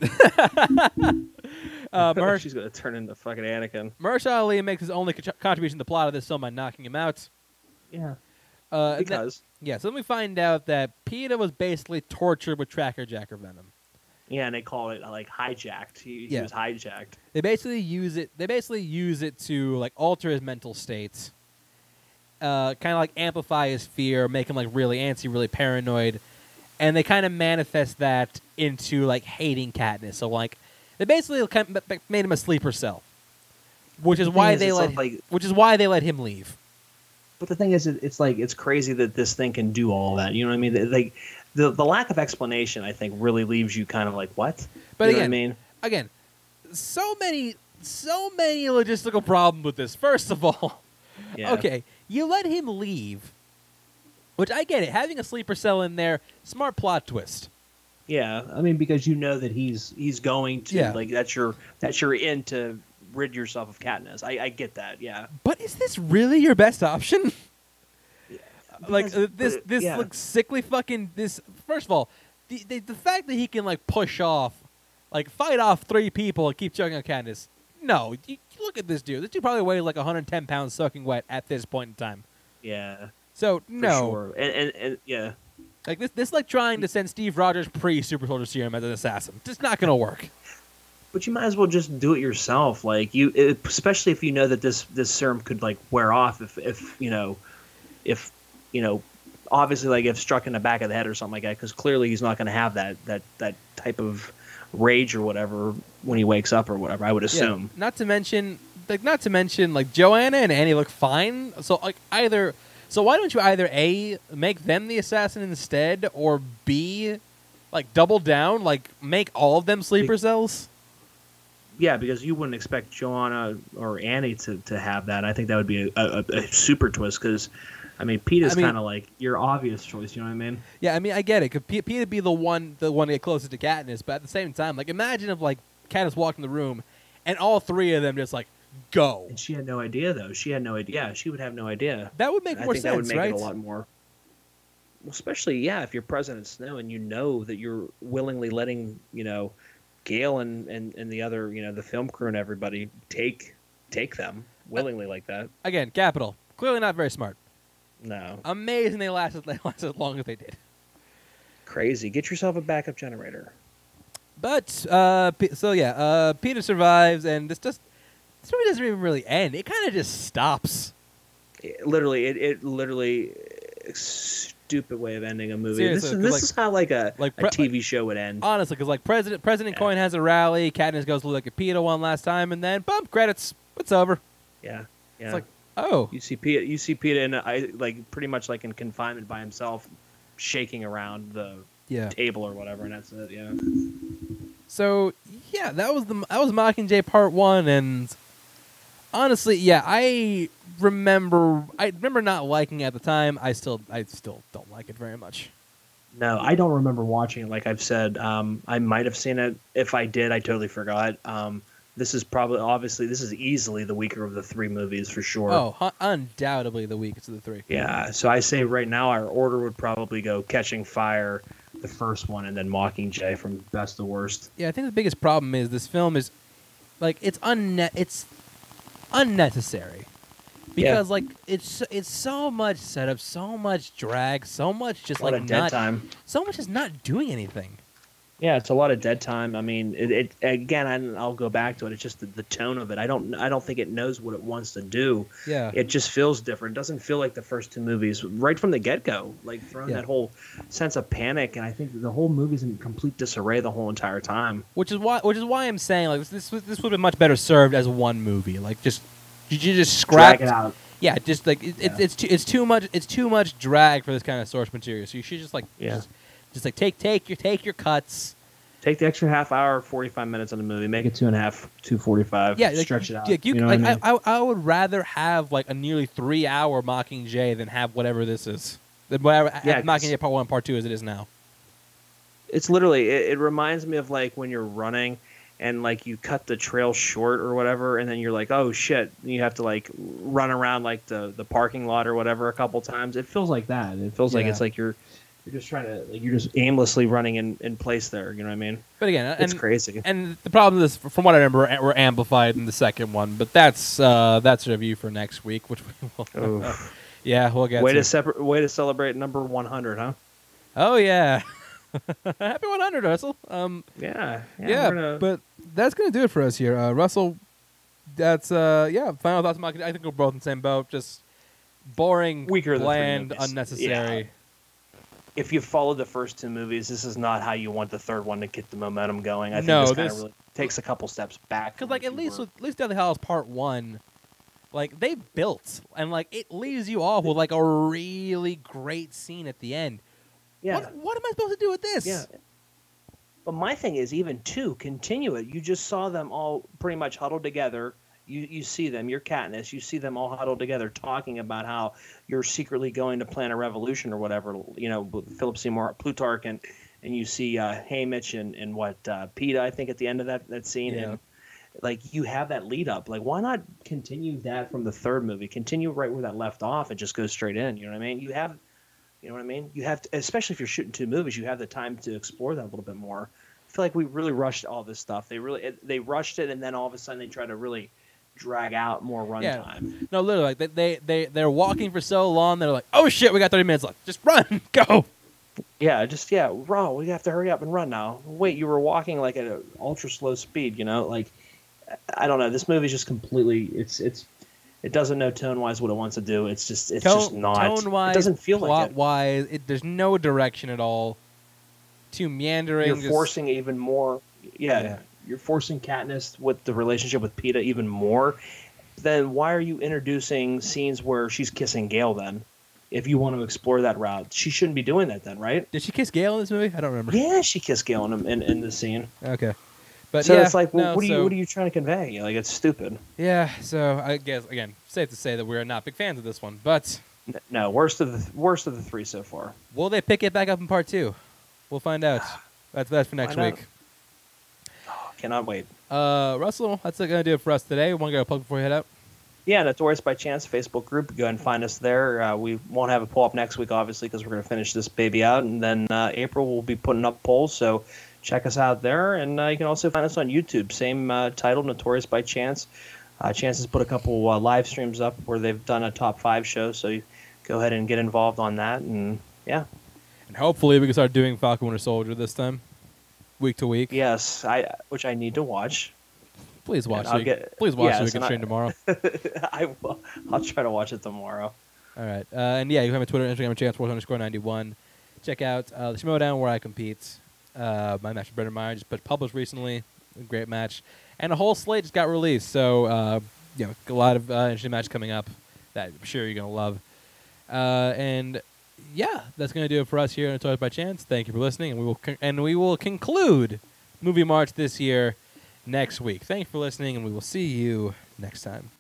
uh, Mer- She's going to turn into fucking Anakin. Mahershala Ali makes his only co- contribution to the plot of this film by knocking him out. Yeah. Uh, because. Then, yeah, so then we find out that PETA was basically tortured with Tracker Jacker venom. Yeah, and they call it, uh, like, hijacked. He, yeah. he was hijacked. They basically use it They basically use it to, like, alter his mental states, uh, kind of, like, amplify his fear, make him, like, really antsy, really paranoid. And they kind of manifest that into, like, hating Katniss. So, like, they basically kind of made him a sleeper cell, which is why they let him, which is why they let him leave. But the thing is, it's like it's crazy that this thing can do all that. You know what I mean? Like the the lack of explanation, I think, really leaves you kind of like, what? But you know again, what I mean, again, so many, so many logistical problems with this. First of all, yeah. okay, you let him leave. Which I get it. Having a sleeper cell in there, smart plot twist. Yeah, I mean because you know that he's he's going to yeah. like that's your that's your end to rid yourself of Katniss. I, I get that. Yeah. But is this really your best option? Yeah, because, like uh, this this yeah. looks sickly fucking this. First of all, the, the the fact that he can like push off, like fight off three people and keep chugging on Katniss. No, you, you look at this dude. This dude probably weighs like one hundred ten pounds soaking wet at this point in time. Yeah. So no, sure. and, and and yeah, like this, this like trying to send Steve Rogers pre Super Soldier Serum as an assassin. It's not gonna work. But you might as well just do it yourself. Like you, it, especially if you know that this this serum could like wear off if if you know, if you know, obviously like if struck in the back of the head or something like that, because clearly he's not gonna have that that that type of rage or whatever when he wakes up or whatever. I would assume. Yeah. Not to mention, like not to mention, like Joanna and Annie look fine. So like either. So why don't you either A, make them the assassin instead, or B, like double down, like make all of them sleeper cells? Yeah, because you wouldn't expect Joanna or Annie to, to have that. I think that would be a, a, a super twist because, I mean, PETA's I mean, kind of like your obvious choice. You know what I mean? Yeah, I mean, I get it. Could PETA be the one, the one to get closest to Katniss? But at the same time, like imagine if like Katniss walked in the room, and all three of them just like. Go. And she had no idea, though. She had no idea. Yeah, she would have no idea. That would make and more sense, right? I think that would make right? it a lot more. Well, especially, yeah, if you're President Snow and you know that you're willingly letting, you know, Gale and, and, and the other, you know, the film crew and everybody take take them willingly uh, like that. Again, capital. Clearly not very smart. No. Amazing they lasted, they lasted as long as they did. Crazy. Get yourself a backup generator. But, uh, so yeah, uh, PETA survives, and this just... This movie doesn't even really end. It kind of just stops. It, literally, it, it literally stupid way of ending a movie. Seriously, this this like, is how like a, like pre- a T V show would end. Honestly, because like President President yeah. Coyne has a rally, Katniss goes to look at PETA one last time, and then bump credits. It's over. Yeah, yeah. It's like oh, you see PETA, you see PETA in a, like pretty much like in confinement by himself, shaking around the yeah. table or whatever, and that's it. Yeah. So yeah, that was the that was Mockingjay Part One and. Honestly, yeah, I remember. I remember not liking it at the time. I still, I still don't like it very much. No, I don't remember watching it. Like I've said, um, I might have seen it. If I did, I totally forgot. Um, this is probably, obviously, this is easily the weaker of the three movies for sure. Oh, un- undoubtedly the weakest of the three. Yeah, so I say right now our order would probably go Catching Fire, the first one, and then Mockingjay from best to worst. Yeah, I think the biggest problem is this film is, like, it's unne- it's. unnecessary because yeah. like it's it's so much setup, so much drag, so much just what like not so much is not doing anything. Yeah, it's a lot of dead time. I mean, it, it again. I, I'll go back to it. It's just the, the tone of it. I don't. I don't think it knows what it wants to do. Yeah. It just feels different. It doesn't feel like the first two movies right from the get go. Like throwing yeah. that whole sense of panic, and I think the whole movie's in complete disarray the whole entire time. Which is why. Which is why I'm saying like this. This would have been much better served as one movie. Like just you just scrap it out. Yeah. Just like it, yeah. It, it's too, it's too much. It's too much drag for this kind of source material. So you should just like yeah. Just, Just like take take your take your cuts, take the extra half hour, forty five minutes on the movie, make it two and a half, two forty five. Yeah, like, stretch it out. Yeah, you, you know like, what I, mean? I I would rather have like a nearly three hour Mockingjay than have whatever this is. Than whatever yeah, Mockingjay part one, part two as it is now. It's literally it, it reminds me of like when you're running and like you cut the trail short or whatever, and then you're like, oh shit, and you have to like run around like the the parking lot or whatever a couple times. It feels like that. It feels yeah. like it's like you're. You're just trying to, like, you're just aimlessly running in, in place there. You know what I mean? But again, and, it's crazy. And the problem is, from what I remember, were amplified in the second one. But that's uh, that's a review for next week, which we will. Uh, yeah, we'll get way to, to separate. Way to celebrate number one hundred, huh? Oh yeah, happy one hundred, Russell. Um, yeah, yeah. yeah gonna... But that's gonna do it for us here, uh, Russell. That's uh, yeah. Final thoughts, Mike. I think we're both in the same boat. Just boring, weaker, bland, unnecessary. Yeah. If you follow the first two movies, this is not how you want the third one to get the momentum going. I think no, this kind of really takes a couple steps back. Because, like, at least with, at least Deathly Hallows Part One, like they built and like it leaves you off with like a really great scene at the end. Yeah. What, what am I supposed to do with this? Yeah. But my thing is, even two, continue it. You just saw them all pretty much huddled together. You you see them, you're Katniss, you see them all huddled together talking about how you're secretly going to plan a revolution or whatever, you know, Philip Seymour, Plutarch, and, and you see uh, Haymitch and, and what, uh, PETA, I think, at the end of that, that scene. Yeah. And, like, you have that lead up. Like, why not continue that from the third movie? Continue right where that left off and just go straight in, you know what I mean? You have, you know what I mean? You have to, especially if you're shooting two movies, you have the time to explore that a little bit more. I feel like we really rushed all this stuff. They really, it, they rushed it, and then all of a sudden they tried to really drag out more runtime. Yeah. No, literally, like they, they they they're walking for so long, they're like, oh shit, we got thirty minutes left. Just run, go. Yeah, just yeah, raw. We have to hurry up and run now. Wait, you were walking like at an ultra slow speed, you know? Like, I don't know. This movie's just completely. It's it's it doesn't know tone wise what it wants to do. It's just it's tone, just not tone wise. It doesn't feel plot like it. wise. It, there's no direction at all. Too meandering. You're just forcing even more. Yeah. yeah. You're forcing Katniss with the relationship with PETA even more. Then why are you introducing scenes where she's kissing Gale then? If you want to explore that route, she shouldn't be doing that then, right? Did she kiss Gale in this movie? I don't remember. Yeah, she kissed Gale in in, in the scene. Okay, but so yeah, it's like, well, no, what are so, you what are you trying to convey? Like, it's stupid. Yeah. So I guess again, safe to say that we're not big fans of this one, but no, worst of the worst of the three so far. Will they pick it back up in part two? We'll find out. That's that's for next week. Cannot wait. Uh, Russell, that's going to do it for us today. We want to go plug before we head out? Yeah, The Tourist by Chance Facebook group. Go ahead and find us there. Uh, we won't have a poll up next week, obviously, because we're going to finish this baby out. And then uh, April will be putting up polls, so check us out there. And uh, you can also find us on YouTube. Same uh, title, Notorious by Chance. Uh, Chance has put a couple uh, live streams up where they've done a top five show, so you go ahead and get involved on that. And yeah. And hopefully we can start doing Falcon Winter Soldier this time. Week to week, yes, I which I need to watch. Please watch. So get, please watch yes, so we can stream I, tomorrow. I will. I'll try to watch it tomorrow. All right, uh, and yeah, you have my Twitter, Instagram, and Chance Wars underscore ninety one. Check out uh, the Schmodown where I compete. Uh, my match with Brendan Meyer just published recently. A great match, and a whole slate just got released. So uh, you know, a lot of uh, interesting matches coming up that I'm sure you're gonna love. Uh, and. Yeah, that's going to do it for us here on Toys by Chance. Thank you for listening, and we will con and we will conclude Movie March this year next week. Thank you for listening, and we will see you next time.